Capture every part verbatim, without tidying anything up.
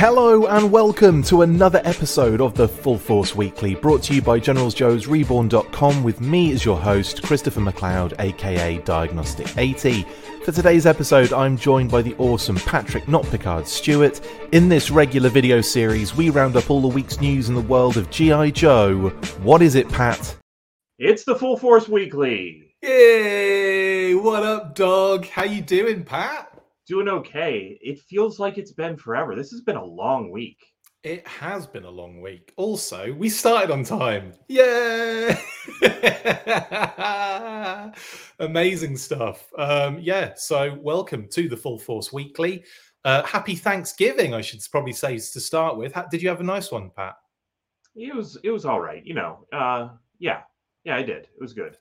Hello and welcome to another episode of the Full Force Weekly, brought to you by Generals Joes Reborn dot com, with me as your host, Christopher McLeod, aka Diagnostic eighty. For today's episode, I'm joined by the awesome Patrick Not Picard Stewart. In this regular video series, we round up all the week's news in the world of G I Joe. What is it, Pat? It's the Full Force Weekly. Yay! What up, dog? How you doing, Pat? Doing okay. It feels like it's been forever. This has been a long week. It has been a long week. Also, we started on time. Yeah. Amazing stuff. Um, yeah. So welcome to the Full Force Weekly. Uh, happy Thanksgiving, I should probably say, to start with. How, did you have a nice one, Pat? It was, it was all right. You know, uh, yeah. Yeah, I did. It was good.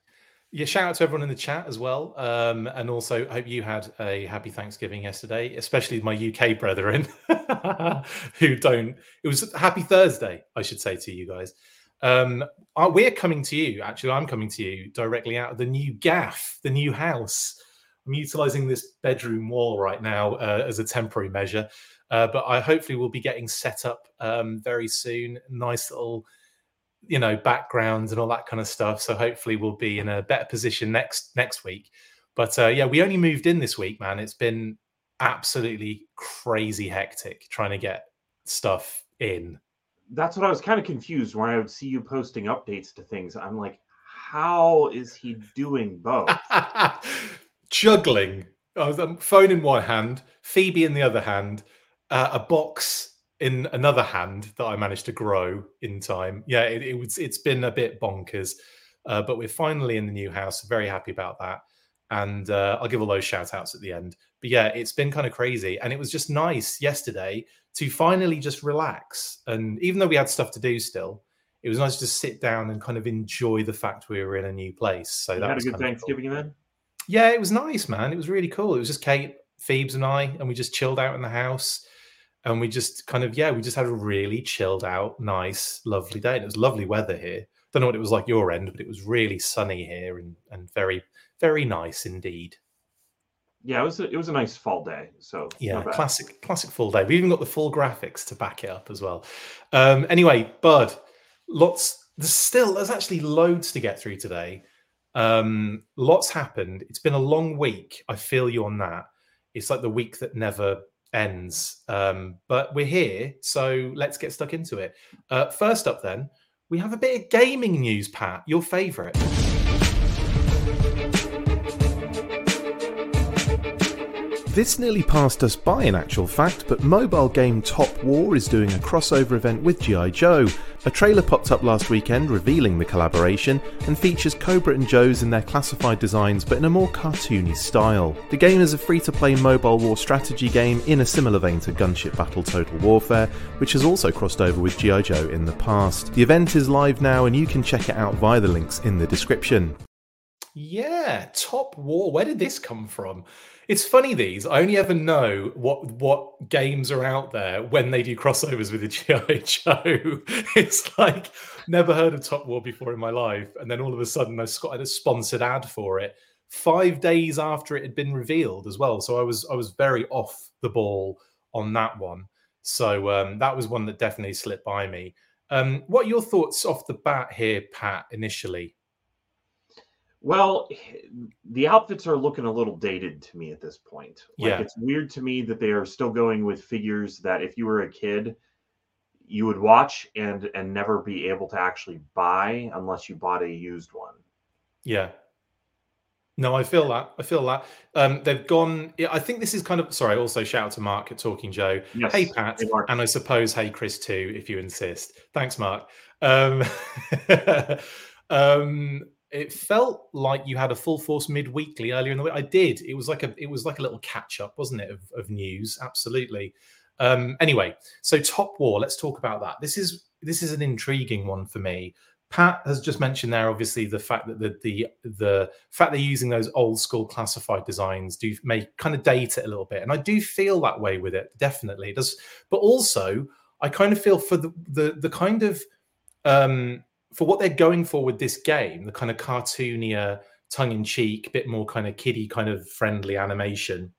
Yeah, shout out to everyone in the chat as well. Um, and also, I hope you had a happy Thanksgiving yesterday, especially my U K brethren who don't. It was happy Thursday, I should say, to you guys. Um, we're coming to you, actually, I'm coming to you directly out of the new gaff, the new house. I'm utilizing this bedroom wall right now uh, as a temporary measure, uh, but I hopefully will be getting set up um, very soon. Nice little, you know, backgrounds and all that kind of stuff. So hopefully we'll be in a better position next next week. But uh, yeah, we only moved in this week, man. It's been absolutely crazy hectic trying to get stuff in. That's what I was kind of confused when I would see you posting updates to things. I'm like, how is he doing both? Juggling. I was um, phone in one hand, Phoebe in the other hand, uh, a box in another hand that I managed to grow in time. Yeah, it, it was, it's been a bit bonkers, uh, but we're finally in the new house. Very happy about that. And uh, I'll give all those shout outs at the end. But yeah, it's been kind of crazy. And it was just nice yesterday to finally just relax. And even though we had stuff to do still, it was nice to just sit down and kind of enjoy the fact we were in a new place. So you that had was a good Thanksgiving cool. Then? Yeah, it was nice, man. It was really cool. It was just Kate, Phoebes and I, and we just chilled out in the house. And we just kind of, yeah, we just had a really chilled out, nice, lovely day. And it was lovely weather here. Don't know what it was like your end, but it was really sunny here and, and very, very nice indeed. Yeah, it was a, it was a nice fall day. So yeah, classic, classic fall day. We even got the full graphics to back it up as well. Um, anyway, Bud, lots, there's still, there's actually loads to get through today. Um, lots happened. It's been a long week. I feel you on that. It's like the week that never ends, um but we're here, so let's get stuck into it. Uh first up then, we have a bit of gaming news, Pat, your favorite. This nearly passed us by in actual fact, but mobile game Top War is doing a crossover event with G I Joe. A trailer popped up last weekend revealing the collaboration and features Cobra and Joes in their classified designs but in a more cartoony style. The game is a free-to-play mobile war strategy game in a similar vein to Gunship Battle Total Warfare, which has also crossed over with G I Joe in the past. The event is live now and you can check it out via the links in the description. Yeah, Top War. Where did this come from? It's funny, these. I only ever know what what games are out there when they do crossovers with the G I Joe. It's like, never heard of Top War before in my life. And then all of a sudden, I got a sponsored ad for it five days after it had been revealed as well. So I was I was very off the ball on that one. So um, that was one that definitely slipped by me. Um, what are your thoughts off the bat here, Pat, initially? Well, the outfits are looking a little dated to me at this point. Like, yeah. It's weird to me that they are still going with figures that if you were a kid, you would watch and and never be able to actually buy unless you bought a used one. Yeah. No, I feel that. I feel that. Um, they've gone... I think this is kind of... Sorry, also shout out to Mark at Talking Joe. Yes. Hey, Pat. Hey, and I suppose, hey, Chris, too, if you insist. Thanks, Mark. Um, um It felt like you had a Full Force mid-weekly earlier in the week. I did. It was like a it was like a little catch-up, wasn't it, of, of news? Absolutely. Um, anyway, so Top War, let's talk about that. This is this is an intriguing one for me. Pat has just mentioned there, obviously, the fact that the the the fact they're using those old school classified designs do make kind of date it a little bit, and I do feel that way with it. Definitely, it does. But also, I kind of feel for the the the kind of um, for what they're going for with this game, the kind of cartoonier, tongue-in-cheek, bit more kind of kiddie, kind of friendly animation,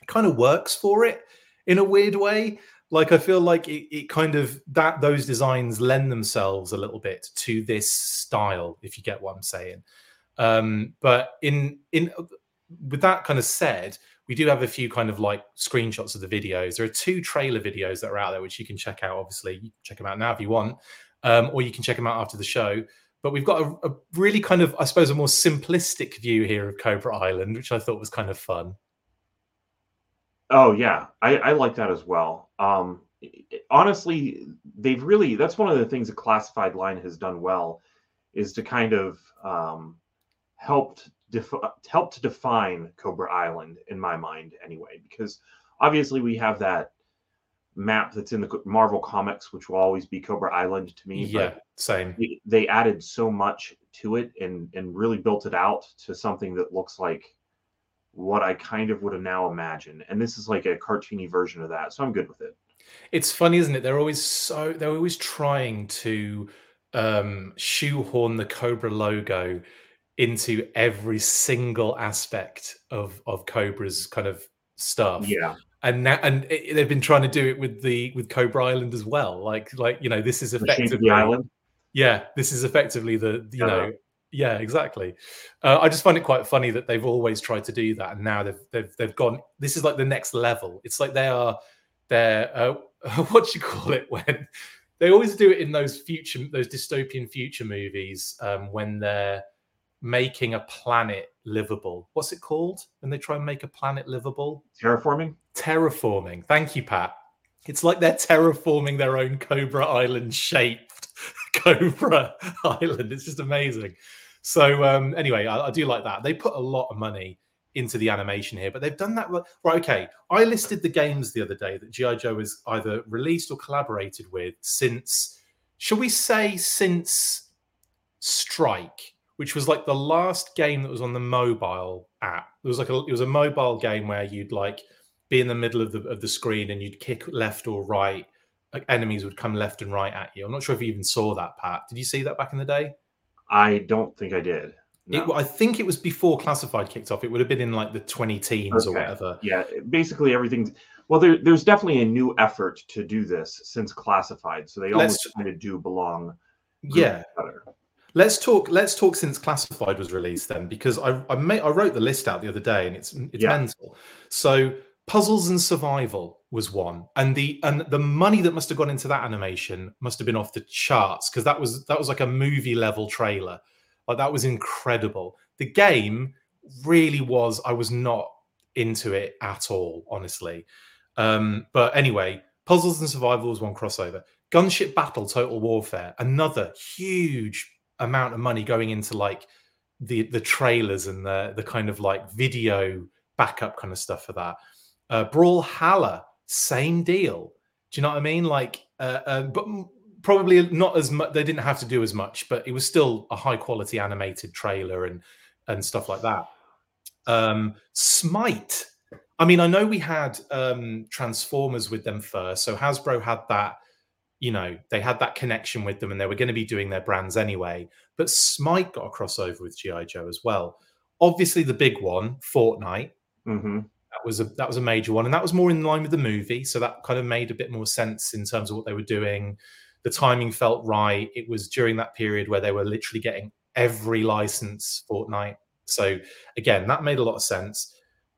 it kind of works for it in a weird way. like I feel like it, it kind of that those designs lend themselves a little bit to this style, if you get what I'm saying. Um, but in in with that kind of said, we do have a few kind of like screenshots of the videos. There are two trailer videos that are out there, which you can check out. Obviously, you can check them out now if you want, um, or you can check them out after the show. But we've got a, a really kind of, I suppose, a more simplistic view here of Cobra Island, which I thought was kind of fun. Oh, yeah. I, I like that as well. Um, honestly, they've really, that's one of the things the Classified line has done well, is to kind of um, helped, def- helped to define Cobra Island, in my mind anyway, because obviously we have that map that's in the Marvel comics, which will always be Cobra Island to me. Yeah, but same. They, they added so much to it and, and really built it out to something that looks like what I kind of would have now imagined. And this is like a cartoony version of that. So I'm good with it. It's funny, isn't it? They're always so, they're always trying to um, shoehorn the Cobra logo into every single aspect of, of Cobra's kind of stuff. Yeah. And that, and it, they've been trying to do it with the, with Cobra Island as well. Like, like, you know, this is effectively, island. yeah, this is effectively the, you yeah. know, Yeah, exactly. Uh, I just find it quite funny that they've always tried to do that, and now they've they've they've gone. This is like the next level. It's like they are, they're uh, what do you call it when they always do it in those future, those dystopian future movies um, when they're making a planet livable. What's it called when they try and make a planet livable? Terraforming. Terraforming. Thank you, Pat. It's like they're terraforming their own Cobra Island shaped Cobra Island. It's just amazing. So um, anyway, I, I do like that. They put a lot of money into the animation here, but they've done that. Right, okay. I listed the games the other day that G I. Joe has either released or collaborated with since, shall we say, since Strike, which was like the last game that was on the mobile app. It was like a, it was a mobile game where you'd like be in the middle of the of the screen and you'd kick left or right. Like enemies would come left and right at you. I'm not sure if you even saw that, Pat. Did you see that back in the day? I don't think I did. No. It, I think it was before Classified kicked off. It would have been in like the twenty teens okay. or whatever. Yeah, basically everything's... Well, there, there's definitely a new effort to do this since Classified, so they almost kind of do belong. Yeah. Together. Let's talk Let's talk since Classified was released then, because I I, made, I wrote the list out the other day, and it's it's yeah. mental. So Puzzles and Survival was one, and the and the money that must have gone into that animation must have been off the charts, because that was that was like a movie level trailer. Like that was incredible. The game really was, I was not into it at all, honestly. Um, but anyway, Puzzles and Survival was one crossover. Gunship Battle Total Warfare, another huge amount of money going into like the the trailers and the the kind of like video backup kind of stuff for that. Uh, Brawlhalla, same deal. Do you know what I mean? Like, uh, uh, but m- probably not as much. They didn't have to do as much, but it was still a high quality animated trailer and and stuff like that. Um, Smite. I mean, I know we had um, Transformers with them first, so Hasbro had that. You know, they had that connection with them, and they were going to be doing their brands anyway. But Smite got a crossover with G I. Joe as well. Obviously, the big one, Fortnite. Mm-hmm. That was a that was a major one, and that was more in line with the movie, so that kind of made a bit more sense in terms of what they were doing. The timing felt right. It was during that period where they were literally getting every license Fortnite, so again that made a lot of sense.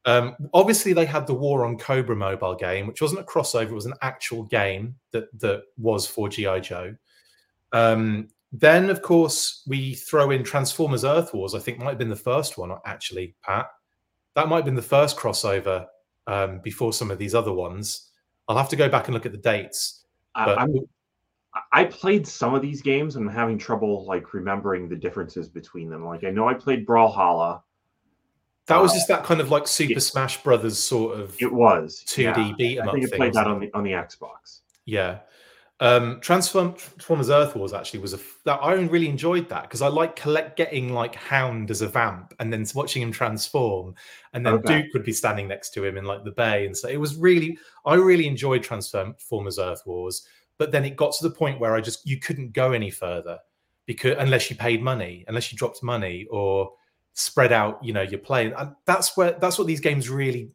Um, obviously, they had the War on Cobra mobile game, which wasn't a crossover; it was an actual game that that was for G I. Joe. Um, then, of course, we throw in Transformers Earth Wars. I think might have been the first one, actually, Pat. That might have been the first crossover um, before some of these other ones. I'll have to go back and look at the dates. But... I, I played some of these games, and I'm having trouble like remembering the differences between them. Like I know I played Brawlhalla. That was uh, just that kind of like Super it, Smash Brothers sort of. It was two D yeah. beat 'em up. I think I played that on the on the Xbox. Yeah, um, Transform, Transformers Earth Wars actually was a that I really enjoyed that because I like collect getting like Hound as a vamp and then watching him transform, and then okay. Duke would be standing next to him in like the bay, and so it was really I really enjoyed Transformers Earth Wars. But then it got to the point where I just you couldn't go any further because unless you paid money, unless you dropped money or spread out, you know, your play. And that's where that's what these games really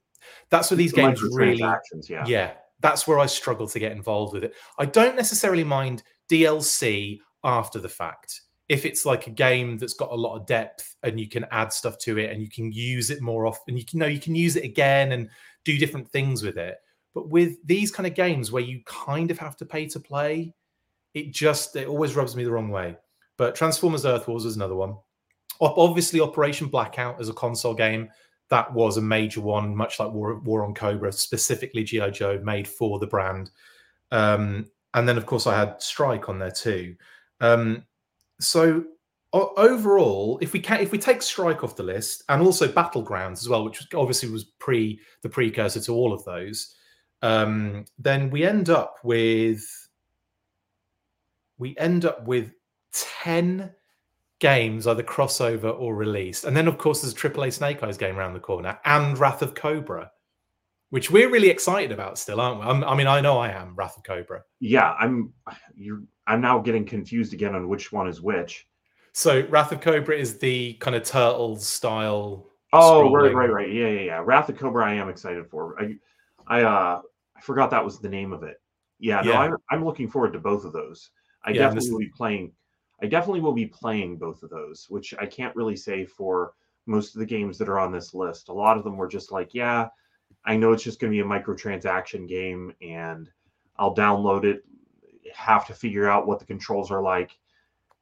that's what these games really yeah. yeah, that's where I struggle to get involved with it. I don't necessarily mind D L C after the fact. If it's like a game that's got a lot of depth and you can add stuff to it and you can use it more often, you can know you can use it again and do different things with it. But with these kind of games where you kind of have to pay to play, it just, it always rubs me the wrong way. But Transformers Earth Wars is another one. Obviously, Operation Blackout as a console game, that was a major one, much like War, War on Cobra, specifically G I. Joe, made for the brand. Um, and then, of course, I had Strike on there too. Um, So overall, if we can, if we take Strike off the list, and also Battlegrounds as well, which obviously was pre the precursor to all of those, um, then we end up with we end up with ten games either crossover or released, and then of course there's a triple A Snake Eyes game around the corner and Wrath of Cobra, which we're really excited about still, aren't we? I'm, I mean, I know I am. Wrath of Cobra. Yeah, I'm. You're. I'm now getting confused again on which one is which. So Wrath of Cobra is the kind of Turtles style. Oh, scrolling. right, right, right. Yeah, yeah, yeah. Wrath of Cobra, I am excited for. I, I, uh, I forgot that was the name of it. Yeah, yeah. no, I'm, I'm looking forward to both of those. I yeah, definitely this... will be playing. I definitely will be playing both of those, which I can't really say for most of the games that are on this list. A lot of them were just like, yeah. I know it's just going to be a microtransaction game and I'll download it, have to figure out what the controls are like.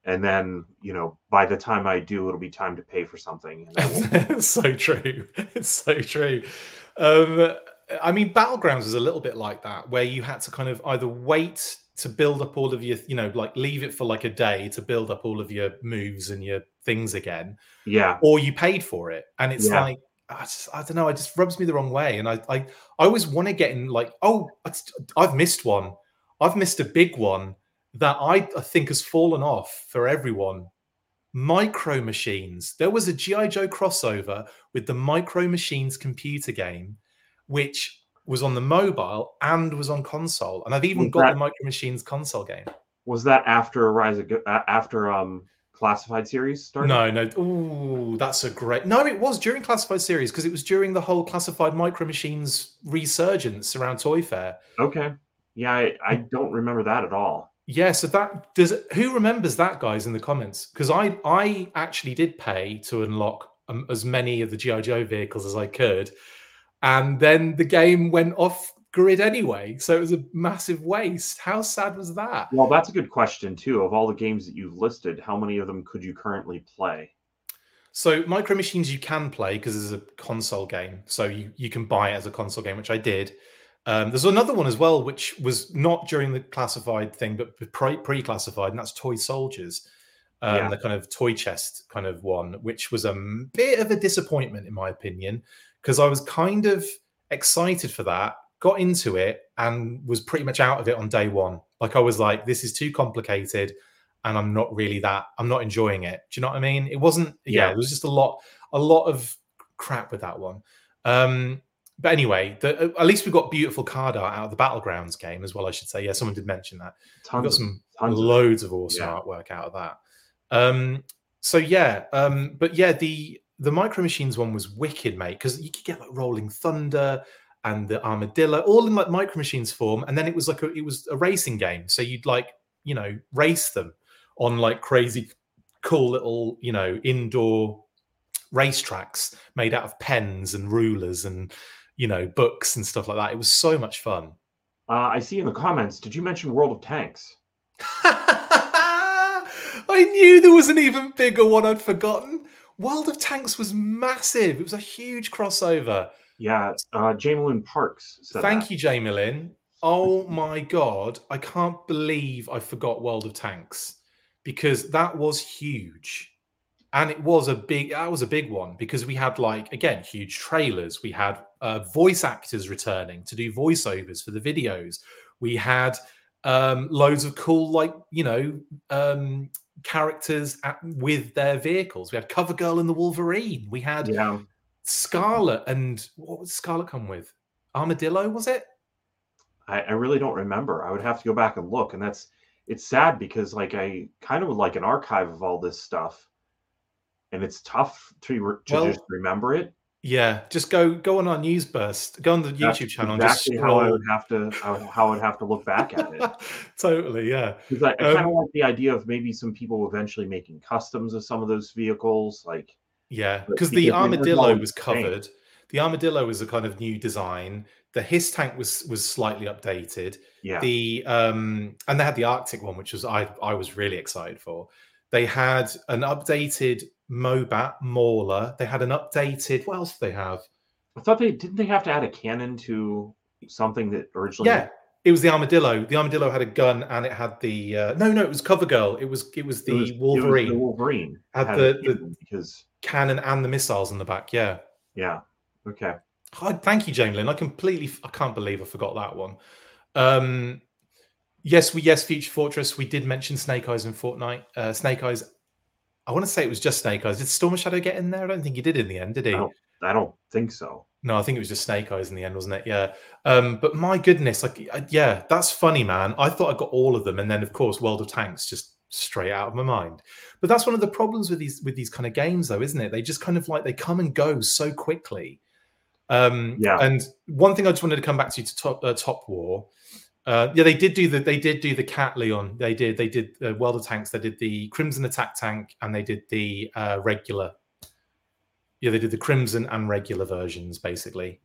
And then, you know, by the time I do, it'll be time to pay for something. And I won't. It's so true. It's so true. Um, I mean, Battlegrounds was a little bit like that, where you had to kind of either wait to build up all of your, you know, like leave it for like a day to build up all of your moves and your things again. Yeah. Or you paid for it. And it's yeah. like, I just, I don't know. It just rubs me the wrong way. And I, I, I always want to get in like, oh, I've missed one. I've missed a big one that I, I think has fallen off for everyone. Micro Machines. There was a G I. Joe crossover with the Micro Machines computer game, which was on the mobile and was on console. And I've even was got that, the Micro Machines console game. Was that after Rise of, uh, after, um, Classified Series started? No, no. Ooh, that's a great... No, it was during Classified Series because it was during the whole Classified Micro Machines resurgence around Toy Fair. Okay. Yeah, I, I don't remember that at all. Yeah, so that... does. Who remembers that, guys, in the comments? Because I, I actually did pay to unlock um, as many of the G I. Joe vehicles as I could. And then the game went off grid anyway, so it was a massive waste. How sad was that? Well, that's a good question too. Of all the games that you've listed, how many of them could you currently play? So Micro Machines you can play because it's a console game, so you, you can buy it as a console game, which I did. Um, there's another one as well, which was not during the Classified thing, but pre- pre-classified, and that's Toy Soldiers, um, yeah. the kind of toy chest kind of one, which was a bit of a disappointment in my opinion, because I was kind of excited for that, got into it and was pretty much out of it on day one. Like I was like, this is too complicated and I'm not really that, I'm not enjoying it. Do you know what I mean? It wasn't, yeah, yeah it was just a lot, a lot of crap with that one. Um, but anyway, the, at least we got beautiful card art out of the Battlegrounds game as well, I should say. Yeah, someone did mention that. Tons we got some of, loads of awesome yeah. artwork out of that. Um, so yeah, um, but yeah, the, the Micro Machines one was wicked, mate, because you could get like Rolling Thunder and the Armadillo, all in like Micro Machines form. And then it was like, a, it was a racing game. So you'd like, you know, race them on like crazy cool little, you know, indoor racetracks made out of pens and rulers and, you know, books and stuff like that. It was so much fun. Uh, I see in the comments, did you mention World of Tanks? I knew there was an even bigger one I'd forgotten. World of Tanks was massive. It was a huge crossover. Yeah, uh, Jamelyn Parks said Thank that. you, Jamelyn. Oh my God, I can't believe I forgot World of Tanks because that was huge, and it was a big. That was a big one because we had like again huge trailers. We had uh, voice actors returning to do voiceovers for the videos. We had um, loads of cool, like you know, um, characters at, with their vehicles. We had Cover Girl and the Wolverine. We had. Yeah. Scarlet and what would Scarlet come with? Armadillo, was it? I, I really don't remember. I would have to go back and look, and that's it's sad because like I kind of would like an archive of all this stuff, and it's tough to, to well, just remember it. Yeah, just go go on our newsburst. Go on the That's YouTube channel. Exactly and just how I would have to how I would have to look back at it. Totally, yeah. Because I, I um, kind of like the idea of maybe some people eventually making customs of some of those vehicles, like yeah, because the armadillo was covered. Thing. The armadillo was a kind of new design. The Hiss tank was was slightly updated. Yeah. The um and they had the Arctic one, which was I I was really excited for. They had an updated Mobat, Mauler. They had an updated. What else did they have? I thought they didn't. They have to add a cannon to something that originally. Yeah, it was the armadillo. The armadillo had a gun, and it had the. Uh, no, no, it was CoverGirl. It was it was the it was, Wolverine. It was the Wolverine had, had the, the because... cannon and the missiles in the back. Yeah. Yeah. Okay. Oh, thank you, Jane Lynn. I completely. I can't believe I forgot that one. Um, yes, we yes, Future Fortress. We did mention Snake Eyes in Fortnite. Uh, Snake Eyes. I want to say it was just Snake Eyes. Did Storm Shadow get in there? I don't think he did in the end, did he? I don't, I don't think so. No, I think it was just Snake Eyes in the end, wasn't it? Yeah. Um, but my goodness, like, I, yeah, that's funny, man. I thought I got all of them, and then of course, World of Tanks just straight out of my mind. But that's one of the problems with these with these kind of games, though, isn't it? They just kind of like they come and go so quickly. Um, yeah. And one thing I just wanted to come back to to Top, uh, Top War. Uh, yeah, they did do the they did do the Cat Leon. They did they did the World of Tanks. They did the Crimson Attack Tank, and they did the uh, regular. Yeah, they did the Crimson and regular versions basically.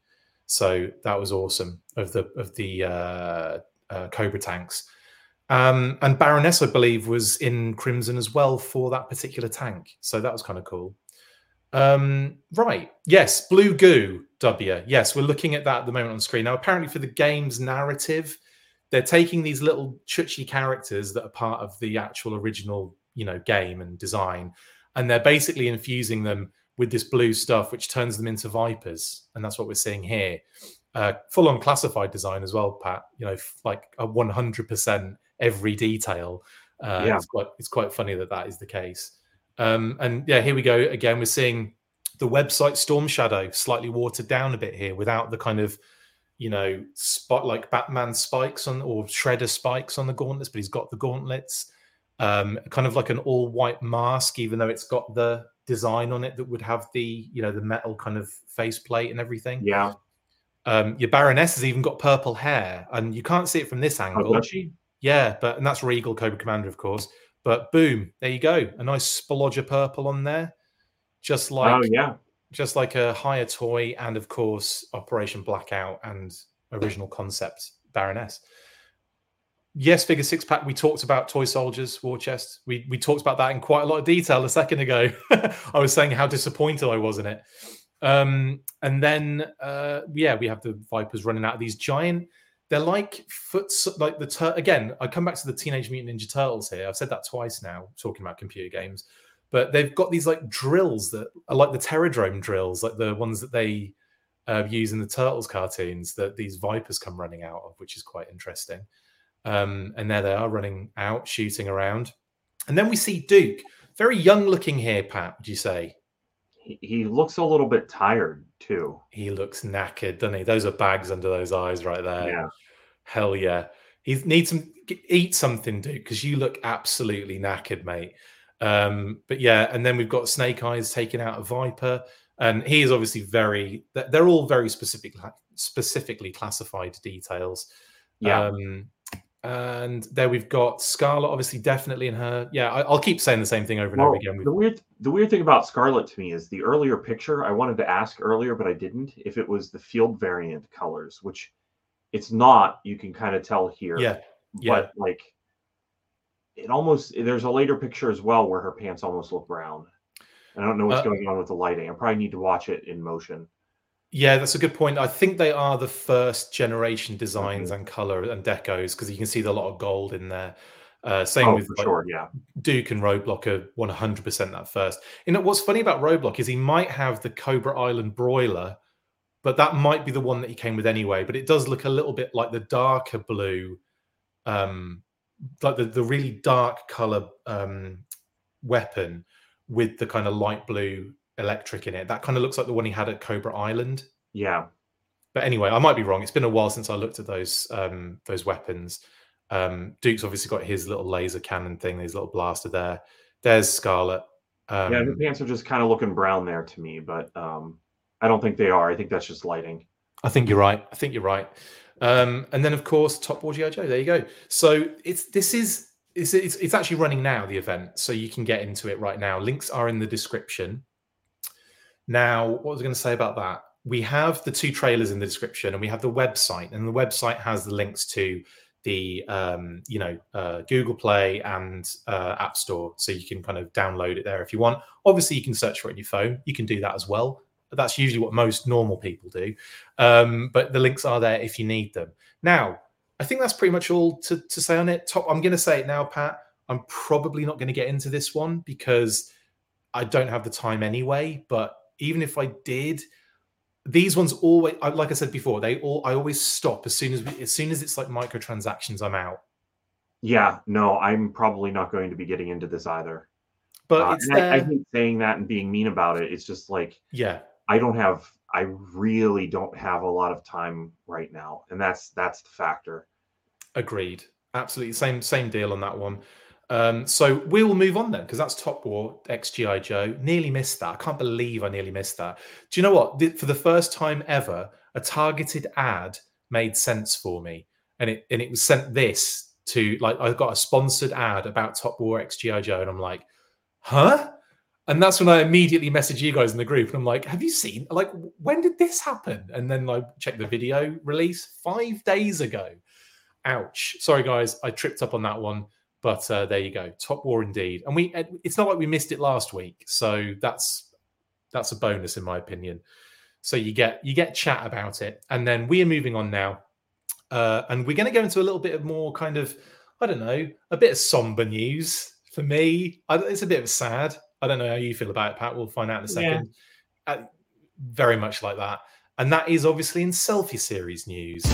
So that was awesome of the of the uh, uh, Cobra tanks. Um, and Baroness, I believe, was in Crimson as well for that particular tank. So that was kind of cool. Um, right. Yes, Blue Goo W. Yes, we're looking at that at the moment on screen now. Apparently, for the game's narrative. They're taking these little chuchi characters that are part of the actual original, you know, game and design, and they're basically infusing them with this blue stuff, which turns them into vipers. And that's what we're seeing here. Uh, full-on classified design as well, Pat. You know, like a one hundred percent every detail. Uh, yeah. It's quite, it's quite funny that that is the case. Um, and yeah, here we go again. We're seeing the website Storm Shadow slightly watered down a bit here without the kind of, you know, spot like Batman spikes on or Shredder spikes on the gauntlets, but he's got the gauntlets, um, kind of like an all white mask, even though it's got the design on it that would have the, you know, the metal kind of faceplate and everything. Yeah. Um, your Baroness has even got purple hair, and you can't see it from this angle. Yeah, but and that's Regal Cobra Commander, of course. But boom, there you go, a nice splodge of purple on there, just like oh yeah. Just like a Hiya Toy and, of course, Operation Blackout and original concept Baroness. Yes, Figure Six Pack. We talked about Toy Soldiers, War Chest. We we talked about that in quite a lot of detail a second ago. I was saying how disappointed I was in it. Um, and then, uh, yeah, we have the Vipers running out of these giant. They're like foot, like the tur- again. I come back to the Teenage Mutant Ninja Turtles here. I've said that twice now, talking about computer games. But they've got these like drills that are like the Terradrome drills, like the ones that they uh, use in the Turtles cartoons that these Vipers come running out of, which is quite interesting. Um, and there they are running out, shooting around. And then we see Duke, very young looking here, Pat, would you say? He, he looks a little bit tired too. He looks knackered, doesn't he? Those are bags under those eyes right there. Yeah. Hell yeah. He needs some, eat something, Duke, because you look absolutely knackered, mate. Um, but yeah, and then we've got Snake Eyes taking out a Viper, and he is obviously very, they're all very specific, specifically classified details. Yeah. Um, and there we've got Scarlet, obviously, definitely in her. Yeah, I, I'll keep saying the same thing over and well, over again. We've... The weird, the weird thing about Scarlet to me is the earlier picture, I wanted to ask earlier, but I didn't, if it was the field variant colors, which it's not, you can kind of tell here. Yeah. Yeah. But like, it almost, there's a later picture as well where her pants almost look brown. And I don't know what's uh, going on with the lighting. I probably need to watch it in motion. Yeah, that's a good point. I think they are the first generation designs mm-hmm. and color and decos, because you can see a lot of gold in there. Uh, same oh, with for like, sure, yeah. Duke and Roadblock are one hundred percent that first. You know, what's funny about Roadblock is he might have the Cobra Island broiler, but that might be the one that he came with anyway. But it does look a little bit like the darker blue. Um, like the, the really dark color um, weapon with the kind of light blue electric in it. That kind of looks like the one he had at Cobra Island. Yeah. But anyway, I might be wrong. It's been a while since I looked at those um, those weapons. Um, Duke's obviously got his little laser cannon thing, his little blaster there. There's Scarlet. Um, yeah, the pants are just kind of looking brown there to me, but um, I don't think they are. I think that's just lighting. I think you're right. I think you're right. Um, and then, of course, Top War G I. Joe. There you go. So it's this is it's, it's it's actually running now, the event, so you can get into it right now. Links are in the description. Now, what was I going to say about that? We have the two trailers in the description, and we have the website, and the website has the links to the um, you know uh, Google Play and uh, App Store, so you can kind of download it there if you want. Obviously, you can search for it on your phone. You can do that as well. That's usually what most normal people do. Um, but the links are there if you need them. Now, I think that's pretty much all to, to say on it. Top, I'm going to say it now, Pat. I'm probably not going to get into this one because I don't have the time anyway. But even if I did, these ones always, like I said before, they all I always stop as soon as we, as soon as it's like microtransactions, I'm out. Yeah, no, I'm probably not going to be getting into this either. But uh, it's I, I hate saying that and being mean about it. It's just like, yeah. I don't have, I really don't have a lot of time right now. And that's, that's the factor. Agreed. Absolutely. Same, same deal on that one. Um, so we will move on then, cause that's Top War X G I Joe. Nearly missed that. I can't believe I nearly missed that. Do you know what? The, for the first time ever, a targeted ad made sense for me. And it, and it was sent this to like, I got a sponsored ad about Top War X G I Joe. And I'm like, huh? And that's when I immediately messaged you guys in the group. And I'm like, have you seen, like, when did this happen? And then I like, checked the video release five days ago. Ouch. Sorry, guys. I tripped up on that one. But uh, there you go. Top War indeed. And we it's not like we missed it last week. So that's that's a bonus, in my opinion. So you get you get chat about it. And then we are moving on now. Uh, and we're going to go into a little bit of more kind of, I don't know, a bit of somber news for me. I, it's a bit of sad. I don't know how you feel about it, Pat. We'll find out in a second. Yeah. Uh, very much like that. And that is obviously in Selfie Series news.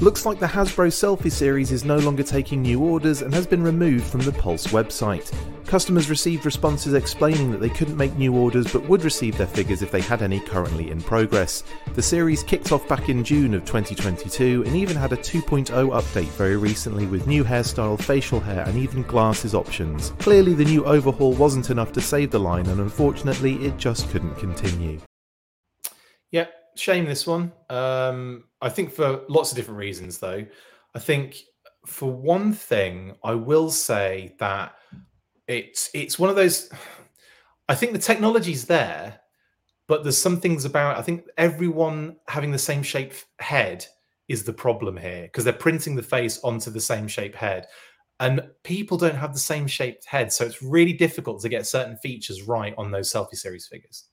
Looks like the Hasbro Selfie Series is no longer taking new orders and has been removed from the Pulse website. Customers received responses explaining that they couldn't make new orders but would receive their figures if they had any currently in progress. The series kicked off back in June of twenty twenty-two and even had a two point oh update very recently with new hairstyle, facial hair and even glasses options. Clearly the new overhaul wasn't enough to save the line and unfortunately it just couldn't continue. Yeah, shame this one. Um, I think for lots of different reasons though. I think for one thing I will say that It's it's one of those, I think the technology's there, but there's some things about, I think everyone having the same shape head is the problem here because they're printing the face onto the same shape head and people don't have the same shaped head. So it's really difficult to get certain features right on those Selfie Series figures.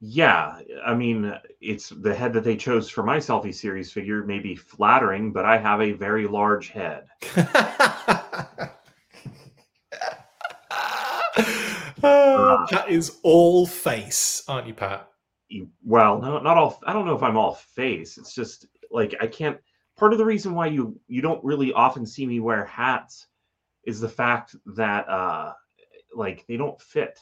Yeah, I mean, it's the head that they chose for my Selfie Series figure may be flattering, but I have a very large head. Uh, Pat is all face, aren't you, Pat? Well, no, not all. I don't know if I'm all face. It's just like I can't. Part of the reason why you you don't really often see me wear hats is the fact that uh, like they don't fit.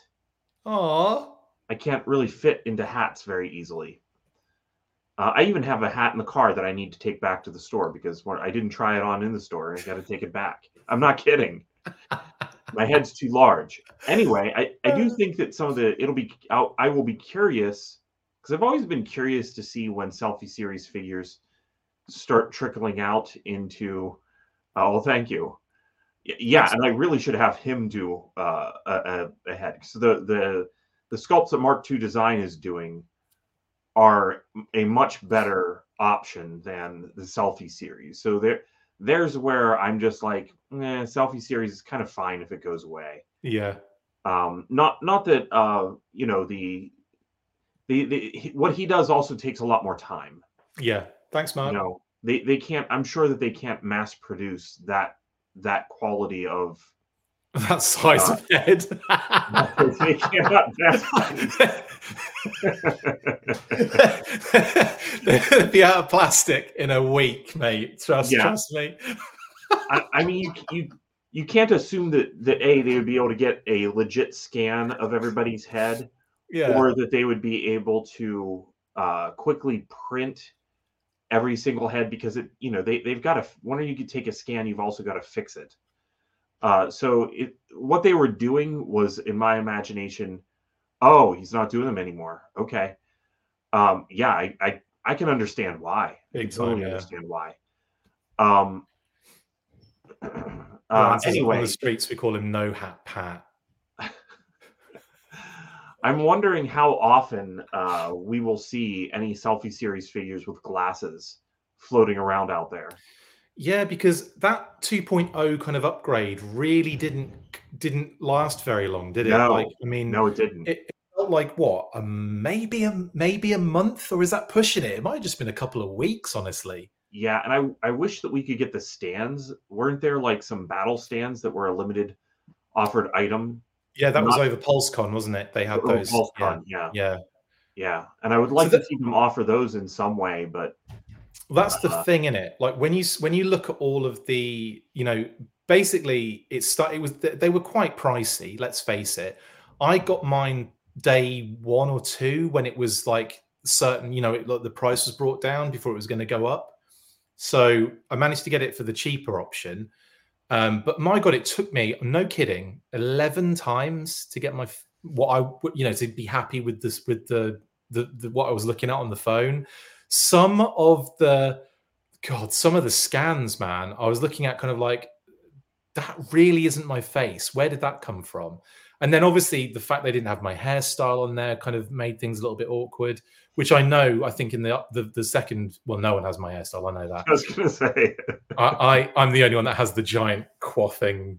Aww. I can't really fit into hats very easily. Uh, I even have a hat in the car that I need to take back to the store because I didn't try it on in the store and I got to take it back. I'm not kidding. My head's too large. Anyway, I, I do think that some of the, it'll be, I'll, I will be curious because I've always been curious to see when Selfie Series figures start trickling out into, oh, well, thank you. Yeah, absolutely. And I really should have him do uh, a, a head. So the, the, the sculpts that Mark two Design is doing are a much better option than the Selfie Series. So they're, There's where I'm just like, eh, Selfie Series is kind of fine if it goes away. Yeah. Um, not not that uh, you know the the the what he does also takes a lot more time. Yeah. Thanks, Mark. You know, they they can't. I'm sure that they can't mass produce that that quality of that size uh, of head. They cannot mass They'd be out of plastic in a week, mate. Trust, yeah. trust me. I, I mean, you, you you can't assume that that a they would be able to get a legit scan of everybody's head, yeah. or that they would be able to uh, quickly print every single head because it you know they they've got to. When you take a scan, you've also got to fix it. Uh, so it, what they were doing was, in my imagination, oh, he's not doing them anymore. Okay. Um, yeah, I, I, I can understand why. Big I can totally yeah. understand why. Um, uh, anyway. On the streets, we call him No Hat Pat. I'm wondering how often uh, we will see any Selfie Series figures with glasses floating around out there. Yeah, because that two point oh kind of upgrade really didn't didn't last very long, did it? No, like, I mean, no, it didn't. It, it felt like what, a maybe a maybe a month, or is that pushing it? It might have just been a couple of weeks, honestly. Yeah, and I I wish that we could get the stands. Weren't there like some battle stands that were a limited offered item? Yeah, that Not, was over PulseCon, wasn't it? They had those. PulseCon, yeah. yeah, yeah, yeah. And I would like so that, to see them offer those in some way, but well, that's uh, the thing, innit? Like when you when you look at all of the, you know, basically it started. It was they were quite pricey. Let's face it. I got mine day one or two when it was like certain, you know, it, like the price was brought down before it was going to go up. So I managed to get it for the cheaper option. Um, but my God, it took me, no kidding, eleven times to get my what I you know to be happy with this with the the, the what I was looking at on the phone. Some of the God, some of the scans, man, I was looking at kind of like that really isn't my face. Where did that come from? And then obviously the fact they didn't have my hairstyle on there kind of made things a little bit awkward. Which I know, I think in the the, the second, well, no one has my hairstyle. I know that. I was going to say, I, I I'm the only one that has the giant quaffing,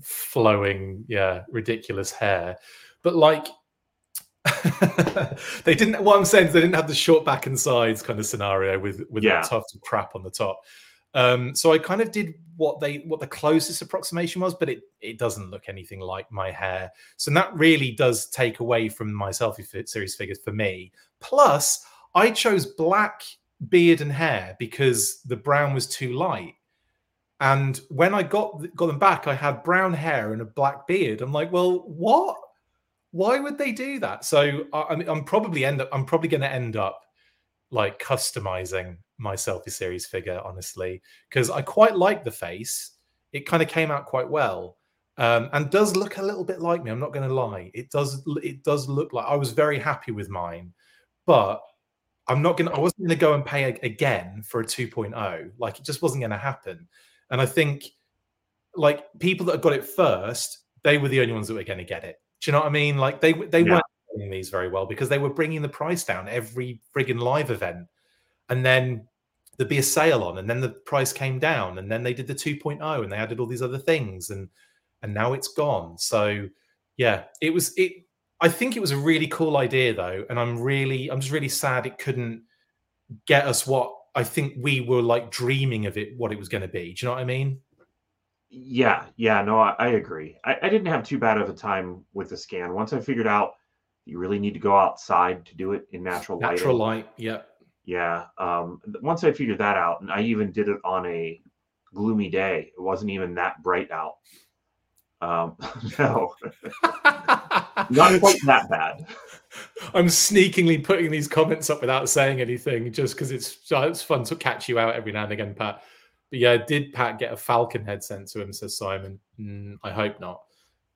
flowing, yeah, ridiculous hair. But like, they didn't. What I'm saying is they didn't have the short back and sides kind of scenario with with yeah. the tuft of crap on the top. Um, so I kind of did what they what the closest approximation was, but it it doesn't look anything like my hair. So that really does take away from my Selfie Series figures for me. Plus, I chose black beard and hair because the brown was too light. And when I got got them back, I had brown hair and a black beard. I'm like, well, what? Why would they do that? So I, I'm probably end up I'm probably going to end up like customizing my Selfie Series figure, honestly, because I quite like the face. It kind of came out quite well, um, and does look a little bit like me. I'm not going to lie. It does. It does look like. I was very happy with mine, but I'm not going. I wasn't going to go and pay a, again for a two point oh. Like it just wasn't going to happen. And I think, like people that got it first, they were the only ones that were going to get it. Do you know what I mean? Like they they yeah. weren't doing these very well because they were bringing the price down every friggin' live event. And then there'd be a sale on, and then the price came down, and then they did the two point oh, and they added all these other things, and and now it's gone. So yeah, it was it. I think it was a really cool idea though, and I'm really I'm just really sad it couldn't get us what I think we were like dreaming of it, what it was going to be. Do you know what I mean? Yeah, yeah, no, I, I agree. I, I didn't have too bad of a time with the scan. Once I figured out you really need to go outside to do it in natural light. Natural light, yeah. Yeah, um, once I figured that out, and I even did it on a gloomy day. It wasn't even that bright out. Um, no. Not quite that bad. I'm sneakingly putting these comments up without saying anything just because it's it's fun to catch you out every now and again, Pat. But yeah, did Pat get a Falcon head sent to him, says Simon? Mm, I hope not.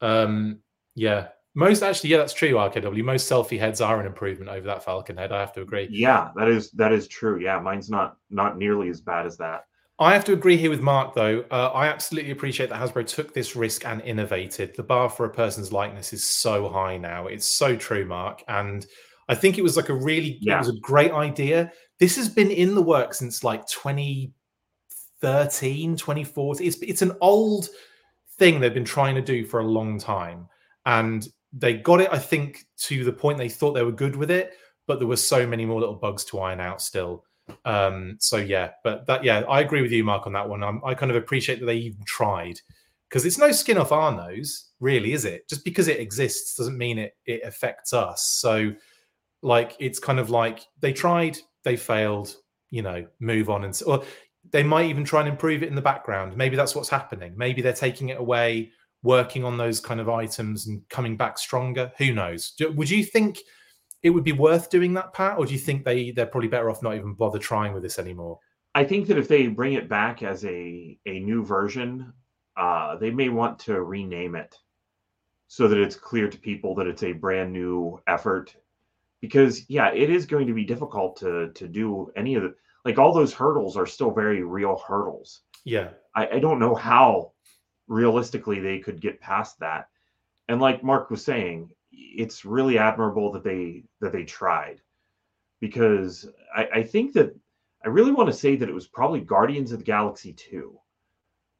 Um, yeah. Most actually, yeah, that's true. R K W. Most selfie heads are an improvement over that Falcon head. I have to agree. Yeah, that is that is true. Yeah, mine's not not nearly as bad as that. I have to agree here with Mark, though. Uh, I absolutely appreciate that Hasbro took this risk and innovated. The bar for a person's likeness is so high now. It's so true, Mark. And I think it was like a really yeah. it was a great idea. This has been in the works since like twenty thirteen, twenty fourteen. It's it's an old thing they've been trying to do for a long time, and they got it, I think, to the point they thought they were good with it, but there were so many more little bugs to iron out still. Um, so, yeah, but that, yeah, I agree with you, Mark, on that one. I'm, I kind of appreciate that they even tried because it's no skin off our nose, really, is it? Just because it exists doesn't mean it, it affects us. So, like, it's kind of like they tried, they failed, you know, move on. And or they might even try and improve it in the background. Maybe that's what's happening. Maybe they're taking it away, working on those kind of items and coming back stronger. Who knows? Do, would you think it would be worth doing that, Pat? Or do you think they, they're probably better off not even bother trying with this anymore? I think that if they bring it back as a, a new version, uh, they may want to rename it so that it's clear to people that it's a brand new effort. Because, yeah, it is going to be difficult to to do any of the... Like, all those hurdles are still very real hurdles. Yeah. I, I don't know how realistically they could get past that. And like Mark was saying, it's really admirable that they that they tried. Because I, I think that... I really want to say that it was probably Guardians of the Galaxy two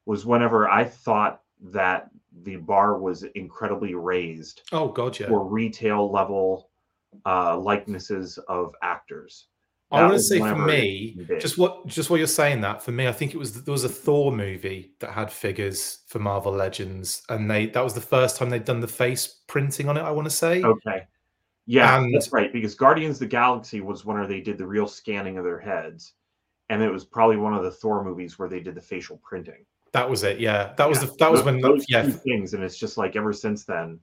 was whenever I thought that the bar was incredibly raised. Oh, gotcha. For retail level uh, likenesses of actors. That I want to say for me, just what just what you're saying that, for me, I think it was there was a Thor movie that had figures for Marvel Legends, and they that was the first time they'd done the face printing on it, I want to say. Okay. Yeah, and... that's right, because Guardians of the Galaxy was whenever they did the real scanning of their heads, and it was probably one of the Thor movies where they did the facial printing. That was it, yeah. That was yeah. The, that was those, when those yeah. two things, and it's just like ever since then.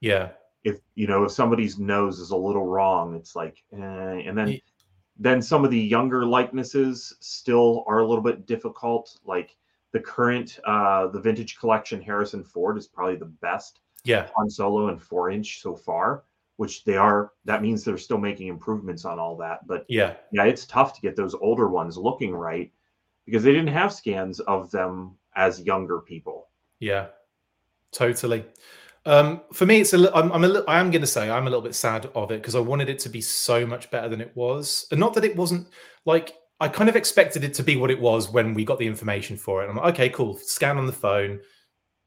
Yeah. If you know if somebody's nose is a little wrong, it's like eh. and then yeah. Then some of the younger likenesses still are a little bit difficult. Like the current, uh, the vintage collection, Harrison Ford is probably the best. Yeah. Han Solo and four inch so far, which they are. That means they're still making improvements on all that. But yeah, yeah, it's tough to get those older ones looking right because they didn't have scans of them as younger people. Yeah, totally. Um, for me, it's a. I'm. I'm a, I am going to say I'm a little bit sad of it because I wanted it to be so much better than it was, and not that it wasn't. Like I kind of expected it to be what it was when we got the information for it. And I'm like, okay, cool. Scan on the phone.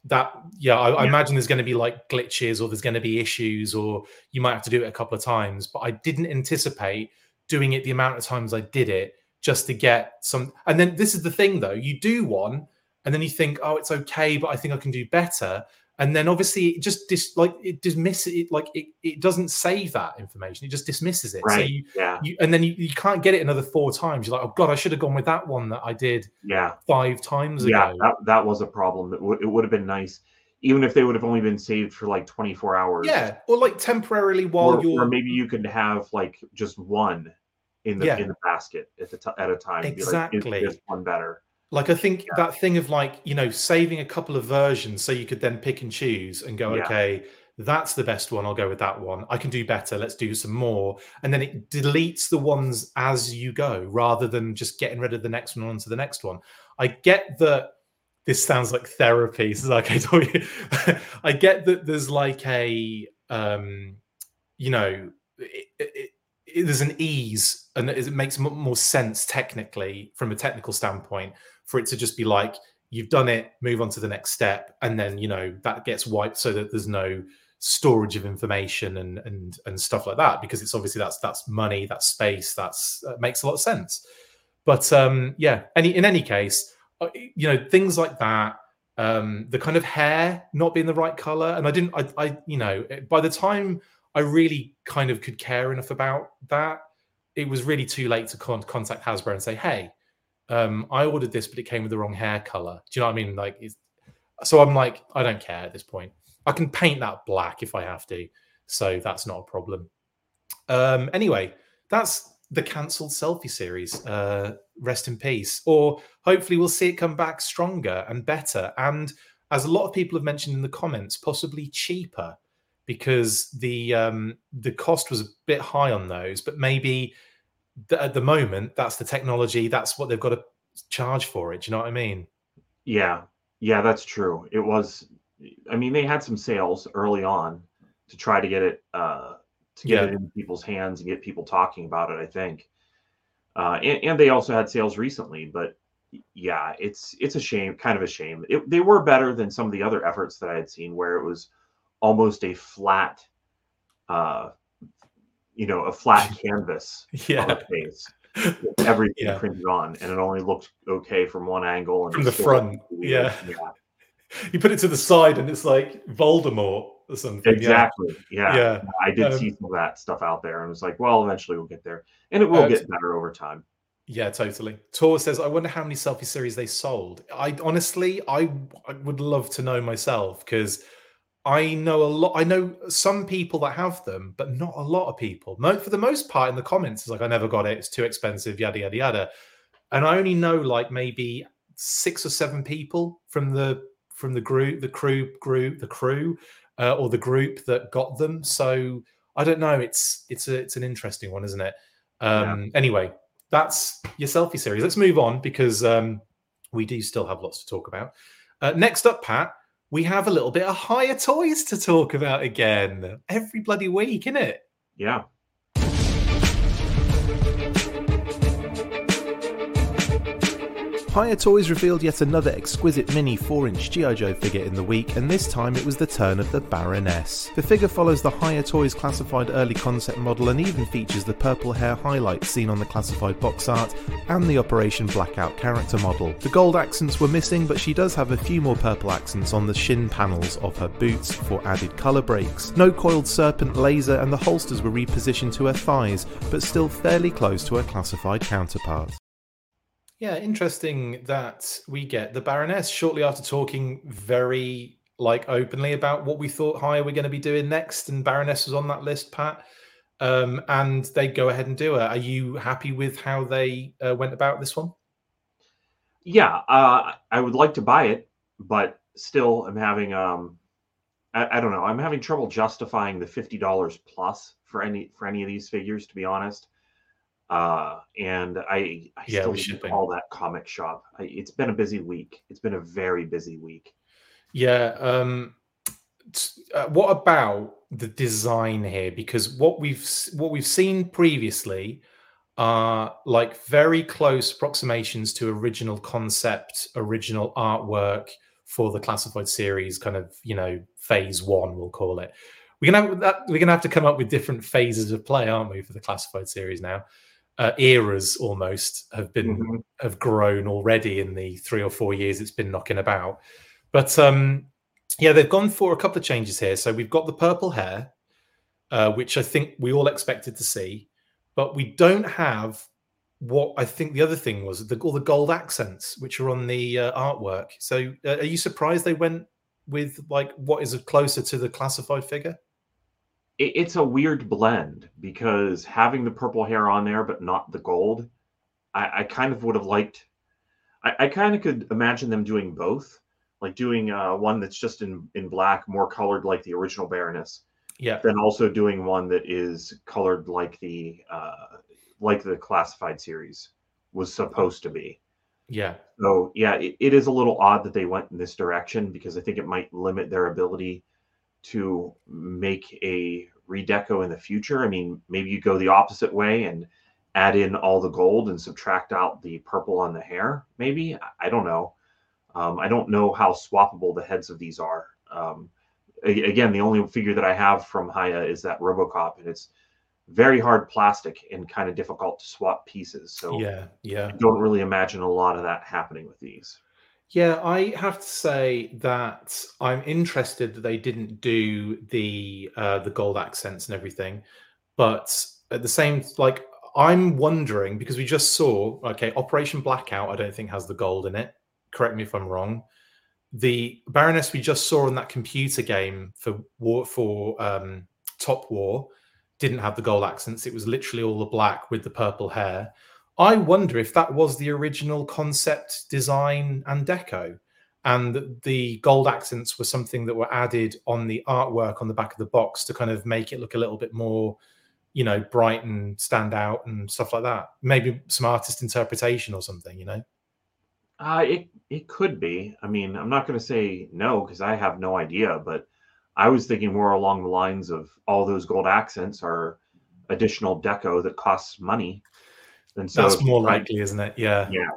That yeah, I, yeah. I imagine there's going to be like glitches, or there's going to be issues, or you might have to do it a couple of times. But I didn't anticipate doing it the amount of times I did it just to get some. And then this is the thing though: you do one, and then you think, oh, it's okay, but I think I can do better. And then obviously it just dis- like it dismisses it, like it, it doesn't save that information. It just dismisses it. Right. So you, yeah. you, and then you, you can't get it another four times. You're like, oh God, I should have gone with that one that I did yeah. five times yeah, ago. Yeah, that, that was a problem. It, w- it would have been nice. Even if they would have only been saved for like twenty-four hours. Yeah. Or like temporarily while or, you're. Or maybe you could have like just one in the yeah. in the basket at the t- at a time. Exactly. Be like, is this one better? Like, I think yeah. that thing of, like, you know, saving a couple of versions so you could then pick and choose and go, yeah. okay, that's the best one. I'll go with that one. I can do better. Let's do some more. And then it deletes the ones as you go rather than just getting rid of the next one onto the next one. I get that this sounds like therapy. This is like I told you. I get that there's like a, um, you know, it, it, it, there's an ease and it makes more sense technically from a technical standpoint for it to just be like, you've done it, move on to the next step. And then, you know, that gets wiped so that there's no storage of information and and and stuff like that, because it's obviously that's that's money, that's space, that's uh, makes a lot of sense. But um, yeah, any in any case, you know, things like that, um, the kind of hair not being the right color. And I didn't, I, I you know, by the time I really kind of could care enough about that, it was really too late to con- contact Hasbro and say, hey, Um, I ordered this, but it came with the wrong hair color. Do you know what I mean? Like, it's, so I'm like, I don't care at this point. I can paint that black if I have to, so that's not a problem. Um, anyway, that's the cancelled Selfie Series. Uh, rest in peace. Or hopefully we'll see it come back stronger and better, and as a lot of people have mentioned in the comments, possibly cheaper, because the um, the cost was a bit high on those, but maybe. At the moment, that's the technology. That's what they've got to charge for it. Do you know what I mean? Yeah, yeah, that's true. It was. I mean, they had some sales early on to try to get it uh, to get yeah. it in people's hands and get people talking about it. I think, uh, and, and they also had sales recently. But yeah, it's it's a shame, kind of a shame. It, they were better than some of the other efforts that I had seen, where it was almost a flat. Uh, you know, a flat canvas yeah. on a face with everything yeah. printed on, and it only looked okay from one angle. And from the front, yeah. yeah. You put it to the side and it's like Voldemort or something. Exactly, yeah. yeah. yeah. I did um, see some of that stuff out there, and was like, well, eventually we'll get there. And it will um, get better over time. Yeah, totally. Tor says, I wonder how many Selfie Series they sold. I honestly, I, I would love to know myself, because... I know a lot. I know some people that have them, but not a lot of people. For the most part, in the comments, it's like, I never got it. It's too expensive, yada, yada, yada. And I only know like maybe six or seven people from the from the group, the crew, group, the crew, uh, or the group that got them. So I don't know. It's it's a, it's an interesting one, isn't it? Um, yeah. Anyway, that's your selfie series. Let's move on because um, we do still have lots to talk about. Uh, next up, Pat, we have a little bit of Hiya Toys to talk about again. Every bloody week, innit? Yeah. Hiya Toys revealed yet another exquisite mini four inch G I. Joe figure in the week, and this time it was the turn of the Baroness. The figure follows the Hiya Toys Classified early concept model and even features the purple hair highlights seen on the Classified box art and the Operation Blackout character model. The gold accents were missing, but she does have a few more purple accents on the shin panels of her boots for added colour breaks. No coiled serpent laser, and the holsters were repositioned to her thighs, but still fairly close to her Classified counterpart. Yeah, interesting that we get the Baroness shortly after talking very like openly about what we thought Hiya were going to be doing next, and Baroness was on that list, Pat, um, and they go ahead and do it. Are you happy with how they uh, went about this one? Yeah, uh, I would like to buy it, but still I'm having, um, I, I don't know, I'm having trouble justifying the fifty dollars plus for any for any of these figures, to be honest. Uh, and I, I yeah, still call that comic shop. I, it's been a busy week. It's been a very busy week. Yeah. Um, t- uh, what about the design here? Because what we've what we've seen previously are like very close approximations to original concept, original artwork for the Classified series, kind of, you know, phase one, we'll call it. We're gonna have that, we're gonna have to come up with different phases of play, aren't we, for the Classified series now? Uh, eras almost have been mm-hmm. have grown already in the three or four years it's been knocking about, but um, yeah, they've gone for a couple of changes here. So we've got the purple hair, uh, which I think we all expected to see, but we don't have what I think the other thing was the, all the gold accents which are on the uh, artwork. So uh, are you surprised they went with like what is closer to the Classified figure? It's a weird blend because having the purple hair on there, but not the gold, I, I kind of would have liked, I, I kind of could imagine them doing both, like doing uh, one that's just in, in black, more colored like the original Baroness. Yeah. Then also doing one that is colored like the, uh, like the Classified series was supposed to be. Yeah. So yeah, it, it is a little odd that they went in this direction because I think it might limit their ability to make a redeco in the future. I mean, maybe you go the opposite way and add in all the gold and subtract out the purple on the hair, maybe. I don't know. Um, I don't know how swappable the heads of these are. Um, a- again, the only figure that I have from Hiya is that RoboCop, and it's very hard plastic and kind of difficult to swap pieces. So yeah, yeah. I don't really imagine a lot of that happening with these. Yeah, I have to say that I'm interested that they didn't do the uh, the gold accents and everything, but at the same, like, I'm wondering because we just saw, okay, Operation Blackout I don't think has the gold in it. Correct me if I'm wrong. The Baroness we just saw in that computer game for war for um, Top War didn't have the gold accents. It was literally all the black with the purple hair. I wonder if that was the original concept design and deco, and the gold accents were something that were added on the artwork on the back of the box to kind of make it look a little bit more, you know, bright and stand out and stuff like that. Maybe some artist interpretation or something, you know? Uh, it, it could be. I mean, I'm not going to say no, because I have no idea, but I was thinking more along the lines of all those gold accents are additional deco that costs money. And so that's more likely, to, isn't it? Yeah. Yeah.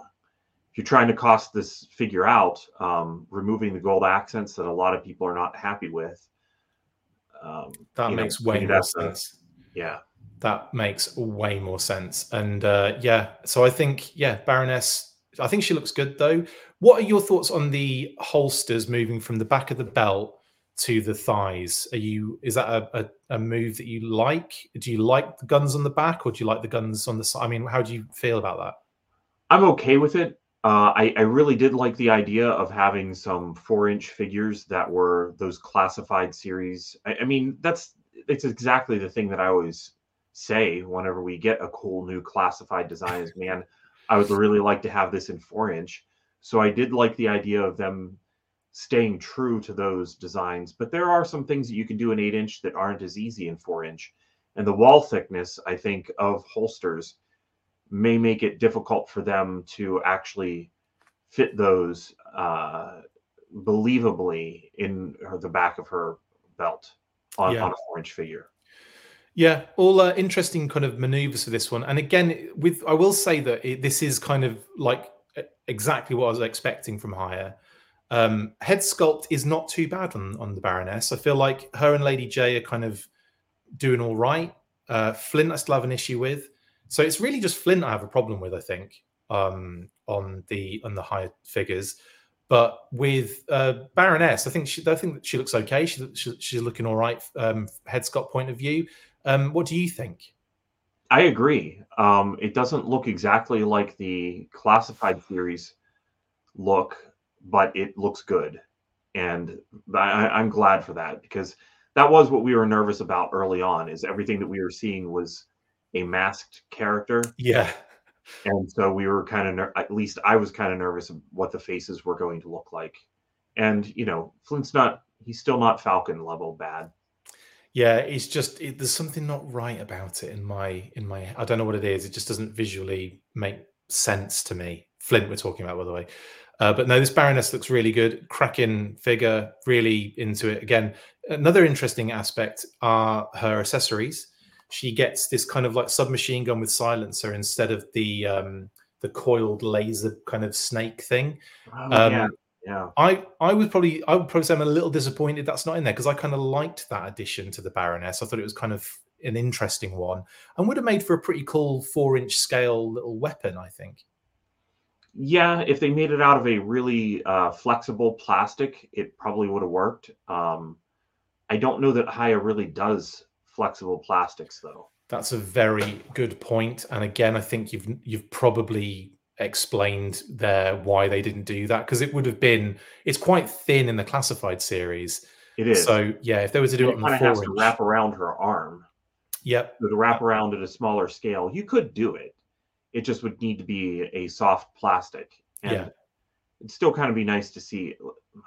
If you're trying to cost this figure out, um, removing the gold accents that a lot of people are not happy with. Um, that makes know, way more sense. A, yeah. That makes way more sense. And uh, yeah, so I think, yeah, Baroness, I think she looks good though. What are your thoughts on the holsters moving from the back of the belt to the thighs? Are you is that a, a, a move that you like? Do you like the guns on the back or do you like the guns on the side? I mean, how do you feel about that? I'm okay with it. Uh, I, I really did like the idea of having some four inch figures that were those Classified series. I, I mean, that's it's exactly the thing that I always say whenever we get a cool new Classified design is, man, I would really like to have this in four inch. So I did like the idea of them staying true to those designs. But there are some things that you can do in eight inch that aren't as easy in four inch. And the wall thickness, I think, of holsters may make it difficult for them to actually fit those uh, believably in her, the back of her belt on, yeah. on a four inch figure. Yeah, all uh, interesting kind of maneuvers for this one. And again, with I will say that it, this is kind of like exactly what I was expecting from Hiya. Um, head sculpt is not too bad on, on the Baroness. I feel like her and Lady J are kind of doing all right. Uh, Flint, I still have an issue with. So it's really just Flint I have a problem with, I think, um, on the on the Hiya figures. But with uh, Baroness, I think she, I think that she looks okay. She, she she's looking all right, um, head sculpt point of view. Um, what do you think? I agree. Um, it doesn't look exactly like the Classified series look, but it looks good. And I, I'm glad for that, because that was what we were nervous about early on, is everything that we were seeing was a masked character. Yeah. And so we were kind of, ner- at least I was kind of nervous of what the faces were going to look like. And, you know, Flint's not, he's still not Falcon level bad. Yeah, it's just it, there's something not right about it in my in my. I don't know what it is. It just doesn't visually make sense to me. Flint, we're talking about, by the way. Uh, but no, this Baroness looks really good. Cracking figure, really into it. Again, another interesting aspect are her accessories. She gets this kind of like submachine gun with silencer instead of the um, the coiled laser kind of snake thing. Oh, um, yeah. Yeah, I, I would probably I would probably say I'm a little disappointed that's not in there, because I kind of liked that addition to the Baroness. I thought it was kind of an interesting one and would have made for a pretty cool four inch scale little weapon, I think. Yeah, if they made it out of a really uh, flexible plastic, it probably would have worked. Um, I don't know that Hiya really does flexible plastics, though. That's a very good point. And again, I think you've you've probably explained there why they didn't do that, because it would have been it's quite thin in the Classified series. It is. So yeah, if they were to do it, it on the four has inch, to wrap around her arm. Yep. So to wrap around at a smaller scale, you could do it. It just would need to be a soft plastic. And yeah. It'd still kind of be nice to see.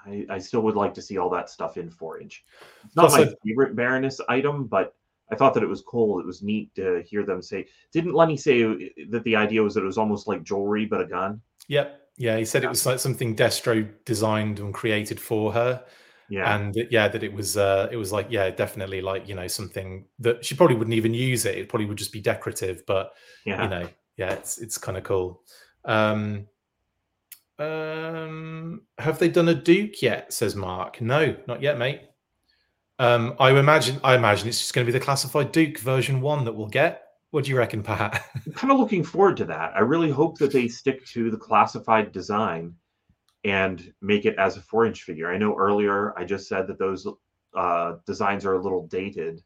I, I still would like to see all that stuff in four inch. It's not also my favorite Baroness item, but I thought that it was cool. It was neat to hear them say. Didn't Lenny say that the idea was that it was almost like jewelry, but a gun? Yep. Yeah, he said yeah. It was like something Destro designed and created for her. Yeah. And it, yeah, that it was uh, it was like, yeah, definitely like, you know, something that she probably wouldn't even use it. It probably would just be decorative, but, yeah. you know, yeah, it's it's kind of cool. Um, um, have they done a Duke yet, says Mark. No, not yet, mate. Um, I imagine I imagine it's just going to be the Classified Duke version one that we'll get. What do you reckon, Pat? I'm kind of looking forward to that. I really hope that they stick to the Classified design and make it as a four-inch figure. I know earlier I just said that those uh, designs are a little dated,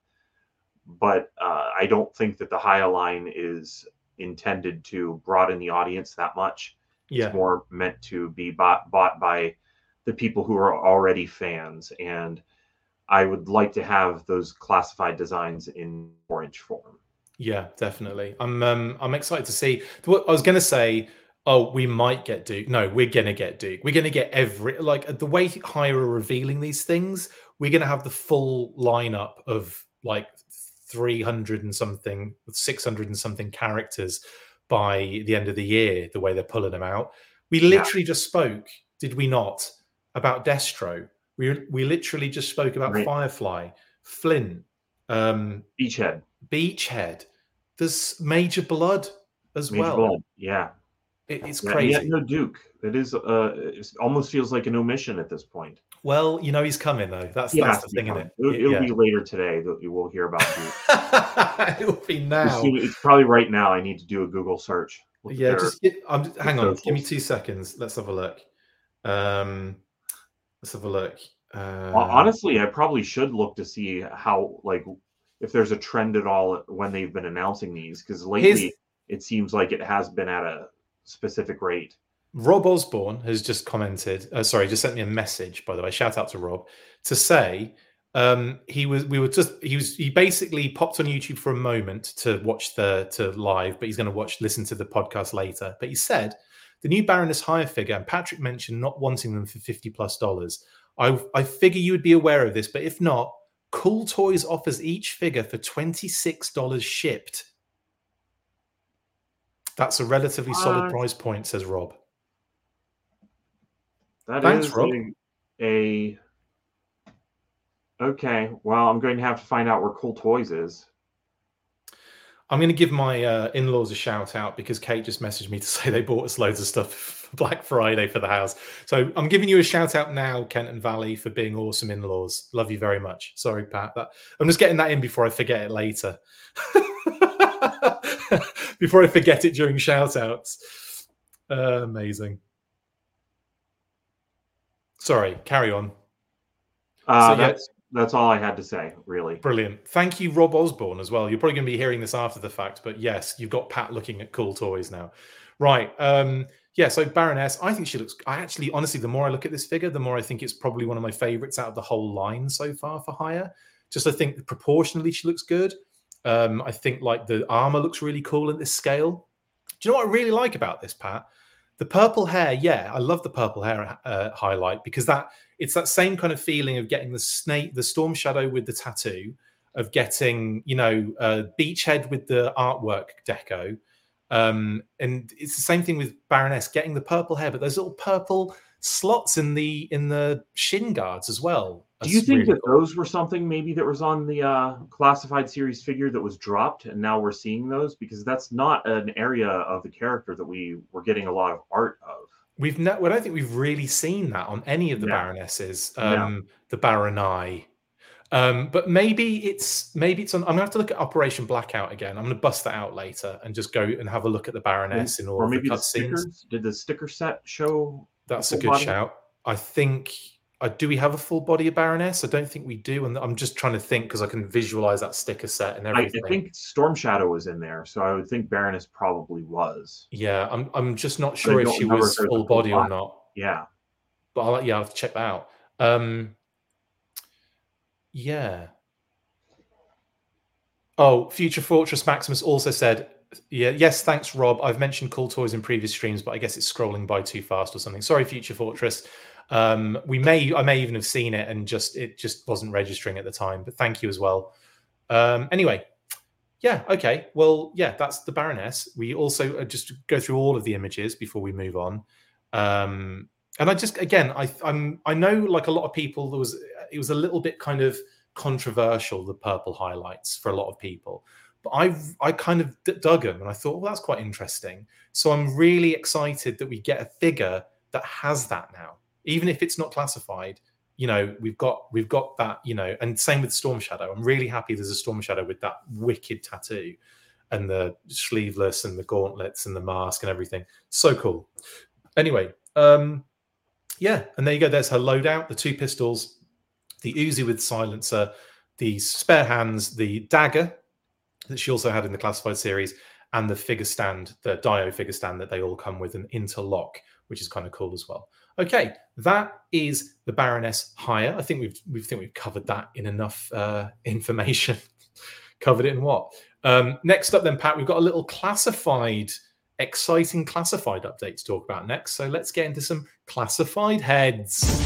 but uh, I don't think that the Hiya line is intended to broaden the audience that much. Yeah. It's more meant to be bought, bought by the people who are already fans, and I would like to have those Classified designs in four-inch form. Yeah, definitely. I'm um, I'm excited to see. What I was going to say, oh, we might get Duke. No, we're going to get Duke. We're going to get every, like, the way Hiya are revealing these things, we're going to have the full lineup of like three hundred and something, six hundred and something characters by the end of the year, the way they're pulling them out. We literally yeah. just spoke, did we not, about Destro. We we literally just spoke about right. Firefly, Flint, um, Beachhead. Beachhead. There's Major Blood as Major well. Blood. Yeah, it, it's yeah, crazy. Yeah, no Duke. It is. Uh, it almost feels like an omission at this point. Well, you know he's coming though. That's yeah, that's the thing, coming. Isn't it? It'll, it'll yeah. be later today that you will hear about Duke. It'll be now. It's probably right now. I need to do a Google search. Look yeah, just get, I'm, hang on. Socials. Give me two seconds. Let's have a look. Um. Let's have a look. Uh, Honestly, I probably should look to see how, like, if there's a trend at all when they've been announcing these, because lately his... it seems like it has been at a specific rate. Rob Osborne has just commented. Uh, sorry, just sent me a message. By the way, shout out to Rob to say um, he was. We were just. He was. He basically popped on YouTube for a moment to watch the to live, but he's going to watch listen to the podcast later. But he said The new Baroness Hiya figure, and Patrick mentioned not wanting them for fifty plus dollars. I, I figure you would be aware of this, but if not, Cool Toys offers each figure for twenty-six dollars shipped. That's a relatively uh, solid price point, says Rob. That Thanks, is Rob. A... Okay, well, I'm going to have to find out where Cool Toys is. I'm going to give my uh, in-laws a shout out because Kate just messaged me to say they bought us loads of stuff for Black Friday for the house. So I'm giving you a shout out now, Kent and Valley, for being awesome in-laws. Love you very much. Sorry, Pat. That, I'm just getting that in before I forget it later. Before I forget it during shout outs. Uh, amazing. Sorry, carry on. Uh, so, yeah. that's, that's all I had to say, really. Brilliant. Thank you, Rob Osborne, as well. You're probably going to be hearing this after the fact, but yes, you've got Pat looking at Cool Toys now. Right. Um, yeah, so Baroness, I think she looks... I actually, honestly, the more I look at this figure, the more I think it's probably one of my favourites out of the whole line so far for Hiya. Just I think proportionally she looks good. Um, I think like the armour looks really cool at this scale. Do you know what I really like about this, Pat? The purple hair, yeah, I love the purple hair uh, highlight because that it's that same kind of feeling of getting the snake, the Storm Shadow with the tattoo, of getting, you know, uh, Beachhead with the artwork deco. Um, and it's the same thing with Baroness, getting the purple hair, but those little purple slots in the in the shin guards as well. Do you think really that cool. those were something maybe that was on the uh, Classified series figure that was dropped, and now we're seeing those? Because that's not an area of the character that we were getting a lot of art of. We've ne- well, I don't think we've really seen that on any of the no. Baronesses, um, no. the Baroni. Um, but maybe it's maybe it's on. I'm gonna have to look at Operation Blackout again. I'm gonna bust that out later and just go and have a look at the Baroness and, in all or of maybe the cutscenes. Did the sticker set show? That's a good body? shout. I think. Uh, do we have a full body of Baroness? I don't think we do, and I'm just trying to think because I can visualize that sticker set and everything. I, I think Storm Shadow was in there, so I would think Baroness probably was. Yeah, I'm. I'm just not sure if she was full body or not. Yeah, but I'll yeah, I'll have to check that out. Um, yeah. Oh, Future Fortress Maximus also said, "Yeah, yes, thanks, Rob. I've mentioned Cool Toys in previous streams, but I guess it's scrolling by too fast or something. Sorry, Future Fortress." Um, we may, I may even have seen it and just, it just wasn't registering at the time, but thank you as well. Um, anyway, yeah. Okay. Well, yeah, that's the Baroness. We also uh, just go through all of the images before we move on. Um, and I just, again, I, I'm, I know like a lot of people, there was, it was a little bit kind of controversial, the purple highlights for a lot of people, but I, I kind of d- dug them and I thought, well, that's quite interesting. So I'm really excited that we get a figure that has that now. Even if it's not classified, you know, we've got we've got that, you know, and same with Storm Shadow. I'm really happy there's a Storm Shadow with that wicked tattoo and the sleeveless and the gauntlets and the mask and everything. So cool. Anyway, um, yeah, and there you go. There's her loadout, the two pistols, the Uzi with silencer, the spare hands, the dagger that she also had in the Classified series, and the figure stand, the Dio figure stand that they all come with and interlock, which is kind of cool as well. Okay, that is the Baroness Hiya. I think we've we think we've covered that in enough uh, information. Covered it in what? Um, next up, then, Pat, we've got a little classified, exciting classified update to talk about next. So let's get into some classified heads.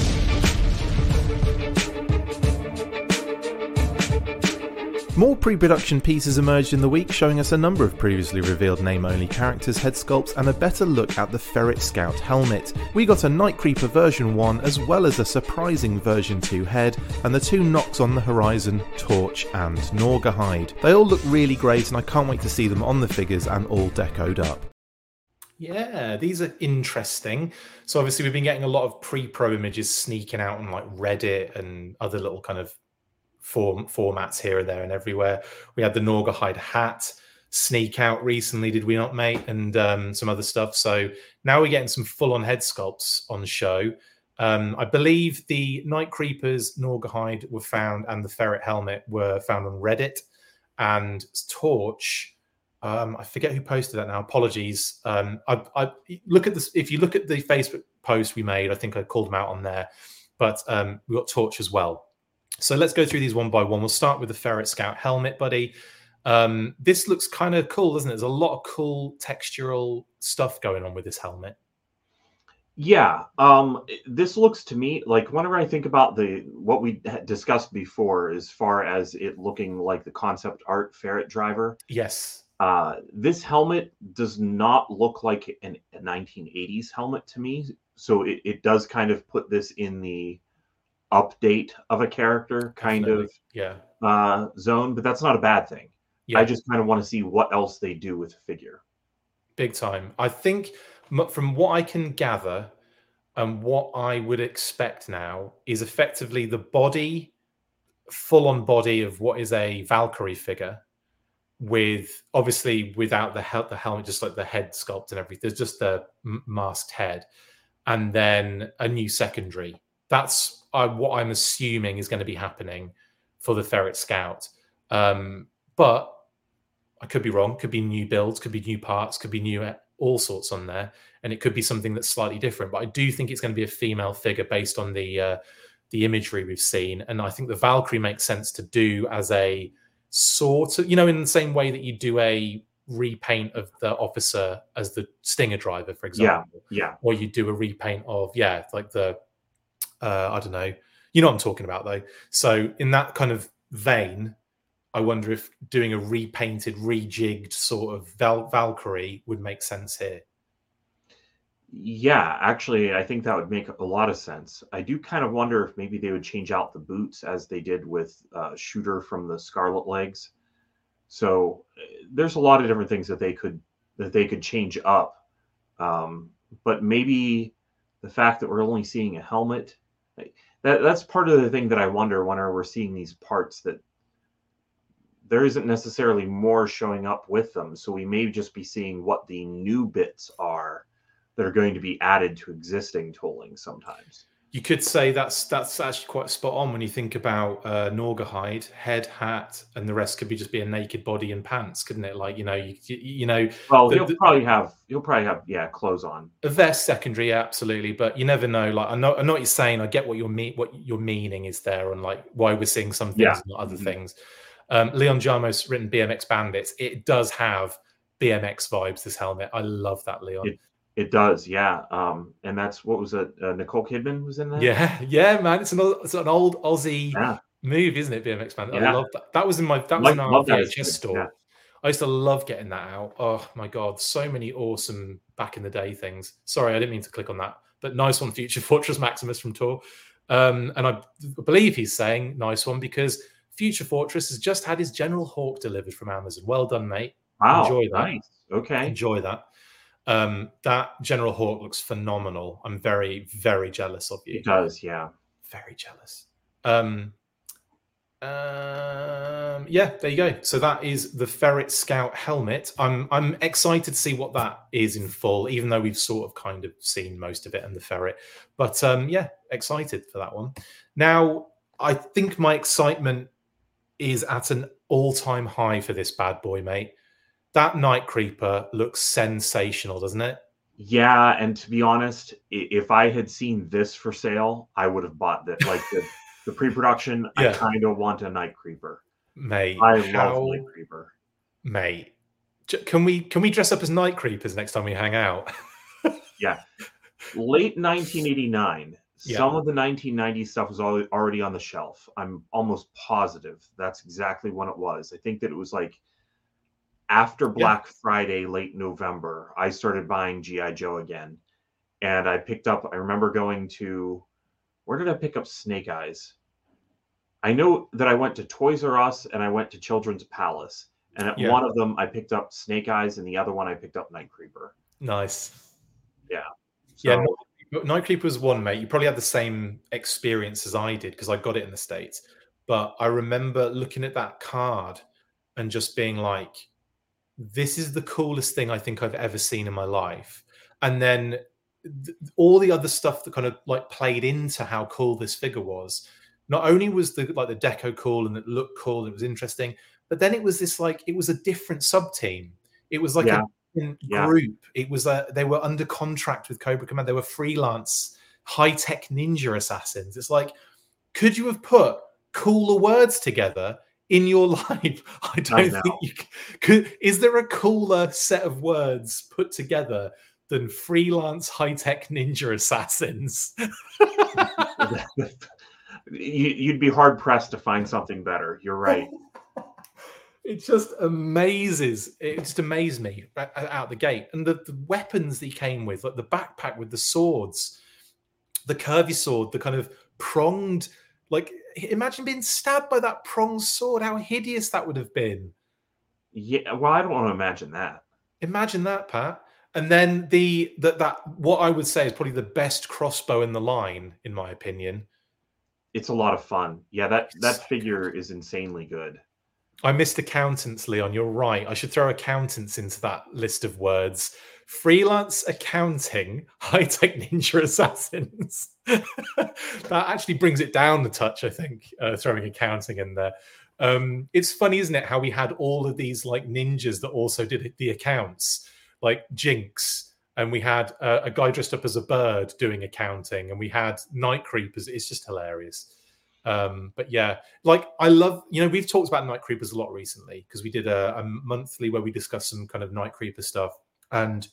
More pre-production pieces emerged in the week, showing us a number of previously revealed name-only characters, head sculpts, and a better look at the Ferret Scout helmet. We got a Night Creeper version one, as well as a surprising version two head, and the two Nox on the horizon, Torch and Norgahide. They all look really great, and I can't wait to see them on the figures and all decoed up. Yeah, these are interesting. So obviously we've been getting a lot of pre-pro images sneaking out on like Reddit and other little kind of Form, formats here and there and everywhere. We had the Norgahide hat sneak out recently, did we not, mate? And um, some other stuff. So now we're getting some full-on head sculpts on show. Um, I believe the Night Creeper's Norgahide were found and the Ferret helmet were found on Reddit. And Torch, um, I forget who posted that now. Apologies. Um, I, I look at this. If you look at the Facebook post we made, I think I called them out on there. But um, we got Torch as well. So let's go through these one by one. We'll start with the Ferret Scout helmet, buddy. Um, this looks kind of cool, doesn't it? There's a lot of cool textural stuff going on with this helmet. Yeah, um, this looks to me like, whenever I think about the what we had discussed before, as far as it looking like the concept art ferret driver. Yes. Uh, this helmet does not look like an, a nineteen eighties helmet to me. So it, it does kind of put this in the update of a character kind Definitely. of yeah uh, zone, but that's not a bad thing. Yeah. I just kind of want to see what else they do with the figure. Big time. I think from what I can gather and what I would expect now is effectively the body, full-on body of what is a Valkyrie figure, with obviously without the, hel- the helmet, just like the head sculpt and everything. There's just the m- masked head, and then a new secondary. That's uh, what I'm assuming is going to be happening for the Ferret Scout. Um, but I could be wrong. Could be new builds, could be new parts, could be new all sorts on there, and it could be something that's slightly different. But I do think it's going to be a female figure based on the uh, the imagery we've seen, and I think the Valkyrie makes sense to do as a sort of, you know, in the same way that you do a repaint of the officer as the Stinger driver, for example. Yeah, yeah. Or you do a repaint of, yeah, like the, uh, I don't know, you know what I'm talking about though. So in that kind of vein, I wonder if doing a repainted, rejigged sort of Val- Valkyrie would make sense here. Yeah, actually, I think that would make a lot of sense. I do kind of wonder if maybe they would change out the boots as they did with uh, Shooter from the Scarlet Legs. So there's a lot of different things that they could that they could change up. Um, but maybe the fact that we're only seeing a helmet, that that's part of the thing that I wonder when we're seeing these parts, that there isn't necessarily more showing up with them. So we may just be seeing what the new bits are that are going to be added to existing tooling sometimes. You could say that's that's actually quite spot on when you think about uh, Norgahide, head, hat, and the rest could be just be a naked body and pants, couldn't it? Like, you know, you, you know. Well, the, he'll probably have, he'll probably have, yeah, clothes on. A vest secondary, absolutely, but you never know. Like, I know, I know what you're saying. I get what your mean, what your meaning is there, and like why we're seeing some things yeah. and not other mm-hmm. things. Um, Leon Jarmos written B M X Bandits. It does have B M X vibes, this helmet. I love that, Leon. It, it does, yeah. Um, and that's, what was it? Uh, Nicole Kidman was in that? Yeah, yeah, man. It's an old, it's an old Aussie yeah. move, isn't it, B M X Bandits? Yeah. I love that. That was in my, that was like, in our V H S store. Yeah. I used to love getting that out. Oh, my God. So many awesome back in the day things. Sorry, I didn't mean to click on that. But nice one, Future Fortress Maximus from Tor. Um, and I believe he's saying nice one because Future Fortress has just had his General Hawk delivered from Amazon. Well done, mate. Wow, enjoy that. Nice. Okay, enjoy that. Um, that General Hawk looks phenomenal. I'm very, very jealous of you. It does, yeah, very jealous. Um, um, yeah, there you go. So that is the Ferret Scout helmet. I'm, I'm excited to see what that is in full, even though we've sort of kind of seen most of it and the ferret. But um, yeah, excited for that one. Now, I think my excitement is at an all-time high for this bad boy, mate. That Night Creeper looks sensational, doesn't it? Yeah, and to be honest, if I had seen this for sale, I would have bought that. Like the, the pre-production, yeah. I kind of want a Night Creeper, mate. I how... love Night Creeper, mate. Can we can we dress up as Night Creepers next time we hang out? Yeah, late nineteen eighty-nine. Yeah. Some of the nineteen nineties stuff was already on the shelf. I'm almost positive that's exactly when it was. I think that it was like after Black yeah. Friday, late November, I started buying G I. Joe again. And I picked up, I remember going to, where did I pick up Snake Eyes? I know that I went to Toys R Us and I went to Children's Palace. And at yeah. one of them, I picked up Snake Eyes, and the other one, I picked up Night Creeper. Nice. Yeah. So, yeah. No- Night Creeper was one, mate. You probably had the same experience as I did because I got it in the States. But I remember looking at that card and just being like, this is the coolest thing I think I've ever seen in my life. And then th- all the other stuff that kind of like played into how cool this figure was. Not only was the like the deco cool and it looked cool and it was interesting, but then it was this like, it was a different sub team. It was like yeah. a Yeah. group. It was a, they were under contract with Cobra Command. They were freelance high-tech ninja assassins. It's like, could you have put cooler words together in your life? I don't I think you could. Is there a cooler set of words put together than freelance high-tech ninja assassins. You'd be hard-pressed to find something better. You're right. It just amazes. It just amazed me out the gate. And the, the weapons that he came with, like the backpack with the swords, the curvy sword, the kind of pronged, like, imagine being stabbed by that pronged sword. How hideous that would have been. Yeah, well, I don't want to imagine that. Imagine that, Pat. And then the that that what I would say is probably the best crossbow in the line, in my opinion. It's a lot of fun. Yeah, that, that so figure good. is insanely good. I missed accountants, Leon. You're right. I should throw accountants into that list of words. Freelance accounting, high-tech ninja assassins. That actually brings it down a touch, I think, uh, throwing accounting in there. Um, it's funny, isn't it, how we had all of these like ninjas that also did the accounts, like Jinx, and we had uh, a guy dressed up as a bird doing accounting, and we had Night Creepers. It's just hilarious. Um, but yeah, like I love, you know, we've talked about Night Creepers a lot recently because we did a, a monthly where we discussed some kind of Night Creeper stuff. And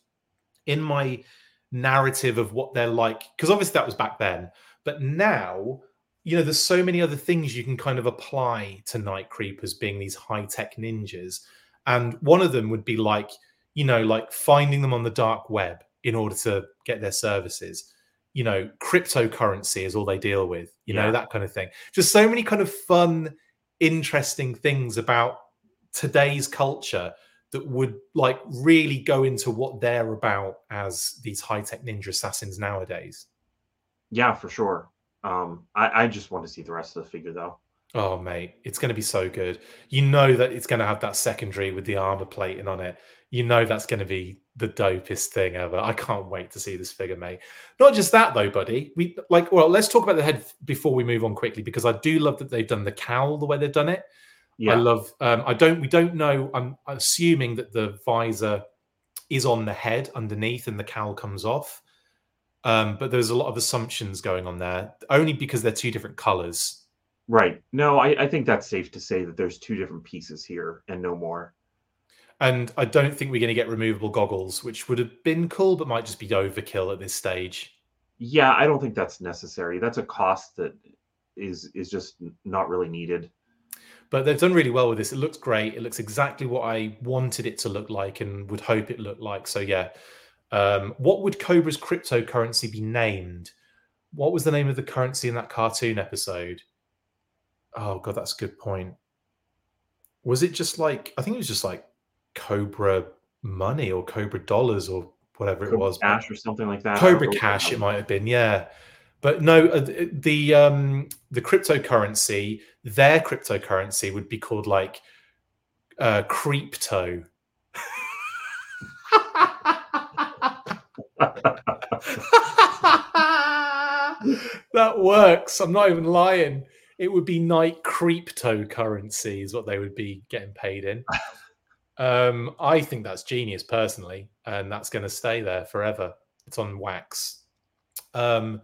in my narrative of what they're like, because obviously that was back then, but now, you know, there's so many other things you can kind of apply to Night Creepers being these high-tech ninjas. And one of them would be like, you know, like finding them on the dark web in order to get their services. You know, cryptocurrency is all they deal with, you yeah. know, that kind of thing. Just so many kind of fun, interesting things about today's culture that would like really go into what they're about as these high-tech ninja assassins nowadays. Yeah, for sure. Um, I, I just want to see the rest of the figure, though. Oh, mate, it's going to be so good. You know that it's going to have that secondary with the armor plating on it. You know that's going to be the dopest thing ever. I can't wait to see this figure, mate. Not just that, though, buddy. We like, well, let's talk about the head before we move on quickly, because I do love that they've done the cowl the way they've done it. Yeah. I love. Um, I don't. We don't know. I'm assuming that the visor is on the head underneath, and the cowl comes off. Um, but there's a lot of assumptions going on there, only because they're two different colors. Right. No, I, I think that's safe to say that there's two different pieces here and no more. And I don't think we're going to get removable goggles, which would have been cool, but might just be overkill at this stage. Yeah, I don't think that's necessary. That's a cost that is is just not really needed. But they've done really well with this. It looks great. It looks exactly what I wanted it to look like and would hope it looked like. So, yeah. Um, what would Cobra's cryptocurrency be named? What was the name of the currency in that cartoon episode? Oh, God, that's a good point. Was it just like, I think it was just like Cobra money or Cobra dollars or whatever Cobra it was. Cash or something like that. Cobra cash, know. It might have been, yeah. But no, the um, the cryptocurrency, their cryptocurrency would be called like uh, Creepto. That works. I'm not even lying. It would be night cryptocurrency is what they would be getting paid in. um, I think that's genius personally, and that's going to stay there forever. It's on wax. Um,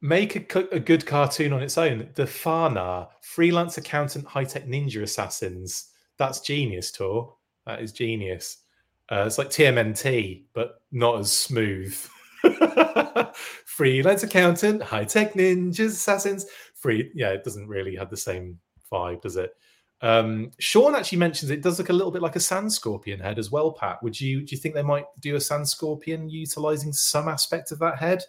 make a, a good cartoon on its own. The Fana, freelance accountant, high-tech ninja assassins. That's genius, Tor. That is genius. Uh, it's like T M N T, but not as smooth. Freelance accountant, high-tech ninjas, assassins. Free, yeah, it doesn't really have the same vibe, does it? Um, Sean actually mentions it does look a little bit like a sand scorpion head as well, Pat. Would you do you think they might do a sand scorpion utilizing some aspect of that head?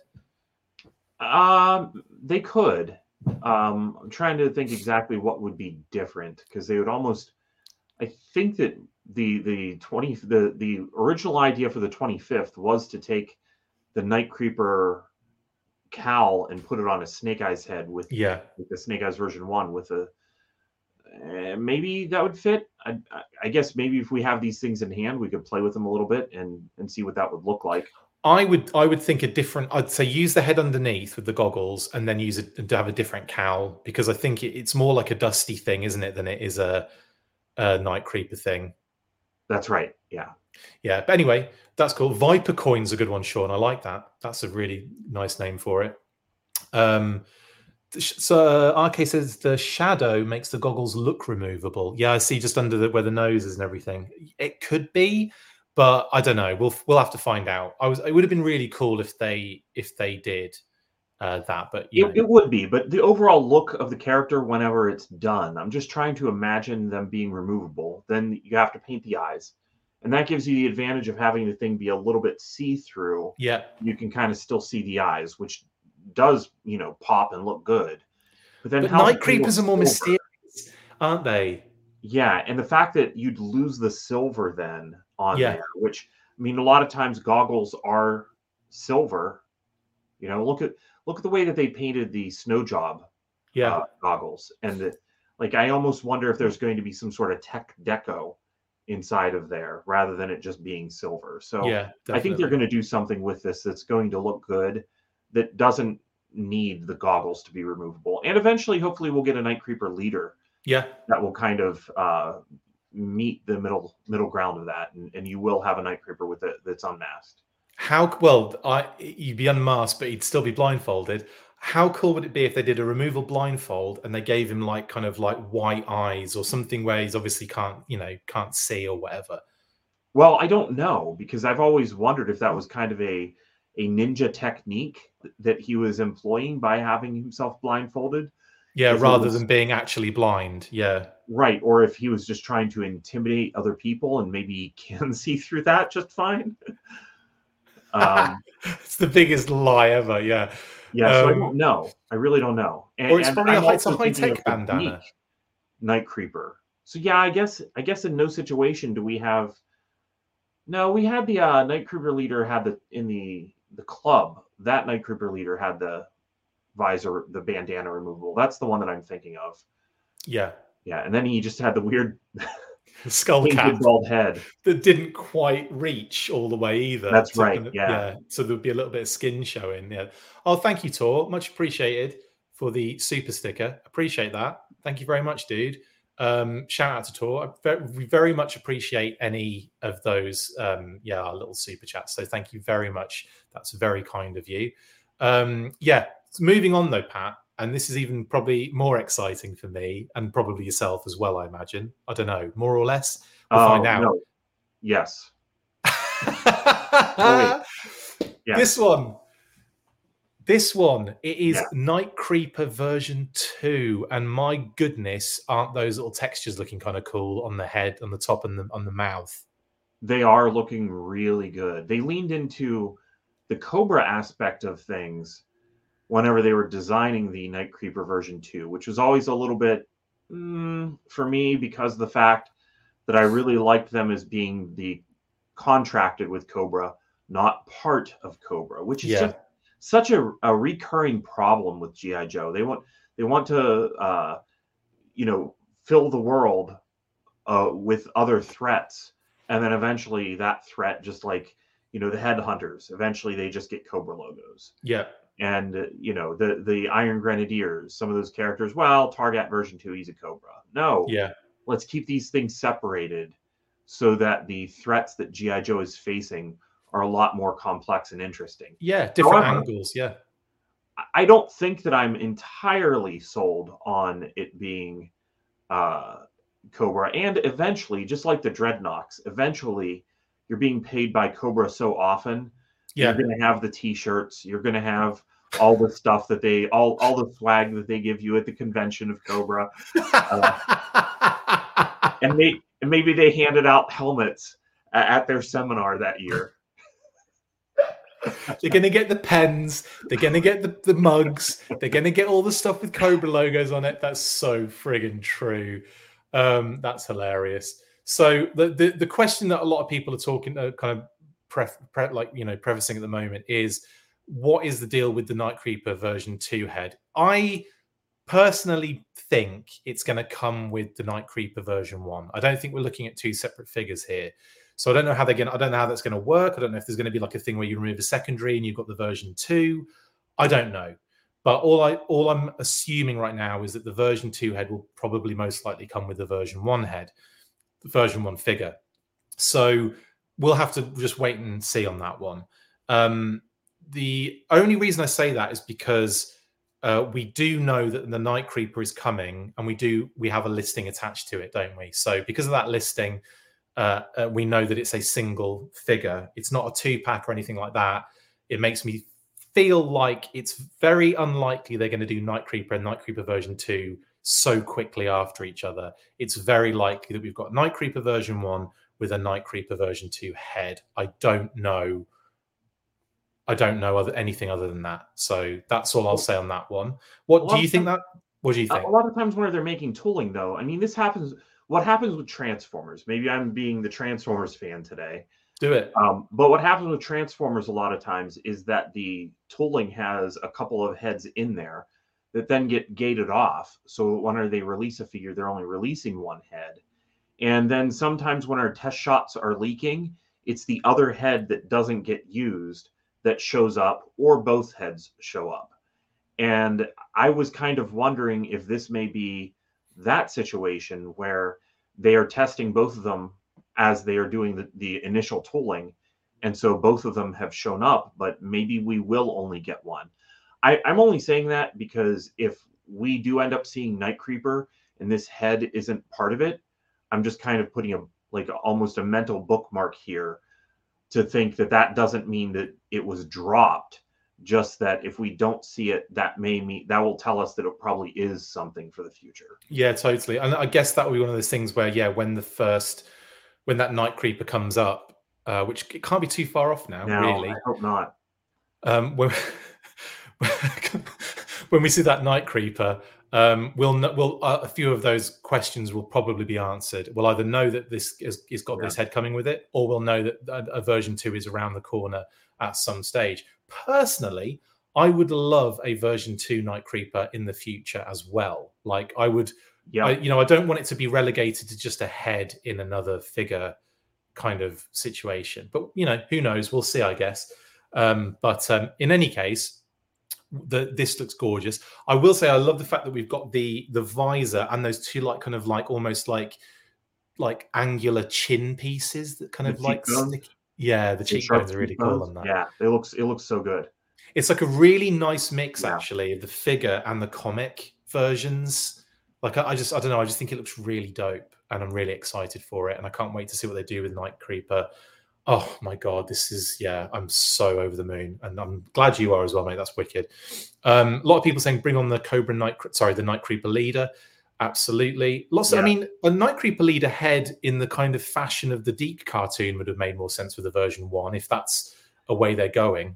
Um, they could. Um, I'm trying to think exactly what would be different, because they would almost. I think that the the twenty the the original idea for the twenty-fifth was to take the Night Creeper cowl and put it on a Snake Eyes head with yeah with the Snake Eyes version one with a uh, maybe that would fit. I, I guess maybe if we have these things in hand, we could play with them a little bit and and see what that would look like. I would I would think a different. I'd say use the head underneath with the goggles and then use it to have a different cowl, because I think it, it's more like a Dusty thing, isn't it, than it is a. Uh, Night Creeper thing. That's right. Yeah. Yeah. But anyway, that's cool. Viper Coin's a good one, Sean. I like that. That's a really nice name for it. Um, so uh, R K says the shadow makes the goggles look removable. Yeah, I see, just under the, where the nose is and everything. It could be, But I don't know. We'll we'll have to find out. I was. It would have been really cool if they if they did uh, that. But you it, know. it would be. But the overall look of the character, whenever it's done, I'm just trying to imagine them being removable. Then you have to paint the eyes, and that gives you the advantage of having the thing be a little bit see-through. Yeah, you can kind of still see the eyes, which does you know pop and look good. But then but night creepers are more mysterious, aren't they? Yeah, and the fact that you'd lose the silver then on yeah. there, which, I mean, a lot of times goggles are silver. You know, look at look at the way that they painted the snow job yeah. uh, goggles. And, the, like, I almost wonder if there's going to be some sort of tech deco inside of there rather than it just being silver. So yeah, I think they're going to do something with this that's going to look good, that doesn't need the goggles to be removable. And eventually, hopefully, we'll get a Night Creeper leader. Yeah, that will kind of uh, meet the middle middle ground of that, and, and you will have a Night Creeper with it that's unmasked. How well I you'd be unmasked, but he'd still be blindfolded. How cool would it be if they did a removal blindfold and they gave him like kind of like white eyes or something where he's obviously can't you know can't see or whatever? Well, I don't know, because I've always wondered if that was kind of a a ninja technique that he was employing by having himself blindfolded. Yeah, if rather was, than being actually blind. Yeah. Right. Or if he was just trying to intimidate other people and maybe he can see through that just fine. Um, it's the biggest lie ever. Yeah. Yeah. Um, so I don't know. I really don't know. And, or it's and probably a, it's a high tech bandana. Night Creeper. So, yeah, I guess, I guess in no situation do we have. No, we had the uh, Night Creeper leader had the in the, the club. That Night Creeper leader had the visor, the bandana removable. That's the one that I'm thinking of. Yeah. Yeah. And then he just had the weird skull cap, bald head that didn't quite reach all the way either. That's so right. Gonna, yeah. yeah. So there'd be a little bit of skin showing. Yeah. Oh, thank you, Tor. Much appreciated for the super sticker. Appreciate that. Thank you very much, dude. Um, shout out to Tor. I very, very much appreciate any of those. Um, yeah. Our little super chats. So thank you very much. That's very kind of you. Um, yeah. Moving on though, Pat, and this is even probably more exciting for me and probably yourself as well, I imagine. I don't know, more or less. We'll oh, find out. No. Yes. oh, yeah. This one. This one. It is yeah. Night Creeper version two. And my goodness, aren't those little textures looking kind of cool on the head, on the top, and the, on the mouth? They are looking really good. They leaned into the Cobra aspect of things whenever they were designing the Night Creeper version two, which was always a little bit mm, for me, because of the fact that I really liked them as being the contracted with Cobra, not part of Cobra, which is yeah. just such a, a recurring problem with G I. Joe. They want they want to uh, you know fill the world uh, with other threats, and then eventually that threat, just like you know the headhunters, eventually they just get Cobra logos. Yeah. And, uh, you know, the, the Iron Grenadiers, some of those characters, well, Target version two, he's a Cobra. No. Yeah. Let's keep these things separated so that the threats that G I. Joe is facing are a lot more complex and interesting. Yeah, different However, angles, yeah. I don't think that I'm entirely sold on it being uh, Cobra. And eventually, just like the Dreadnoks, eventually you're being paid by Cobra so often. Yeah. You're going to have the T-shirts. You're going to have all the stuff that they, all all the swag that they give you at the convention of Cobra. Uh, and, they, and maybe they handed out helmets at their seminar that year. They're going to get the pens. They're going to get the, the mugs. They're going to get all the stuff with Cobra logos on it. That's so friggin' true. Um, that's hilarious. So the, the, the question that a lot of people are talking uh, kind of, Pref, pre, like you know, prefacing at the moment is, what is the deal with the Night Creeper version two head? I personally think it's going to come with the Night Creeper version one. I don't think we're looking at two separate figures here, so I don't know how they're going. I don't know how that's going to work. I don't know if there's going to be like a thing where you remove a secondary and you've got the version two. I don't know, but all I all I'm assuming right now is that the version two head will probably most likely come with the version one head, the version one figure. So we'll have to just wait and see on that one. Um, the only reason I say that is because uh, we do know that the Night Creeper is coming, and we do we have a listing attached to it, don't we? So because of that listing, uh, uh, we know that it's a single figure. It's not a two-pack or anything like that. It makes me feel like it's very unlikely they're going to do Night Creeper and Night Creeper version two so quickly after each other. It's very likely that we've got Night Creeper version one with a Night Creeper version two head. I don't know. I don't know other, anything other than that. So that's all I'll say on that one. What do you think that? What do you think? A lot of times when they're making tooling, though, I mean, this happens. What happens with Transformers? Maybe I'm being the Transformers fan today. Do it. Um, but what happens with Transformers a lot of times is that the tooling has a couple of heads in there that then get gated off. So when they release a figure, they're only releasing one head. And then sometimes when our test shots are leaking, it's the other head that doesn't get used that shows up, or both heads show up. And I was kind of wondering if this may be that situation where they are testing both of them as they are doing the, the initial tooling. And so both of them have shown up, but maybe we will only get one. I, I'm only saying that because if we do end up seeing Night Creeper and this head isn't part of it, I'm just kind of putting a like almost a mental bookmark here to think that that doesn't mean that it was dropped. Just that if we don't see it, that may mean that will tell us that it probably is something for the future. Yeah, totally. And I guess that would be one of those things where, yeah, when the first, when that Night Creeper comes up, uh, which it can't be too far off now, no, really. I hope not. Um, when, when we see that Night Creeper, um, we'll we'll uh, a few of those questions will probably be answered. We'll either know that this is, is got yeah. this head coming with it, or we'll know that a, a version two is around the corner at some stage. Personally, I would love a version two Night Creeper in the future as well. Like I would, yeah. I, you know, I don't want it to be relegated to just a head in another figure kind of situation. But you know, who knows? We'll see, I guess. Um, but um, in any case, the, this looks gorgeous. I will say, I love the fact that we've got the the visor and those two like kind of like almost like like angular chin pieces that kind the of like stick. Yeah, the cheekbones are really cool on that. Yeah, it looks it looks so good. It's like a really nice mix, yeah. actually, of the figure and the comic versions. Like, I, I just, I don't know, I just think it looks really dope, and I'm really excited for it, and I can't wait to see what they do with Night Creeper. Oh, my God, this is, yeah, I'm so over the moon, and I'm glad you are as well, mate. That's wicked. Um, a lot of people saying, bring on the Cobra Night, sorry, the Night Creeper leader. Absolutely. Lots of, yeah. I mean, a Night Creeper leader head in the kind of fashion of the Deke cartoon would have made more sense with the version one, if that's a way they're going.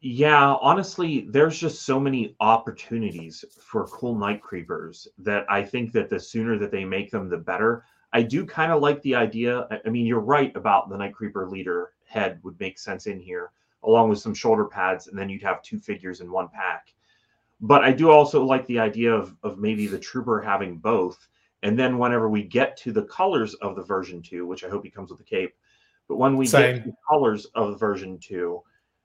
Yeah, honestly, there's just so many opportunities for cool Night Creepers that I think that the sooner that they make them, the better. I do kind of like the idea. I mean, you're right about the Night Creeper leader head would make sense in here, along with some shoulder pads, and then you'd have two figures in one pack. But I do also like the idea of, of maybe the Trooper having both. And then whenever we get to the colors of the version two, which I hope he comes with a cape, but when we Same. get to the colors of the version two,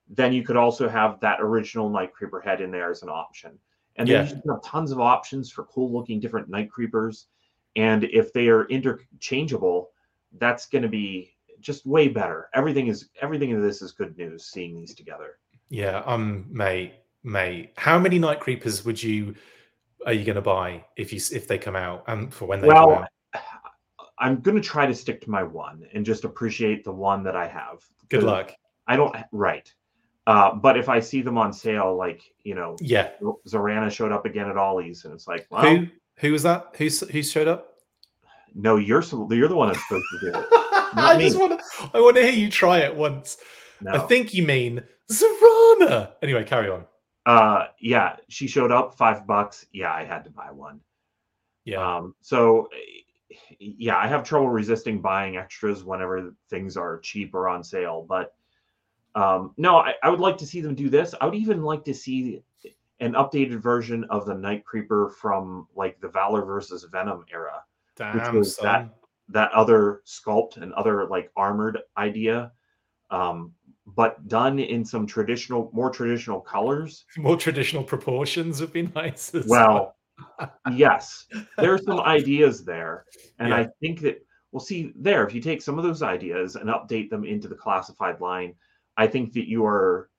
then you could also have that original Night Creeper head in there as an option. And then yeah. you have tons of options for cool looking different Night Creepers. And if they are interchangeable, that's going to be just way better. Everything is everything in this is good news, seeing these together. Yeah, um, mate. Mate, how many Night Creepers would you are you going to buy if you if they come out and for when they well, come out? I'm going to try to stick to my one and just appreciate the one that I have. Good luck. I don't right, uh, but if I see them on sale, like you know, yeah, Zorana showed up again at Ollie's, and it's like, wow. who who was that? Who's who showed up? No, you're you're the one that's supposed to do it. I me. just want to I want to hear you try it once. No. I think you mean Zorana. Anyway, carry on. Uh, yeah, she showed up, five bucks. Yeah, I had to buy one. Yeah. Um, so, yeah, I have trouble resisting buying extras whenever things are cheap or on sale. But um, no, I, I would like to see them do this. I would even like to see an updated version of the Night Creeper from like the Valor versus Venom era, Damn, which was son. that that other sculpt and other like armored idea. Um, but done in some traditional, more traditional colors. More traditional proportions would be nice as well. well. Yes, there are some ideas there. And yeah. I think that, well, see there, if you take some of those ideas and update them into the classified line, I think that you are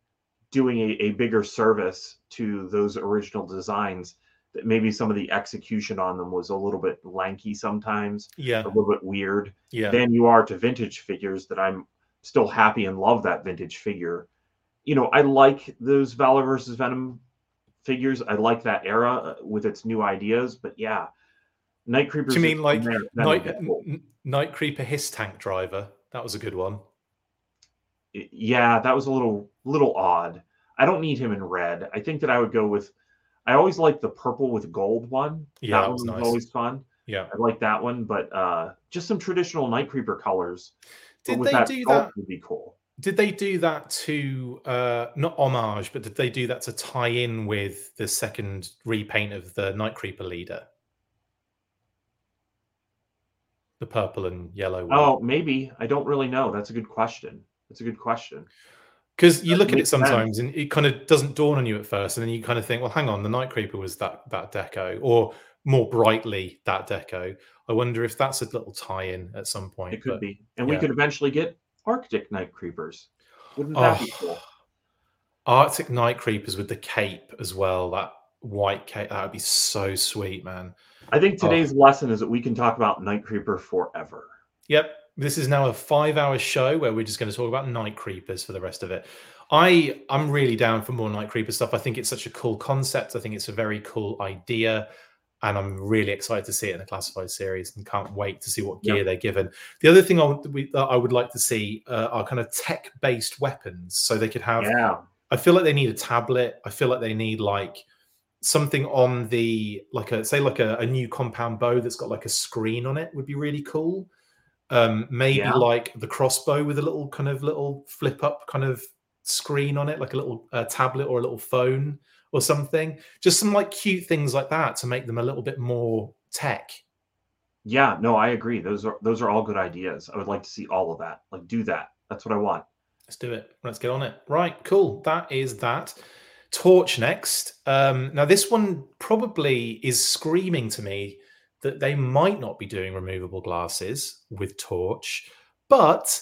doing a, a bigger service to those original designs that maybe some of the execution on them was a little bit lanky sometimes, yeah, a little bit weird, yeah, than you are to vintage figures that I'm still happy and love that vintage figure. You know, I like those Valor versus Venom figures. I like that era with its new ideas, but yeah, Night Creeper. Do you mean like Night, Night Creeper Hiss Tank Driver? That was a good one. Yeah, that was a little little odd. I don't need him in red. I think that I would go with, I always like the purple with gold one. Yeah, that one's nice. Always fun. Yeah, I like that one, but uh, just some traditional Night Creeper colors. Did they that do that? Would be cool. Did they do that to, uh, not homage, but did they do that to tie in with the second repaint of the Night Creeper leader? The purple and yellow one. Oh, maybe. I don't really know. That's a good question. That's a good question. Because you look at it sometimes sense. And it kind of doesn't dawn on you at first. And then you kind of think, well, hang on, the Night Creeper was that that deco, or more brightly that deco. I wonder if that's a little tie-in at some point. It could but, be. And yeah. we could eventually get Arctic Night Creepers. Wouldn't that oh, be cool? Arctic Night Creepers with the cape as well, that white cape. That would be so sweet, man. I think today's oh. lesson is that we can talk about Night Creeper forever. Yep. This is now a five-hour show where we're just going to talk about Night Creepers for the rest of it. I, I'm really down for more Night Creeper stuff. I think it's such a cool concept. I think it's a very cool idea. And I'm really excited to see it in a Classified series and can't wait to see what gear yep. they're given. The other thing I would, we, that I would like to see uh, are kind of tech-based weapons. So they could have... Yeah. I feel like they need a tablet. I feel like they need, like... something on the, like a, say like a, a new compound bow that's got like a screen on it would be really cool. Um, maybe yeah. like the crossbow with a little kind of little flip up kind of screen on it, like a little uh, tablet or a little phone or something. Just some like cute things like that to make them a little bit more tech. Yeah, no, I agree. Those are, those are all good ideas. I would like to see all of that. Like do that. That's what I want. Let's do it. Let's get on it. Right. Cool. That is that. Torch next. Um, now, this one probably is screaming to me that they might not be doing removable glasses with Torch. But,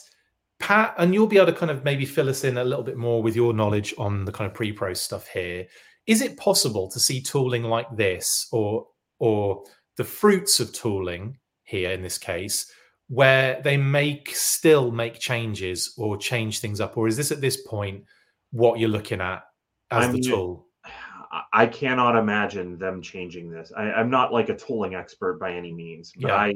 Pat, and you'll be able to kind of maybe fill us in a little bit more with your knowledge on the kind of pre-pro stuff here. Is it possible to see tooling like this or, or the fruits of tooling here in this case where they make still make changes or change things up? Or is this at this point what you're looking at? As I mean, the tool. I cannot imagine them changing this. I, I'm not like a tooling expert by any means, but yeah. I,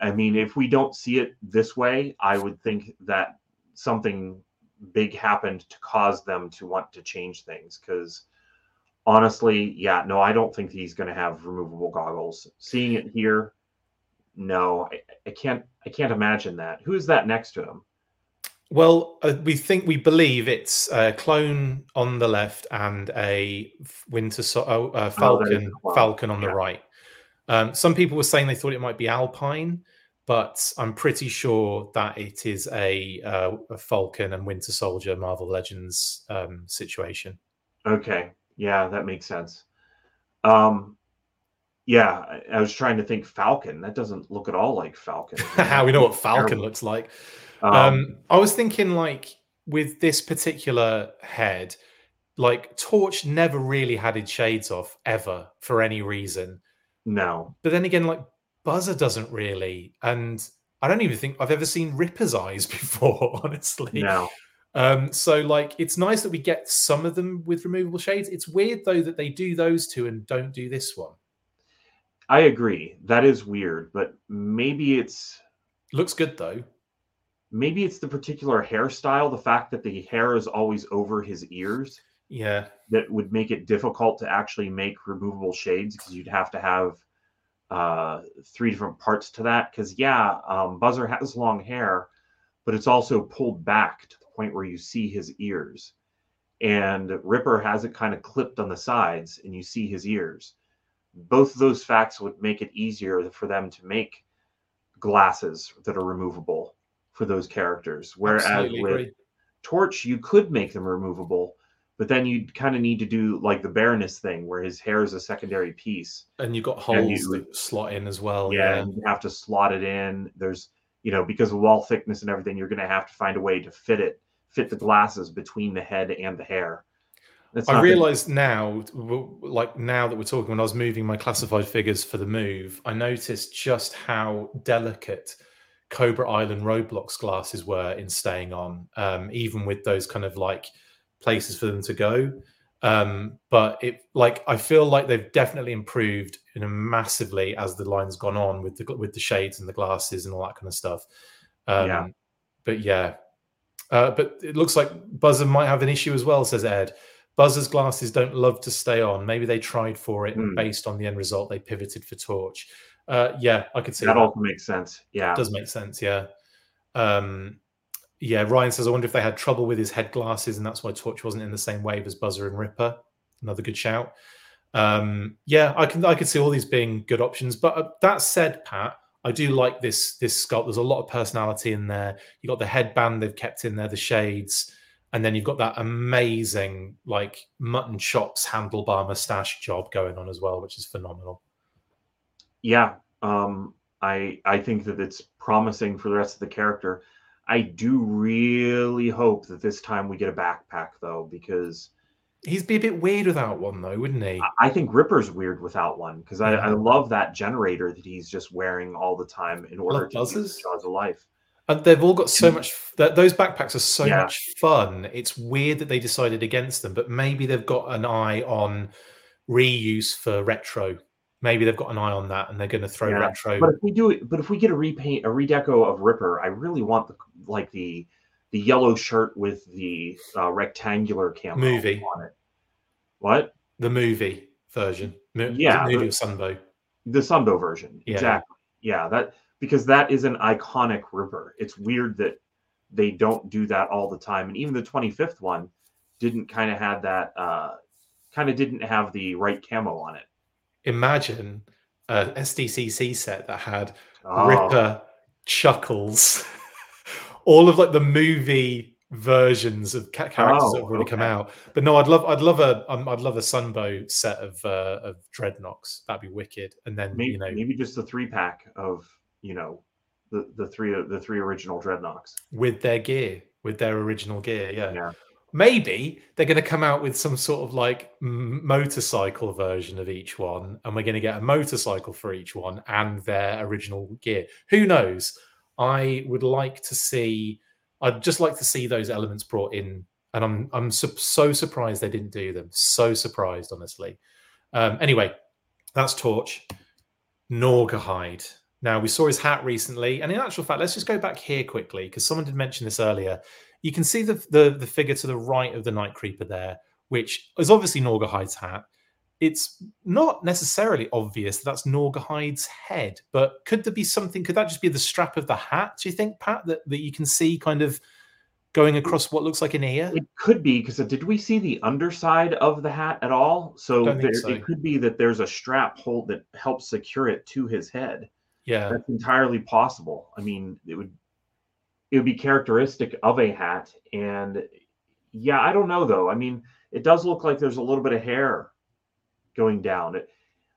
I mean, if we don't see it this way, I would think that something big happened to cause them to want to change things. Because honestly, yeah, no, I don't think he's going to have removable goggles. Seeing it here, no, I, I can't. I can't imagine that. Who is that next to him? Well, uh, we think we believe it's a clone on the left and a winter so- uh, uh, falcon oh, wow. falcon on yeah. the right. Um, some people were saying they thought it might be Alpine, but I'm pretty sure that it is a, uh, a Falcon and Winter Soldier Marvel Legends um, situation. Okay, yeah, that makes sense. Um, yeah, I, I was trying to think Falcon. That doesn't look at all like Falcon. We know what Falcon terrible. looks like. Um, um, I was thinking, like, with this particular head, like, Torch never really had its shades off, ever, for any reason. No. But then again, like, Buzzer doesn't really. And I don't even think I've ever seen Ripper's eyes before, honestly. No. Um, so, like, it's nice that we get some of them with removable shades. It's weird, though, that they do those two and don't do this one. I agree. That is weird, but maybe it's... Looks good, though. Maybe it's the particular hairstyle, the fact that the hair is always over his ears. Yeah. That would make it difficult to actually make removable shades because you'd have to have uh, three different parts to that. Because, yeah, um, Buzzer has long hair, but it's also pulled back to the point where you see his ears. And Ripper has it kind of clipped on the sides and you see his ears. Both of those facts would make it easier for them to make glasses that are removable for those characters, whereas Absolutely with agree. Torch you could make them removable, but then you kind of need to do like the Baroness thing where his hair is a secondary piece and you've got holes that slot in as well. Yeah, yeah. And you have to slot it in. There's, you know, because of wall thickness and everything, you're going to have to find a way to fit it fit the glasses between the head and the hair. That's I realised now, like now that we're talking, when I was moving my classified figures for the move, I noticed just how delicate Cobra Island Roblox glasses were in staying on, um, even with those kind of like places for them to go. Um, but it, like, I feel like they've definitely improved in a massively as the line's gone on with the with the shades and the glasses and all that kind of stuff. Um, yeah. But yeah, uh, but it looks like Buzzer might have an issue as well, says Ed. Buzzer's glasses don't love to stay on. Maybe they tried for it, mm. and based on the end result, they pivoted for Torch. Uh, yeah, I could see that. That also makes sense. Yeah, it does make sense. Yeah. Um, yeah, Ryan says, I wonder if they had trouble with his head glasses, and that's why Torch wasn't in the same wave as Buzzer and Ripper. Another good shout. Um, yeah, I can I could see all these being good options. But uh, that said, Pat, I do like this this sculpt. There's a lot of personality in there. You got the headband they've kept in there, the shades. And then you've got that amazing, like, mutton chops handlebar mustache job going on as well, which is phenomenal. Yeah, um, I I think that it's promising for the rest of the character. I do really hope that this time we get a backpack, though, because... He'd be a bit weird without one, though, wouldn't he? I, I think Ripper's weird without one, because yeah. I, I love that generator that he's just wearing all the time in order to keep the jaws alive. And they've all got so much... Those backpacks are so yeah. much fun. It's weird that they decided against them, but maybe they've got an eye on reuse for retro. Maybe they've got an eye on that, and they're going to throw yeah. retro. But if we do, but if we get a repaint, a redeco of Ripper, I really want the like the the yellow shirt with the uh, rectangular camo movie on it. What? The movie version. Mo- yeah, the movie of Sunbow. The Sunbow version, yeah. exactly. Yeah, that. Because that is an iconic Ripper. It's weird that they don't do that all the time. And even the twenty-fifth one didn't kind of have that, uh, kind of didn't have the right camo on it. Imagine an S D C C set that had oh. Ripper, Chuckles, all of like the movie versions of characters oh, that have already okay. come out. But no, I'd love, I'd love a, um, I'd love a Sunbow set of uh, of Dreadnoks. That'd be wicked. And then maybe, you know, maybe just a three pack of. You know, the, the three the three original Dreadnoks with their gear, with their original gear. Yeah, yeah. Maybe they're going to come out with some sort of like motorcycle version of each one, and we're going to get a motorcycle for each one and their original gear. Who knows? I would like to see. I'd just like to see those elements brought in, and I'm I'm su- so surprised they didn't do them. So surprised, honestly. Um, anyway, that's Torch. Naugahyde. Now, we saw his hat recently, and in actual fact, let's just go back here quickly, because someone did mention this earlier. You can see the, the, the figure to the right of the Night Creeper there, which is obviously Naugahyde's hat. It's not necessarily obvious that that's Naugahyde's head, but could there be something, could that just be the strap of the hat, do you think, Pat, that, that you can see kind of going across what looks like an ear? It could be, because did we see the underside of the hat at all? So, there, so it could be that there's a strap hold that helps secure it to his head. Yeah, that's entirely possible. I mean, it would it would be characteristic of a hat, and yeah, I don't know though. I mean, it does look like there's a little bit of hair going down. It,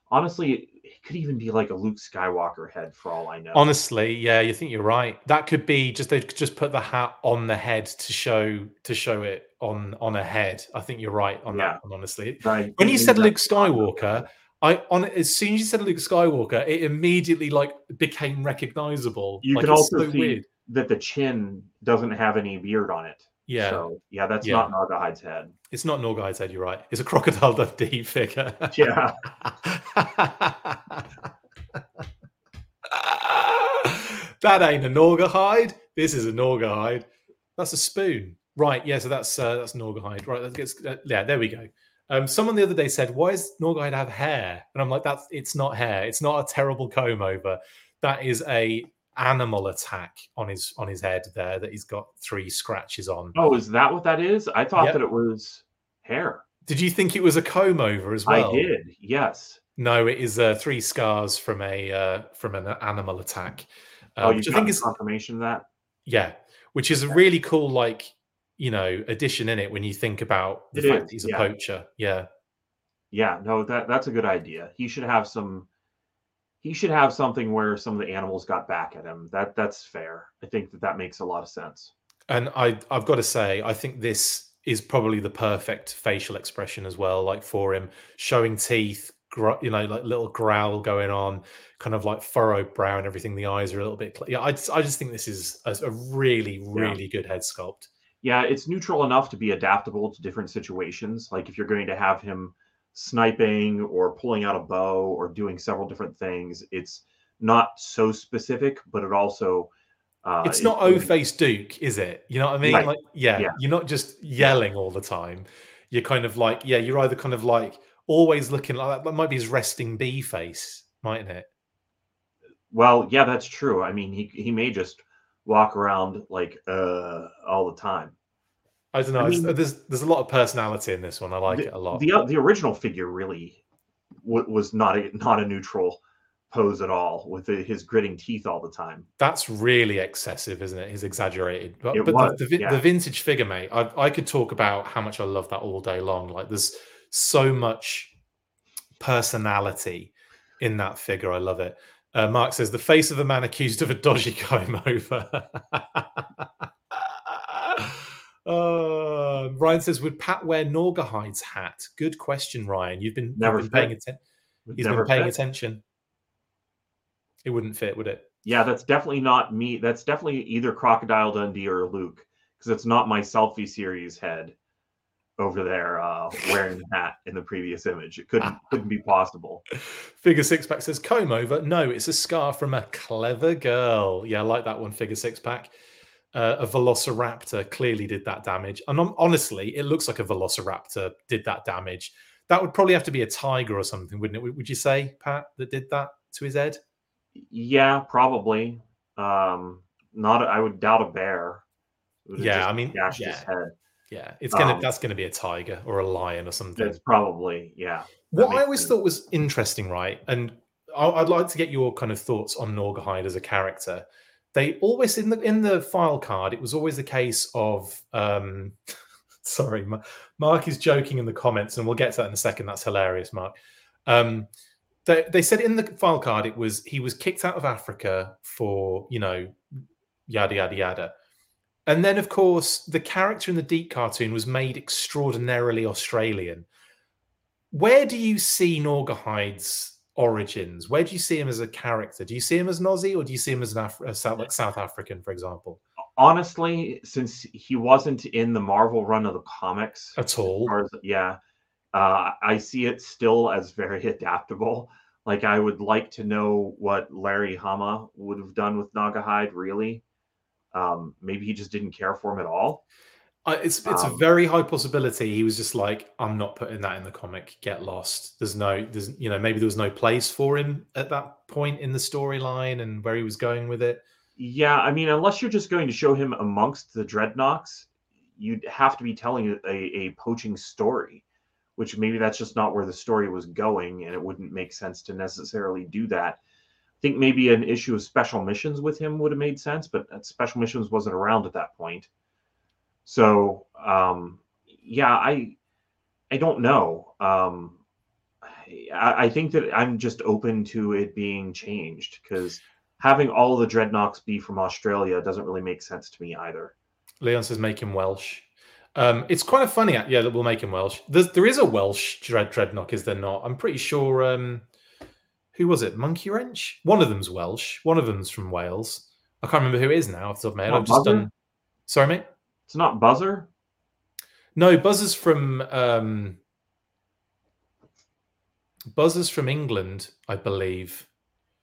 honestly, it, it could even be like a Luke Skywalker head, for all I know. Honestly, yeah, you think you're right. That could be just they just put the hat on the head to show to show it on on a head. I think you're right on yeah. that one, honestly, right. When you said Luke Skywalker. I on as soon as you said Luke Skywalker, it immediately like became recognizable. You like, can also so see weird. That the chin doesn't have any beard on it. Yeah, so yeah, that's yeah. not Naugahyde's head. It's not Naugahyde's head. You're right. It's a Crocodile Dundee figure. Yeah. That ain't a Naugahyde. This is a Naugahyde. That's a spoon, right? Yeah. So that's uh, that's Naugahyde, right? That gets uh, yeah. There we go. Um, someone the other day said, why does Naugahyde have hair? And I'm like, that's it's not hair. It's not a terrible comb over. That is a animal attack on his on his head there that he's got three scratches on. Oh, is that what that is? I thought yep. that it was hair. Did you think it was a comb over as well? I did, yes. No, it is uh, three scars from a uh, from an animal attack. Uh, oh, you got is, confirmation of that? Yeah, which is a really cool, like, you know, addition in it when you think about the it fact is, that he's yeah. a poacher. Yeah. Yeah, no, that that's a good idea. He should have some he should have something where some of the animals got back at him. That that's fair. I think that that makes a lot of sense. And I I've got to say, I think this is probably the perfect facial expression as well, like for him, showing teeth, gr- you know, like little growl going on, kind of like furrowed brow and everything. The eyes are a little bit. Cl- yeah, I just, I just think this is a, a really, really yeah. good head sculpt. Yeah, it's neutral enough to be adaptable to different situations. Like if you're going to have him sniping or pulling out a bow or doing several different things, it's not so specific, but it also. Uh, it's not it, O-Face Duke, is it? You know what I mean? Right. Like, yeah, yeah, you're not just yelling all the time. You're kind of like, yeah, you're either kind of like always looking like that. That might be his resting bee face, mightn't it? Well, yeah, that's true. I mean, he he may just walk around like uh, all the time. I don't know. I mean, there's there's a lot of personality in this one. I like the, it a lot. The the original figure really w- was not a, not a neutral pose at all, with his gritting teeth all the time. That's really excessive, isn't it? He's exaggerated. But, it but was, the, the, yeah. the vintage figure, mate, I, I could talk about how much I love that all day long. Like, there's so much personality in that figure. I love it. Uh, Mark says, the face of a man accused of a dodgy comb over. uh, Ryan says, would Pat wear Norgahyde's hat? Good question, Ryan. You've been, never you've been paying attention. He's never been paying fit. attention. It wouldn't fit, would it? Yeah, that's definitely not me. That's definitely either Crocodile Dundee or Luke, because it's not my Selfie Series head over there uh, wearing that in the previous image. It couldn't couldn't be possible. Figure Six Pack says, comb over. No, it's a scar from a clever girl. Yeah, I like that one, Figure Six Pack. Uh, a Velociraptor clearly did that damage. And I'm, honestly, it looks like a Velociraptor did that damage. That would probably have to be a tiger or something, wouldn't it? Would you say, Pat, that did that to his head? Yeah, probably. Um, not. A, I would doubt a bear. Yeah, I mean, yeah, his head. yeah. It's gonna. Um, that's gonna be a tiger or a lion or something. It's probably. Yeah. What I always sense. thought was interesting, right? And I'd like to get your kind of thoughts on Norgahyde as a character. They always in the in the file card. It was always the case of. Um, sorry, Mark is joking in the comments, and we'll get to that in a second. That's hilarious, Mark. Um, They, they said in the file card it was he was kicked out of Africa for, you know, yada, yada, yada. And then, of course, the character in the Deep cartoon was made extraordinarily Australian. Where do you see Norgahyde's origins? Where do you see him as a character? Do you see him as an Aussie, or do you see him as an Af- a South, like South African, for example? Honestly, since he wasn't in the Marvel run of the comics. At all. As far as, yeah. Uh, I see it still as very adaptable. Like, I would like to know what Larry Hama would have done with Norgahyde, really. Um, maybe he just didn't care for him at all. Uh, it's it's um, a very high possibility. He was just like, I'm not putting that in the comic. Get lost. There's no, there's you know, maybe there was no place for him at that point in the storyline and where he was going with it. Yeah, I mean, unless you're just going to show him amongst the Dreadnoks, you'd have to be telling a, a poaching story. Which maybe that's just not where the story was going, and it wouldn't make sense to necessarily do that. I think maybe an issue of special missions with him would have made sense, but special missions wasn't around at that point. So, um, yeah, I I don't know. Um, I, I think that I'm just open to it being changed, because having all the Dreadnoks be from Australia doesn't really make sense to me either. Leon says make him Welsh. Um, it's kind of funny, yeah, that we'll make him Welsh. There's, there is a Welsh dread, dreadnought, is there not? I'm pretty sure, um, who was it? Monkey Wrench? One of them's Welsh. One of them's from Wales. I can't remember who it is now off the top of my head. I've just done... Sorry, mate? It's not Buzzer? No, Buzzer's from... Um... Buzzer's from England, I believe.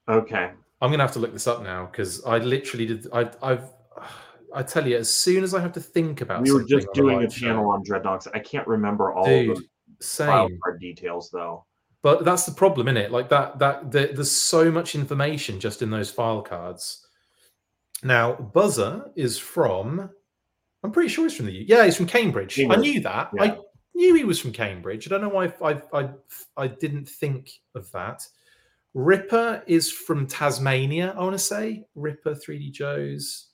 Okay. I'm going to have to look this up now, because I literally did... I, I've... I tell you, as soon as I have to think about, we were something just doing a channel show on Dreadnoks. I can't remember all Dude, of the file card details, though. But that's the problem, isn't it? Like that, that the, there's so much information just in those file cards. Now, Buzzer is from. I'm pretty sure he's from the. Yeah, he's from Cambridge. Cambridge. I knew that. Yeah. I knew he was from Cambridge. I don't know why I I, I I didn't think of that. Ripper is from Tasmania. I want to say Ripper three D Joes.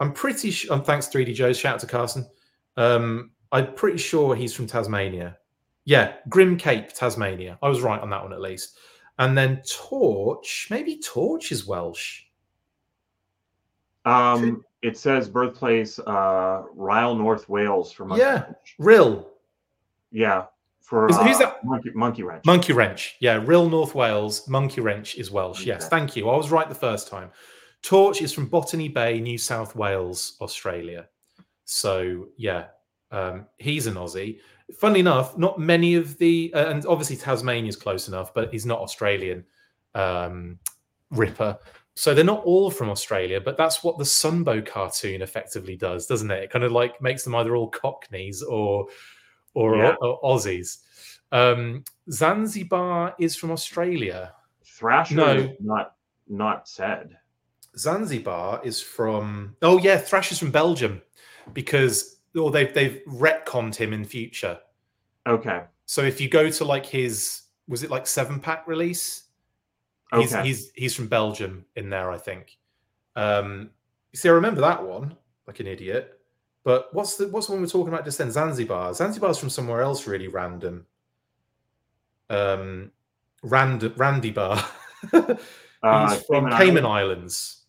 I'm pretty sure, um, thanks three D Joes, shout out to Carson. Um, I'm pretty sure he's from Tasmania. Yeah, Grim Cape, Tasmania. I was right on that one at least. And then Torch, maybe Torch is Welsh. Um, It says birthplace, uh, Ryle, North Wales for Monkey yeah. Wrench. Rill. Yeah, for is, uh, who's that? Monkey, Monkey Wrench. Monkey Wrench, yeah. Rill, North Wales. Monkey Wrench is Welsh. Okay. Yes, thank you. I was right the first time. Torch is from Botany Bay, New South Wales, Australia. So, yeah, um, he's an Aussie. Funnily enough, not many of the... Uh, and obviously Tasmania is close enough, but he's not Australian, um, Ripper. So they're not all from Australia, but that's what the Sunbow cartoon effectively does, doesn't it? It kind of like makes them either all Cockneys or or, yeah. or, or Aussies. Um, Zanzibar is from Australia. Thrasher no. is not, not said. Zanzibar is from... Oh, yeah, Thrasher's from Belgium because or they've, they've retconned him in future. Okay. So if you go to like his... Was it like seven-pack release? He's, okay. he's he's from Belgium in there, I think. Um, see, I remember that one like an idiot. But what's the what's the one we're talking about just then? Zanzibar. Zanzibar's from somewhere else really random. Um, Rand Randy Bar. he's uh, from Cayman, Cayman Island. Islands.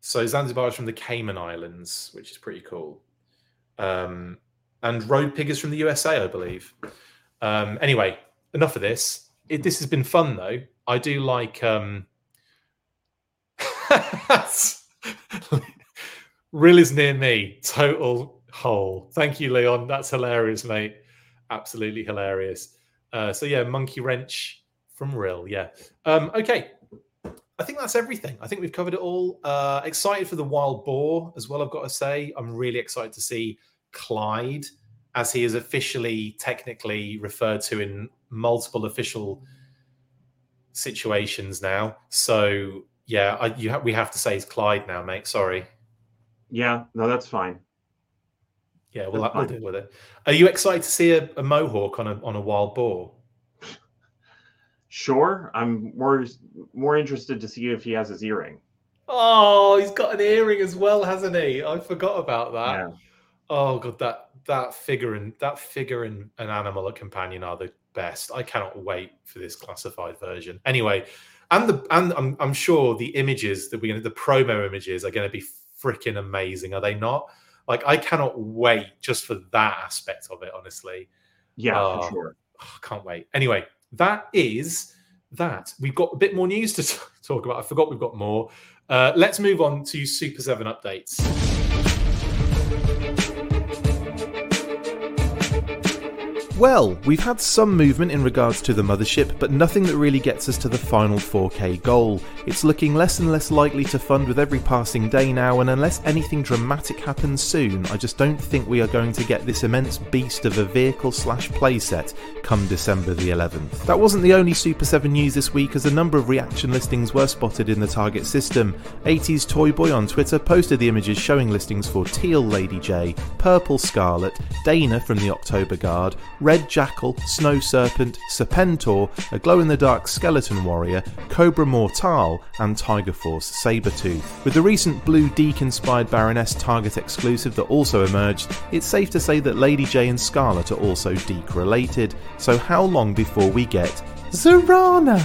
So Zanzibar is from the Cayman Islands, which is pretty cool. Um, and Road Pig is from the U S A, I believe. Um, anyway, enough of this. It, this has been fun, though. I do like um... Rill is near me. Total hole. Thank you, Leon. That's hilarious, mate. Absolutely hilarious. Uh, so, yeah, Monkey Wrench from Rill, yeah. Um, okay. I think that's everything. I think we've covered it all. Uh, excited for the Wild Boar as well, I've got to say. I'm really excited to see Clyde, as he is officially, technically referred to in multiple official situations now. So yeah, I, you ha- we have to say it's Clyde now, mate. Sorry. Yeah, no, that's fine. Yeah, well, that's I'll fine. deal with it. Are you excited to see a, a mohawk on a on a wild boar? Sure, I'm more more interested to see if he has his earring. Oh, he's got an earring as well, hasn't he? I forgot about that. Yeah. Oh god, that that figure and that figure and an animal at Companion are the best. I cannot wait for this classified version. Anyway, and the and I'm I'm sure the images that we're gonna the promo images are gonna be freaking amazing, are they not? Like I cannot wait just for that aspect of it, honestly. Yeah, um, for sure. Oh, can't wait. Anyway, that is that. We've got a bit more news to t- talk about. I forgot we've got more. Uh, let's move on to Super seven updates. Well, we've had some movement in regards to the mothership, but nothing that really gets us to the final four K goal. It's looking less and less likely to fund with every passing day now, and unless anything dramatic happens soon, I just don't think we are going to get this immense beast of a vehicle slash playset come December the eleventh. That wasn't the only Super seven news this week, as a number of reaction listings were spotted in the target system. eighties Toy Boy on Twitter posted the images showing listings for Teal Lady J, Purple Scarlet, Dana from the October Guard, Red Jackal, Snow Serpent, Serpentor, a glow-in-the-dark Skeleton Warrior, Cobra Mortal, and Tiger Force Sabertooth. With the recent Blue Deke-inspired Baroness Target exclusive that also emerged, it's safe to say that Lady J and Scarlet are also Deke-related. So how long before we get Zorana?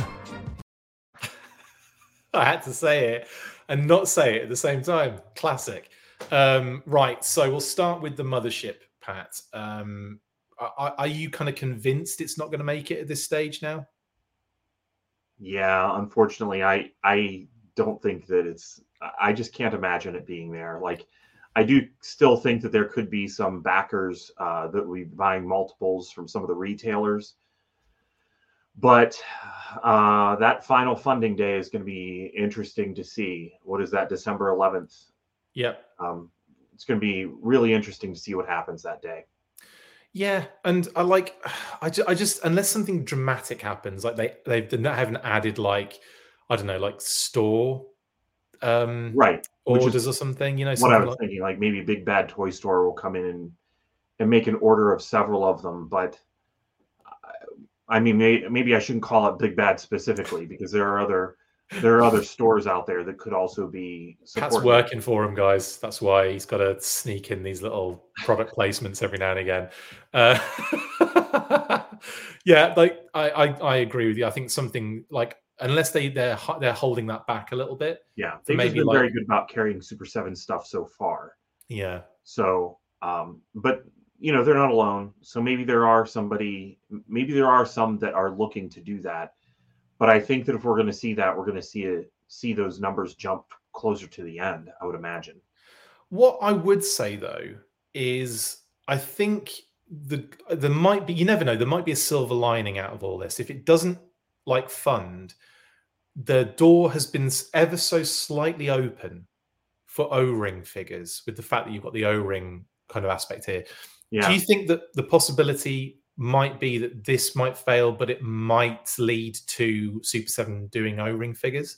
I had to say it and not say it at the same time. Classic. Um, right, so we'll start with the mothership, Pat. Um... Are, are you kind of convinced it's not going to make it at this stage now? Yeah, unfortunately, I I don't think that it's... I just can't imagine it being there. Like, I do still think that there could be some backers uh, that will be buying multiples from some of the retailers. But uh, that final funding day is going to be interesting to see. What is that, December eleventh? Yep. Um, it's going to be really interesting to see what happens that day. Yeah, and I like, I just, I just unless something dramatic happens, like they they've they haven't added like, I don't know, like store, um, right orders or something, you know. What I was like... thinking, like maybe Big Bad Toy Store will come in and, and make an order of several of them, but I mean, may, maybe I shouldn't call it Big Bad specifically because there are other there are other stores out there that could also be. Pat's working for him, guys. That's why he's got to sneak in these little product placements every now and again. Uh, yeah, like I, I, I agree with you. I think something like unless they they're they're holding that back a little bit. Yeah, they've maybe been like, very good about carrying Super Seven stuff so far. Yeah. So, um, but you know they're not alone. So maybe there are somebody, maybe there are some that are looking to do that. But I think that if we're going to see that, we're going to see it, see those numbers jump closer to the end. I would imagine. What I would say though is, I think the there might be, you never know, there might be a silver lining out of all this. If it doesn't like fund, the door has been ever so slightly open for O-ring figures with the fact that you've got the O-ring kind of aspect here. Yeah. Do you think that the possibility might be that this might fail, but it might lead to Super seven doing O-ring figures?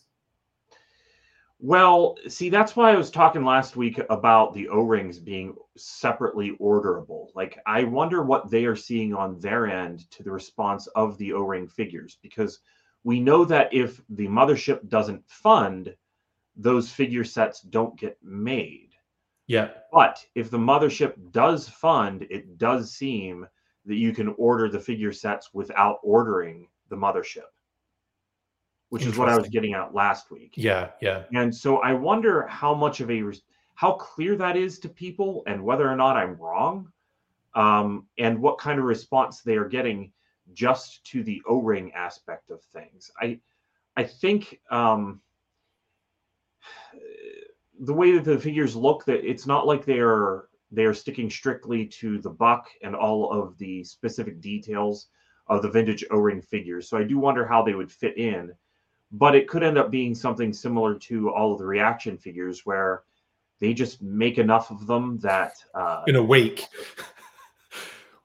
Well, see, that's why I was talking last week about the O-rings being separately orderable. Like, I wonder what they are seeing on their end to the response of the O-ring figures, because we know that if the mothership doesn't fund, those figure sets don't get made. Yeah. But if the mothership does fund, it does seem that you can order the figure sets without ordering the mothership, which is what I was getting out last week. Yeah, yeah. And so I wonder how much of a, how clear that is to people and whether or not I'm wrong, um, and what kind of response they are getting just to the O-ring aspect of things. I I think um, the way that the figures look, that it's not like they are, they are sticking strictly to the buck and all of the specific details of the vintage O-ring figures. So I do wonder how they would fit in. But it could end up being something similar to all of the reaction figures where they just make enough of them that uh, in a week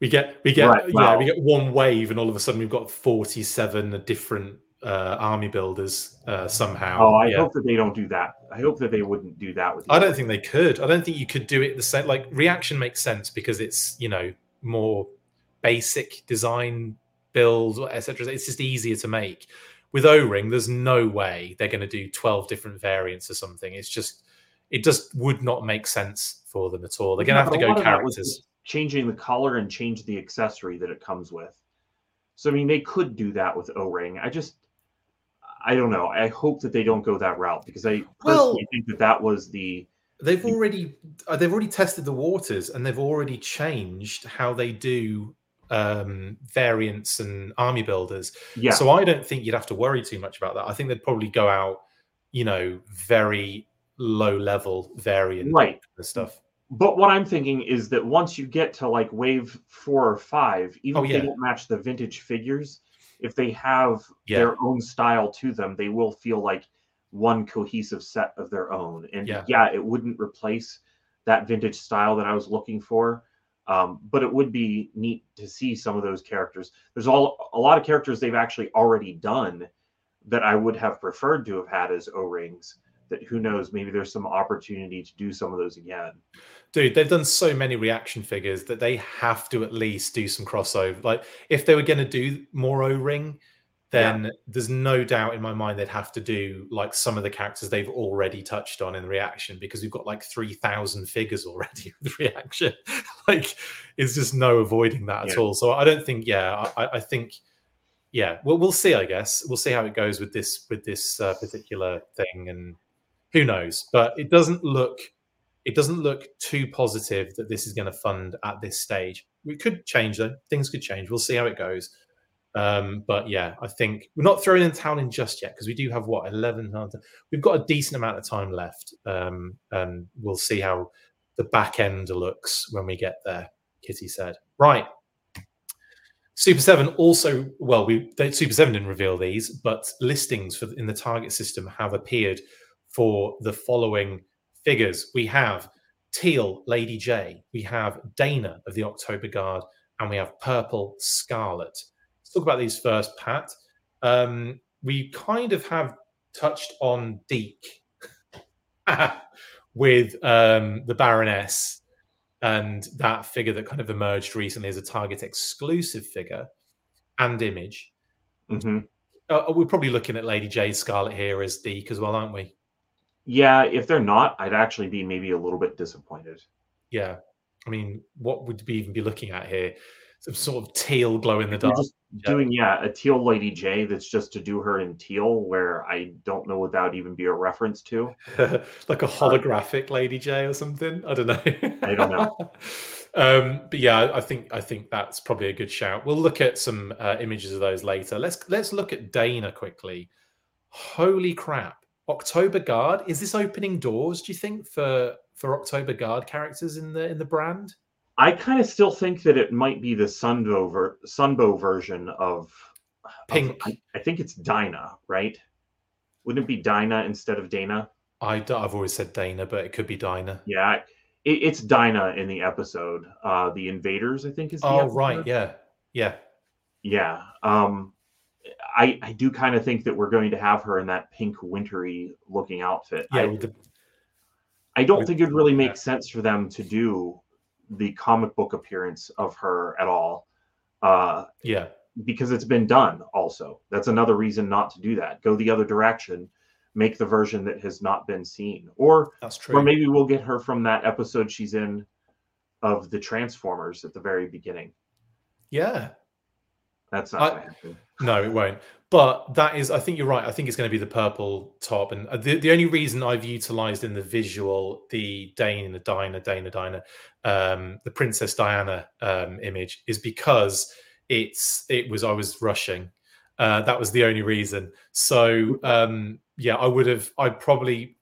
we get we get right, yeah wow. we get one wave and all of a sudden we've got forty-seven different uh, army builders uh, somehow. Oh, I yeah. hope that they don't do that. I hope that they wouldn't do that with. I don't think they could. I don't think you could do it the same. Like reaction makes sense because it's, you know, more basic design, build, et cetera. It's just easier to make. With O-ring, there's no way they're going to do twelve different variants or something. It's just, it just would not make sense for them at all. They're going to have to go characters. Changing the color and change the accessory that it comes with. So, I mean, they could do that with O-ring. I just, I don't know. I hope that they don't go that route because I personally well, think that that was the... They've the, already they've already tested the waters and they've already changed how they do... Um, variants and army builders. Yeah. So I don't think you'd have to worry too much about that. I think they'd probably go out, you know, very low level variant right. stuff. But what I'm thinking is that once you get to like wave four or five, even oh, if yeah. they don't match the vintage figures, if they have yeah. their own style to them, they will feel like one cohesive set of their own. And yeah, yeah it wouldn't replace that vintage style that I was looking for. Um, but it would be neat to see some of those characters. There's all a lot of characters they've actually already done that I would have preferred to have had as O-rings. That who knows, maybe there's some opportunity to do some of those again. Dude, they've done so many reaction figures that they have to at least do some crossover. Like if they were going to do more O-ring, then yeah. there's no doubt in my mind they'd have to do like some of the characters they've already touched on in the reaction because we've got like three thousand figures already with the reaction. Like, it's just no avoiding that yeah. at all. So I don't think, yeah, I, I think, yeah, we'll, we'll see, I guess. We'll see how it goes with this, with this uh, particular thing and who knows. But it doesn't look, it doesn't look too positive that this is going to fund at this stage. It could change though. Things could change. We'll see how it goes. Um, but yeah, I think we're not throwing in the towel in just yet because we do have what eleven. We've got a decent amount of time left, um, and we'll see how the back end looks when we get there. Kitty said, "Right, Super Seven also. Well, we they, Super Seven didn't reveal these, but listings for in the Target system have appeared for the following figures. We have Teal Lady J, we have Dana of the October Guard, and we have Purple Scarlet." Talk about these first, Pat. Um, we kind of have touched on Deke with um, the Baroness and that figure that kind of emerged recently as a Target exclusive figure and image. Mm-hmm. Uh, we're probably looking at Lady J Scarlet here as Deke as well, aren't we? Yeah, if they're not, I'd actually be maybe a little bit disappointed. Yeah. I mean, what would we even be looking at here? some sort of teal glow in the dark. Doing, yeah, a teal Lady J that's just to do her in teal, where I don't know what that would even be a reference to. Like a holographic uh, Lady J or something. I don't know. I don't know. Um, but yeah, I think I think that's probably a good shout. We'll look at some uh, images of those later. Let's let's look at Dana quickly. Holy crap. October Guard. Is this opening doors, do you think, for for October Guard characters in the in the brand? I kind of still think that it might be the Sunbow, ver- Sunbow version of Pink. Of, I, I think it's Dinah, right? Wouldn't it be Dinah instead of Dana? I, I've always said Dana, but it could be Dinah. Yeah, it, it's Dinah in the episode. Uh, the Invaders, I think, is the Oh, episode. Right, yeah. Yeah. Yeah. Um, I, I do kind of think that we're going to have her in that pink, wintry-looking outfit. Yeah, I, with the, I don't with, think it would really make yeah. sense for them to do the comic book appearance of her at all, uh yeah because it's been done. Also, that's another reason not to do that. Go the other direction, make the version that has not been seen. Or that's true. Or maybe we'll get her from that episode she's in of the Transformers at the very beginning. Yeah, that's not I, happening. No, it won't. But that is, I think you're right. I think it's going to be the purple top. And the, the only reason I've utilized in the visual the Dana, Dana, Dana, Dana, um, the Princess Diana um, image is because it's it was I was rushing. Uh, that was the only reason. So um, yeah, I would have. I probably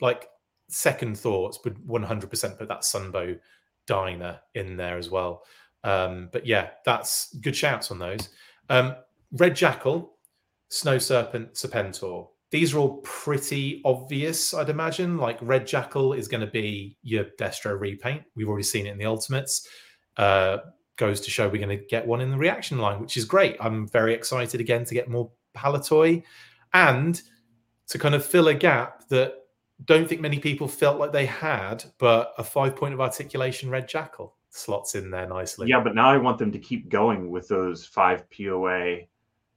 like second thoughts would one hundred percent put that Sunbow Dina in there as well. Um, but yeah, that's good shouts on those. Um, Red Jackal. Snow Serpent, Serpentor. These are all pretty obvious, I'd imagine. Like Red Jackal is going to be your Destro repaint. We've already seen it in the Ultimates. Uh, goes to show we're going to get one in the reaction line, which is great. I'm very excited again to get more Palatoy and to kind of fill a gap that don't think many people felt like they had, but a five point of articulation Red Jackal slots in there nicely. Yeah, but now I want them to keep going with those five P O A.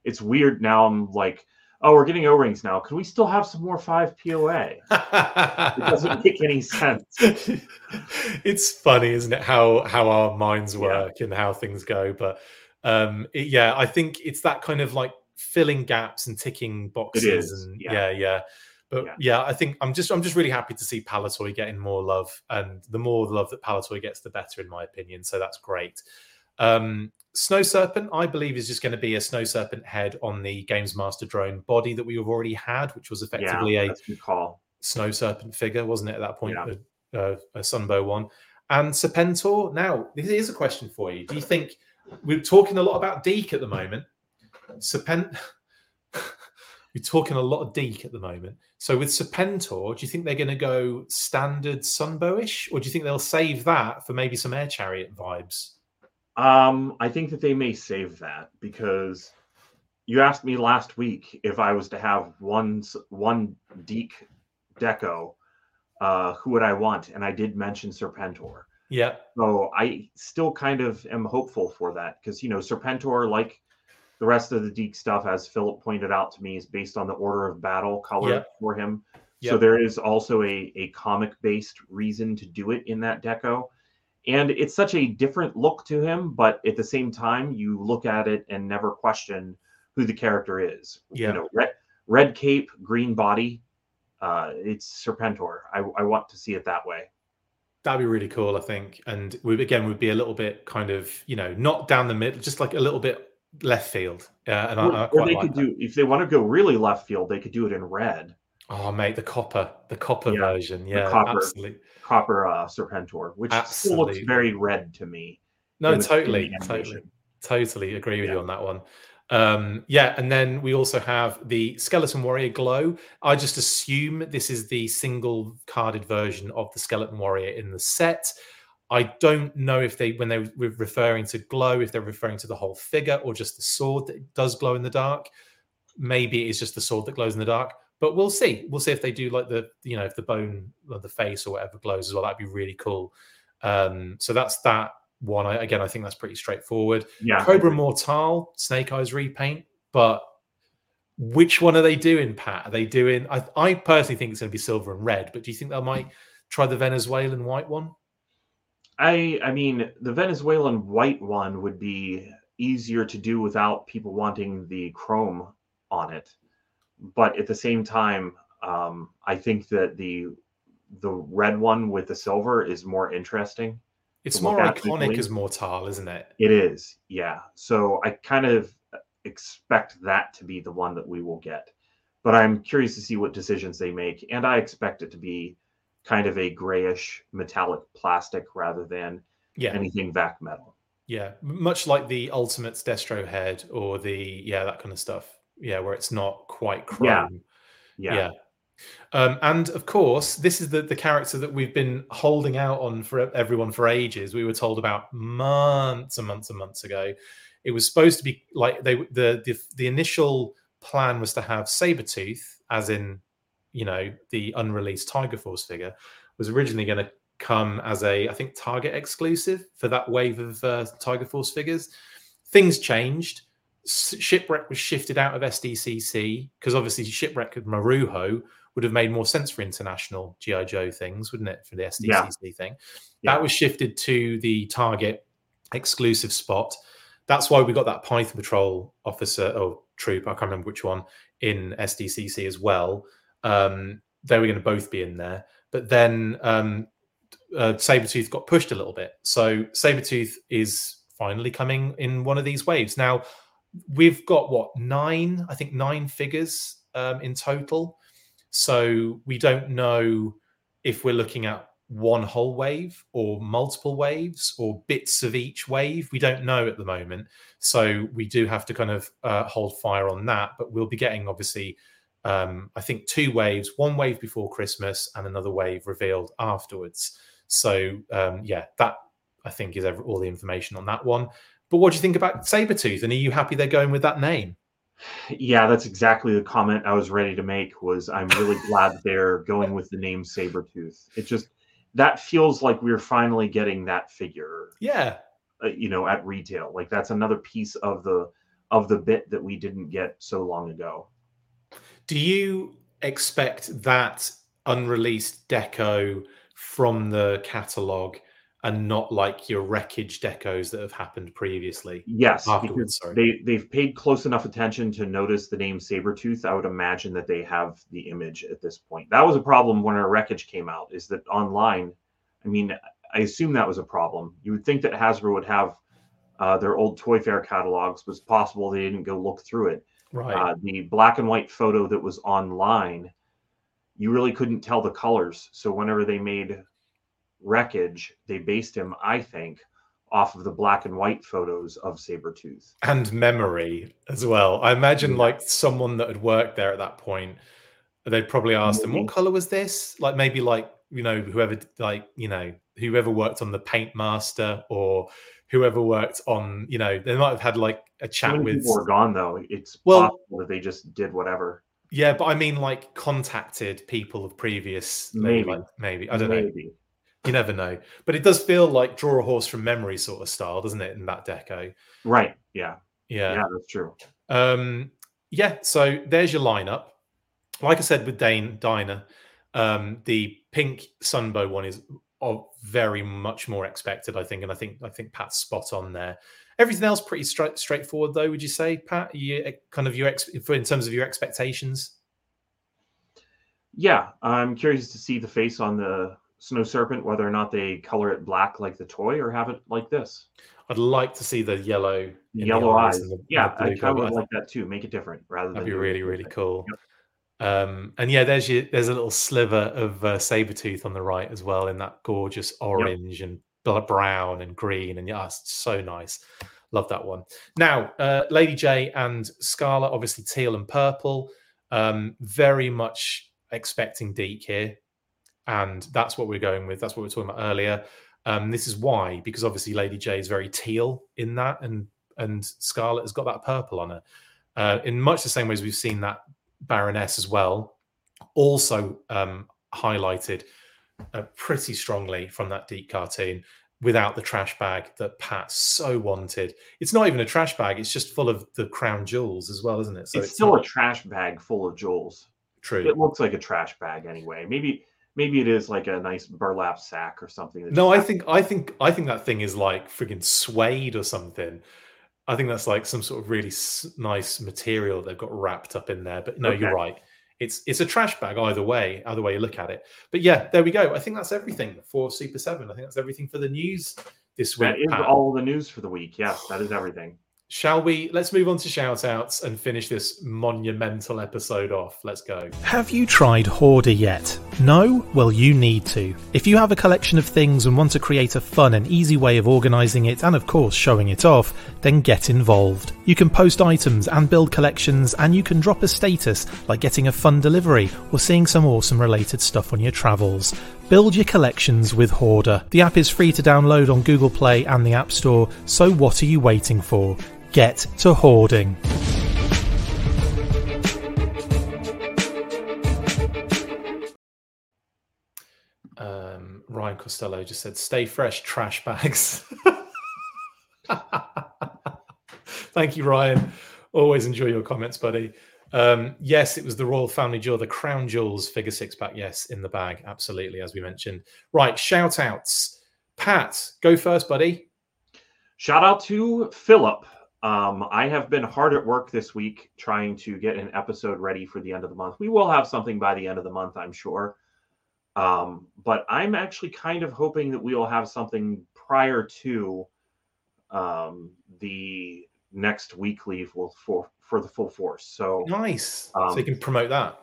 It's weird now. I'm like, oh, we're getting O-rings now. Can we still have some more five P O A? It doesn't make any sense. It's funny, isn't it? How how our minds work yeah. and how things go. But um, it, yeah, I think it's that kind of like filling gaps and ticking boxes. It is. And yeah, yeah. yeah. But yeah. yeah, I think I'm just I'm just really happy to see Palatoy getting more love, and the more love that Palatoy gets, the better, in my opinion. So that's great. Um, Snow Serpent, I believe, is just going to be a Snow Serpent head on the Games Master drone body that we've already had, which was effectively yeah, a call. Snow Serpent figure, wasn't it, at that point? Yeah. A, a, a Sunbow one. And Serpentor, now, this is a question for you. Do you think, we're talking a lot about Deke at the moment. Serpent, we're talking a lot of Deke at the moment. So with Serpentor, do you think they're going to go standard Sunbow-ish? Or do you think they'll save that for maybe some Air Chariot vibes? Um, I think that they may save that, because you asked me last week if I was to have one one Deke deco, uh, who would I want? And I did mention Serpentor. Yeah. So I still kind of am hopeful for that, because, you know, Serpentor, like the rest of the Deke stuff, as Philip pointed out to me, is based on the Order of Battle color yep. for him. Yep. So there is also a, a comic-based reason to do it in that deco. And it's such a different look to him, but at the same time, you look at it and never question who the character is. Yeah. You know, red, red cape, green body. Uh, it's Serpentor. I, I want to see it that way. That'd be really cool, I think. And we, again, would be a little bit kind of, you know, not down the middle, just like a little bit left field. Uh, and or, I, I quite or they like could that. do, if they want to go really left field, they could do it in red. Oh, mate, the copper, the copper yeah, version. Yeah, the copper, absolutely. Copper uh, Serpentor, which absolutely. still looks very red to me. No, the, totally, totally, totally agree with yeah. you on that one. Um, yeah, and then we also have the Skeleton Warrior Glow. I just assume this is the single carded version of the Skeleton Warrior in the set. I don't know if they, when they were referring to glow, if they're referring to the whole figure or just the sword that does glow in the dark. Maybe it's just the sword that glows in the dark. But we'll see. We'll see if they do, like, the, you know, if the bone or the face or whatever glows as well. That'd be really cool. Um, so that's that one. I, again, I think that's pretty straightforward. Yeah, Cobra Mortal, Snake Eyes repaint. But which one are they doing, Pat? Are they doing... I, I personally think it's going to be silver and red, but do you think they might try the Venezuelan white one? I I mean, the Venezuelan white one would be easier to do without people wanting the chrome on it. But at the same time, um, I think that the the red one with the silver is more interesting. It's more iconic as Mortal, isn't it? It is, yeah. So I kind of expect that to be the one that we will get. But I'm curious to see what decisions they make. And I expect it to be kind of a grayish metallic plastic rather than yeah. anything vac metal. Yeah, much like the Ultimates Destro head or the, yeah, that kind of stuff. Yeah, where it's not quite chrome. Yeah. yeah. yeah. Um, and, of course, this is the, the character that we've been holding out on for everyone for ages. We were told about months and months and months ago. It was supposed to be like they the the, the initial plan was to have Sabretooth, as in, you know, the unreleased Tiger Force figure, was originally going to come as a, I think, Target exclusive for that wave of uh, Tiger Force figures. Things changed. Shipwreck was shifted out of S D C C because obviously Shipwreck and Maruho would have made more sense for international G I. Joe things, wouldn't it, for the S D C C yeah. thing? Yeah. That was shifted to the Target exclusive spot. That's why we got that Python Patrol officer or troop, I can't remember which one, in S D C C as well. Um, they were going to both be in there. But then um, uh, Sabretooth got pushed a little bit. So Sabretooth is finally coming in one of these waves. Now, we've got, what, nine? I think nine figures um, in total. So we don't know if we're looking at one whole wave or multiple waves or bits of each wave. We don't know at the moment. So we do have to kind of uh, hold fire on that. But we'll be getting, obviously, um, I think two waves, one wave before Christmas and another wave revealed afterwards. So, um, yeah, that, I think, is all the information on that one. But what do you think about Sabretooth? And are you happy they're going with that name? Yeah, that's exactly the comment I was ready to make, was I'm really glad they're going with the name Sabretooth. It just, that feels like we're finally getting that figure. Yeah. Uh, you know, at retail. Like, that's another piece of the of the bit that we didn't get so long ago. Do you expect that unreleased deco from the catalogue and not like your wreckage decos that have happened previously? Yes, afterwards, sorry. They, they've paid close enough attention to notice the name Sabretooth. I would imagine that they have the image at this point. That was a problem when our wreckage came out, is that online, I mean, I assume that was a problem. You would think that Hasbro would have uh, their old Toy Fair catalogs. It was possible they didn't go look through it. Right. Uh, the black and white photo that was online, you really couldn't tell the colors. So whenever they made Wreckage, they based him, I think, off of the black and white photos of Sabretooth. And memory as well. I imagine, yeah. like, someone that had worked there at that point, they'd probably asked them, what color was this? Like, maybe, like, you know, whoever, like, you know, whoever worked on the Paint Master or whoever worked on, you know, they might have had, like, a chat so with... People are gone, though. It's well, possible that they just did whatever. Yeah, but I mean, like, contacted people of previous... Maybe. Like, maybe. I don't maybe. know. You never know. But it does feel like draw a horse from memory sort of style, doesn't it, in that deco? Right. Yeah. Yeah. Yeah, that's true. Um, yeah, so there's your lineup. Like I said with Dane Diner, um, the pink Sunbow one is very much more expected, I think. And I think I think Pat's spot on there. Everything else pretty stra- straightforward, though, would you say, Pat? You kind of your ex- in terms of your expectations? Yeah, I'm curious to see the face on the Snow Serpent, whether or not they color it black like the toy or have it like this. I'd like to see the yellow yellow eyes. eyes. The, yeah, I kind of would like that too. Make it different rather That'd than... That'd be really, really cool. Yep. Um, and yeah, there's your, there's a little sliver of uh, Sabretooth on the right as well in that gorgeous orange yep. and brown and green. And yeah, it's so nice. Love that one. Now, uh, Lady J and Scarlet, obviously teal and purple. Um, very much expecting Deke here. And that's what we're going with. That's what we were talking about earlier. Um, this is why, because obviously Lady J is very teal in that, and and Scarlet has got that purple on her. Uh, in much the same ways we've seen that Baroness as well, also um, highlighted uh, pretty strongly from that Deke cartoon without the trash bag that Pat so wanted. It's not even a trash bag. It's just full of the crown jewels as well, isn't it? So It's, it's still not... a trash bag full of jewels. True. It looks like a trash bag anyway. Maybe... Maybe it is like a nice burlap sack or something. No, I think I think I think that thing is like friggin' suede or something. I think that's like some sort of really s- nice material they've got wrapped up in there. But no, okay. You're right. It's it's a trash bag either way, either way you look at it. But yeah, there we go. I think that's everything for Super seven. I think that's everything for the news this week. That is Pat. All the news for the week. Yes, that is everything. Shall we? Let's move on to shout-outs and finish this monumental episode off. Let's go. Have you tried Hoarder yet? No? Well, you need to. If you have a collection of things and want to create a fun and easy way of organising it and, of course, showing it off, then get involved. You can post items and build collections, and you can drop a status like getting a fun delivery or seeing some awesome related stuff on your travels. Build your collections with Hoarder. The app is free to download on Google Play and the App Store, so what are you waiting for? Get to hoarding. Um, Ryan Costello just said, stay fresh, trash bags. Thank you, Ryan. Always enjoy your comments, buddy. Um, yes, it was the Royal Family Jewel, the Crown Jewels figure six pack. Yes, in the bag. Absolutely, as we mentioned. Right, shout outs. Pat, go first, buddy. Shout out to Philip. Um, I have been hard at work this week trying to get an episode ready for the end of the month. We will have something by the end of the month, I'm sure. Um, but I'm actually kind of hoping that we will have something prior to um, the next weekly for, for for the full force. So nice. Um, so you can promote that.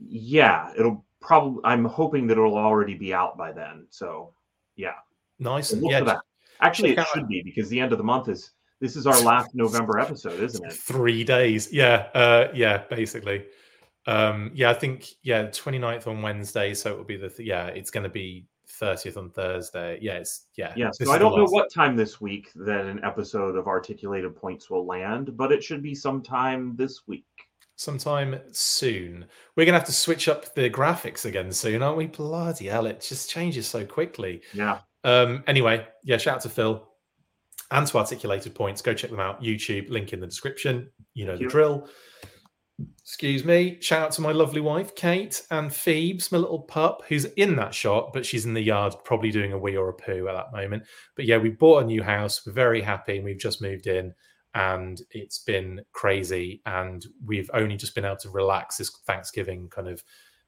Yeah, it'll probably. I'm hoping that it'll already be out by then. So yeah, nice. So yeah, just, actually, it should be because the end of the month is. This is our last November episode, isn't it? Three days. Yeah. Uh, yeah, basically. Um, yeah, I think, yeah, twenty-ninth on Wednesday. So it will be the, th- yeah, it's going to be thirtieth on Thursday. Yeah. It's, yeah. Yeah. So I don't know what time this week that an episode of Articulated Points will land, but it should be sometime this week. Sometime soon. We're going to have to switch up the graphics again soon, aren't we? Bloody hell. It just changes so quickly. Yeah. Um, anyway, yeah, shout out to Phil. And to Articulated Points, go check them out. YouTube, link in the description. You know Thank the you. drill. Excuse me. Shout out to my lovely wife, Kate, and Phoebes, my little pup, who's in that shot, but she's in the yard probably doing a wee or a poo at that moment. But yeah, we bought a new house. We're very happy, and we've just moved in, and it's been crazy. And we've only just been able to relax this Thanksgiving kind of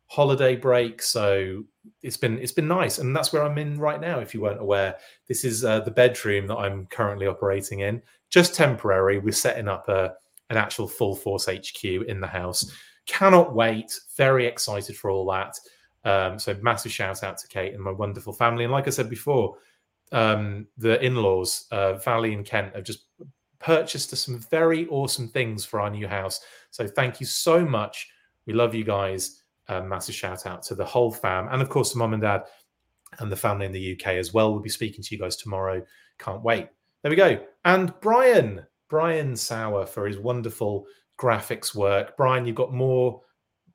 holiday break, so it's been it's been nice, and that's where I'm in right now. If you weren't aware, this is uh, the bedroom that I'm currently operating in, just temporary. We're setting up a an actual full force H Q in the house. Cannot wait. Very excited for all that. Um, so massive shout out to Kate and my wonderful family. And like I said before, um, the in-laws, uh, Valley and Kent, have just purchased us some very awesome things for our new house. So thank you so much. We love you guys. A massive shout out to the whole fam, and of course to mum and dad and the family in the U K as well. We'll be speaking to you guys tomorrow. Can't wait. There we go. And Brian, Brian Sauer for his wonderful graphics work. Brian, you've got more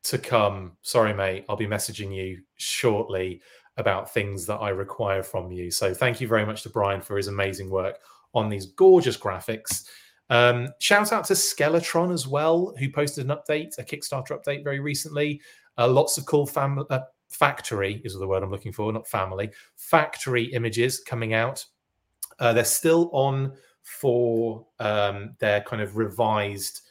to come. Sorry, mate. I'll be messaging you shortly about things that I require from you. So thank you very much to Brian for his amazing work on these gorgeous graphics. Um, shout out to Skeletron as well, who posted an update, a Kickstarter update very recently. Uh, lots of cool fam- uh, factory is the word I'm looking for, not family. Factory images coming out. Uh, they're still on for um, their kind of revised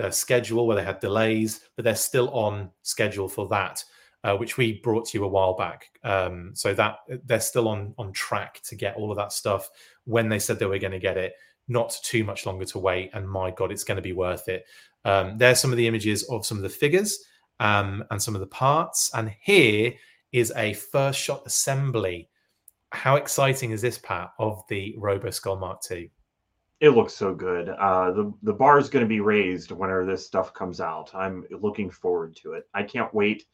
uh, schedule where they had delays, but they're still on schedule for that, uh, which we brought to you a while back. Um, so that they're still on on track to get all of that stuff when they said they were going to get it. Not too much longer to wait, and my God, it's going to be worth it. Um, there's some of the images of some of the figures. Um, and some of the parts, and here is a first shot assembly. How exciting is this, Pat, of the Robo Skull Mark two? It looks so good. Uh, the the bar is going to be raised whenever this stuff comes out. I'm looking forward to it. I can't wait,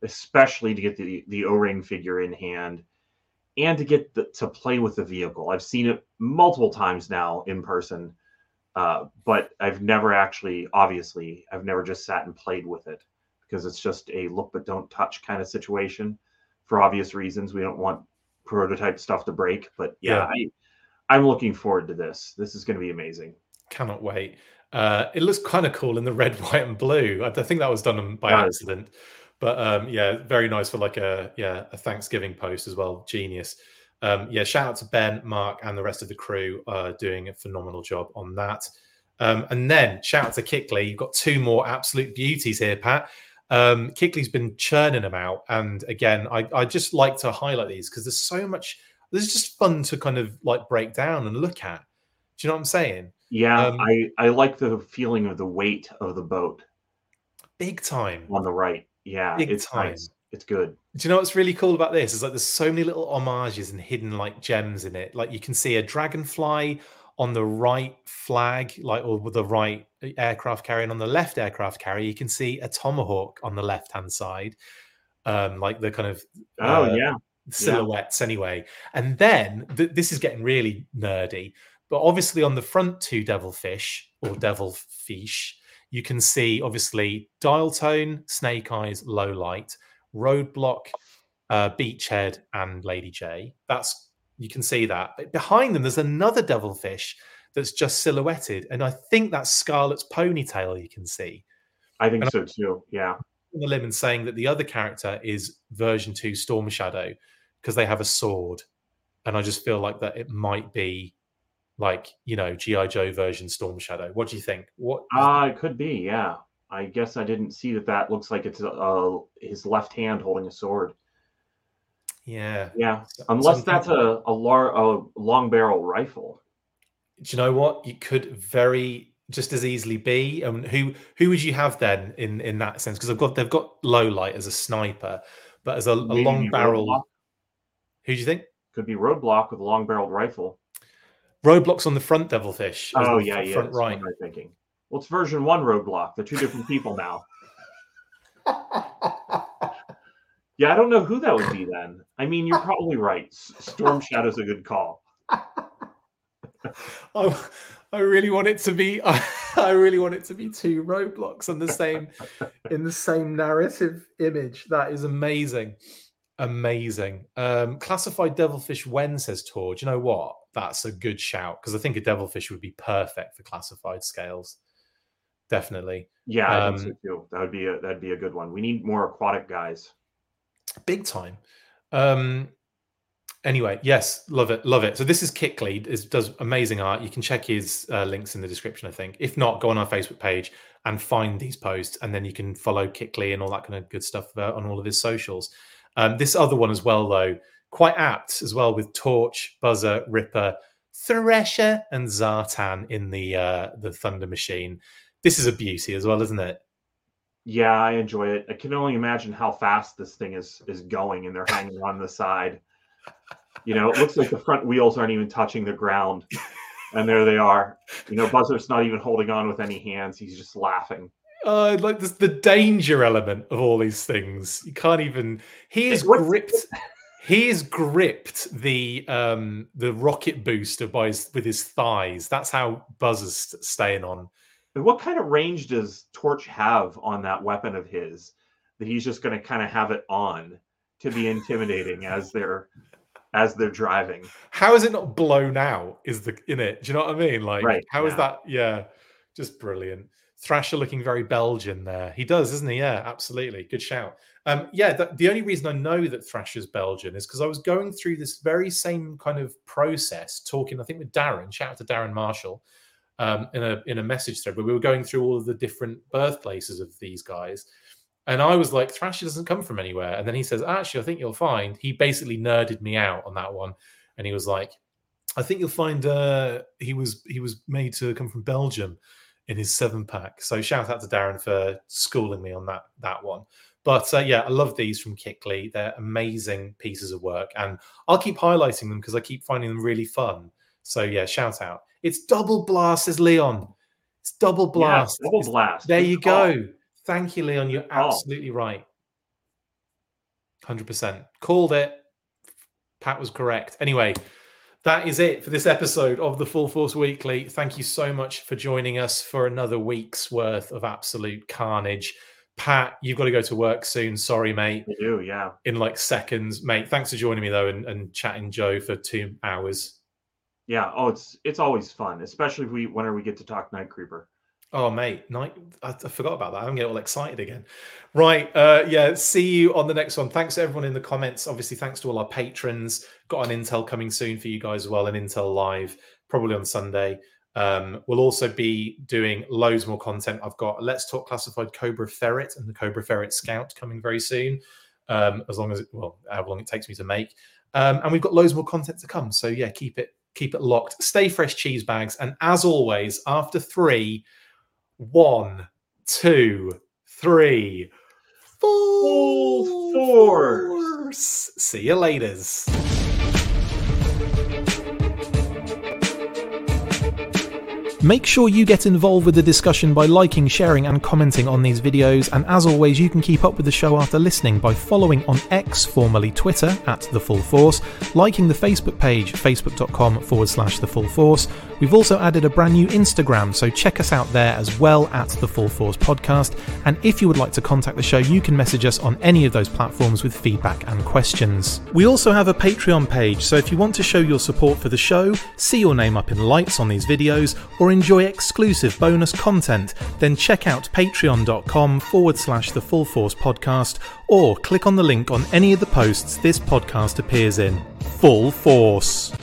especially to get the the O-ring figure in hand, and to get the, to play with the vehicle. I've seen it multiple times now in person, uh, but I've never actually, obviously, I've never just sat and played with it. Because it's just a look but don't touch kind of situation for obvious reasons. We don't want prototype stuff to break. But yeah, yeah. I, I'm looking forward to this. This is going to be amazing. Cannot wait. Uh, it looks kind of cool in the red, white, and blue. I think that was done by yeah. accident. But um, yeah, very nice for like a yeah a Thanksgiving post as well. Genius. Um, yeah, shout out to Ben, Mark, and the rest of the crew uh, doing a phenomenal job on that. Um, and then shout out to Kickley. You've got two more absolute beauties here, Pat. Um, Kickley's been churning them out, and again, I, I just like to highlight these because there's so much. This is just fun to kind of like break down and look at. Do you know what I'm saying? Yeah, um, I, I like the feeling of the weight of the boat. Big time. On the right. Yeah, big it's time. Nice. It's good. Do you know what's really cool about this? It's like there's so many little homages and hidden like gems in it. Like you can see a dragonfly on the right flag, like or the right aircraft carrier, and on the left aircraft carrier, you can see a tomahawk on the left-hand side. Um, like the kind of... Oh, uh, yeah. silhouettes yeah. anyway. And then th- this is getting really nerdy, but obviously on the front two devilfish or devil fish, you can see obviously dial tone, snake eyes, low light, roadblock, uh, beachhead, and Lady J. That's you can see that. But behind them, there's another devilfish that's just silhouetted, and I think that's Scarlet's ponytail. You can see. I think and so I- too. Yeah. On the limb and saying that the other character is version two Storm Shadow because they have a sword, and I just feel like that it might be like, you know, G I. Joe version Storm Shadow. What do you think? What uh, it could be, yeah. I guess I didn't see that. That looks like it's uh, his left hand holding a sword. Yeah, yeah. Unless Something that's a a, lar- a long barrel rifle. Do you know what? You could very. Just as easily be, and um, who who would you have then in, in that sense? Because I've got they've got low light as a sniper, but as a, a long barrel. Roadblock. Who do you think could be Roadblock with a long barreled rifle? Roadblock's on the front devilfish. Oh yeah, front, yeah. Front right. What I'm thinking. Well, it's version one Roadblock. They're two different people now. Yeah, I don't know who that would be then. I mean, you're probably right. Storm Shadow's a good call. Oh. I really want it to be. I, I really want it to be two Roblox on the same, in the same narrative image. That is amazing, amazing. Um, Classified Devilfish Wen says Tor. Do you know what? That's a good shout because I think a Devilfish would be perfect for Classified scales. Definitely. Yeah, I um, think so too. That would be a, that'd be a good one. We need more aquatic guys. Big time. Um, Anyway, yes, love it, love it. So this is Kickley, is, does amazing art. You can check his uh, links in the description, I think. If not, go on our Facebook page and find these posts, and then you can follow Kickley and all that kind of good stuff uh, on all of his socials. Um, this other one as well, though, quite apt as well with Torch, Buzzer, Ripper, Thresher, and Zartan in the uh, the Thunder Machine. This is a beauty as well, isn't it? Yeah, I enjoy it. I can only imagine how fast this thing is is going, and they're hanging on the side. You know, it looks like the front wheels aren't even touching the ground, and there they are. You know, Buzzer's not even holding on with any hands; he's just laughing. Uh, like this, the danger element of all these things. You can't even. He has gripped. He has gripped the um, the rocket booster by his, with his thighs. That's how Buzzer's staying on. And what kind of range does Torch have on that weapon of his that he's just going to kind of have it on to be intimidating as they're. As they're driving, how is it not blown out? Is the in it? Do you know what I mean? Like, right, how yeah. is that? Yeah, just brilliant. Thrasher looking very Belgian there. He does, isn't he? Yeah, absolutely. Good shout. Um, yeah, the, the only reason I know that Thrasher's Belgian is because I was going through this very same kind of process, talking, I think, with Darren. Shout out to Darren Marshall um, in a in a message thread, where we were going through all of the different birthplaces of these guys. And I was like, Thrasher doesn't come from anywhere. And then he says, actually, I think you'll find... He basically nerded me out on that one. And he was like, I think you'll find uh, he was he was made to come from Belgium in his seven-pack. So shout out to Darren for schooling me on that that one. But, uh, yeah, I love these from Kickley. They're amazing pieces of work. And I'll keep highlighting them because I keep finding them really fun. So, yeah, shout out. It's Double Blast, says Leon. It's Double Blast. Yeah, double it's, blast. There it's you go. Fun. Thank you, Leon. You're absolutely oh. right. one hundred percent. Called it. Pat was correct. Anyway, that is it for this episode of the Full Force Weekly. Thank you so much for joining us for another week's worth of absolute carnage. Pat, you've got to go to work soon. Sorry, mate. I do, yeah. In like seconds. Mate, thanks for joining me, though, and, and chatting Joe for two hours. Yeah. Oh, it's it's always fun, especially if we whenever we get to talk Night Creeper. Oh, mate, night. I, I forgot about that. I'm getting all excited again. Right. Uh, yeah. See you on the next one. Thanks to everyone in the comments. Obviously, thanks to all our patrons. Got an Intel coming soon for you guys as well, an Intel Live, probably on Sunday. Um, we'll also be doing loads more content. I've got Let's Talk Classified Cobra Ferret and the Cobra Ferret Scout coming very soon, um, as long as, well, how long it takes me to make. Um, and we've got loads more content to come. So, yeah, keep it, keep it locked. Stay fresh, cheese bags. And as always, after three... One, two, three, full, full force. force. See you laters. Make sure you get involved with the discussion by liking, sharing and commenting on these videos, and as always you can keep up with the show after listening by following on X, formerly Twitter, at The Full Force, liking the Facebook page, facebook.com forward slash The Full Force. We've also added a brand new Instagram, so check us out there as well at The Full Force Podcast, and if you would like to contact the show you can message us on any of those platforms with feedback and questions. We also have a Patreon page, so if you want to show your support for the show, see your name up in lights on these videos, or enjoy exclusive bonus content, then check out patreon.com forward slash the Full Force Podcast, or click on the link on any of the posts this podcast appears in. Full Force.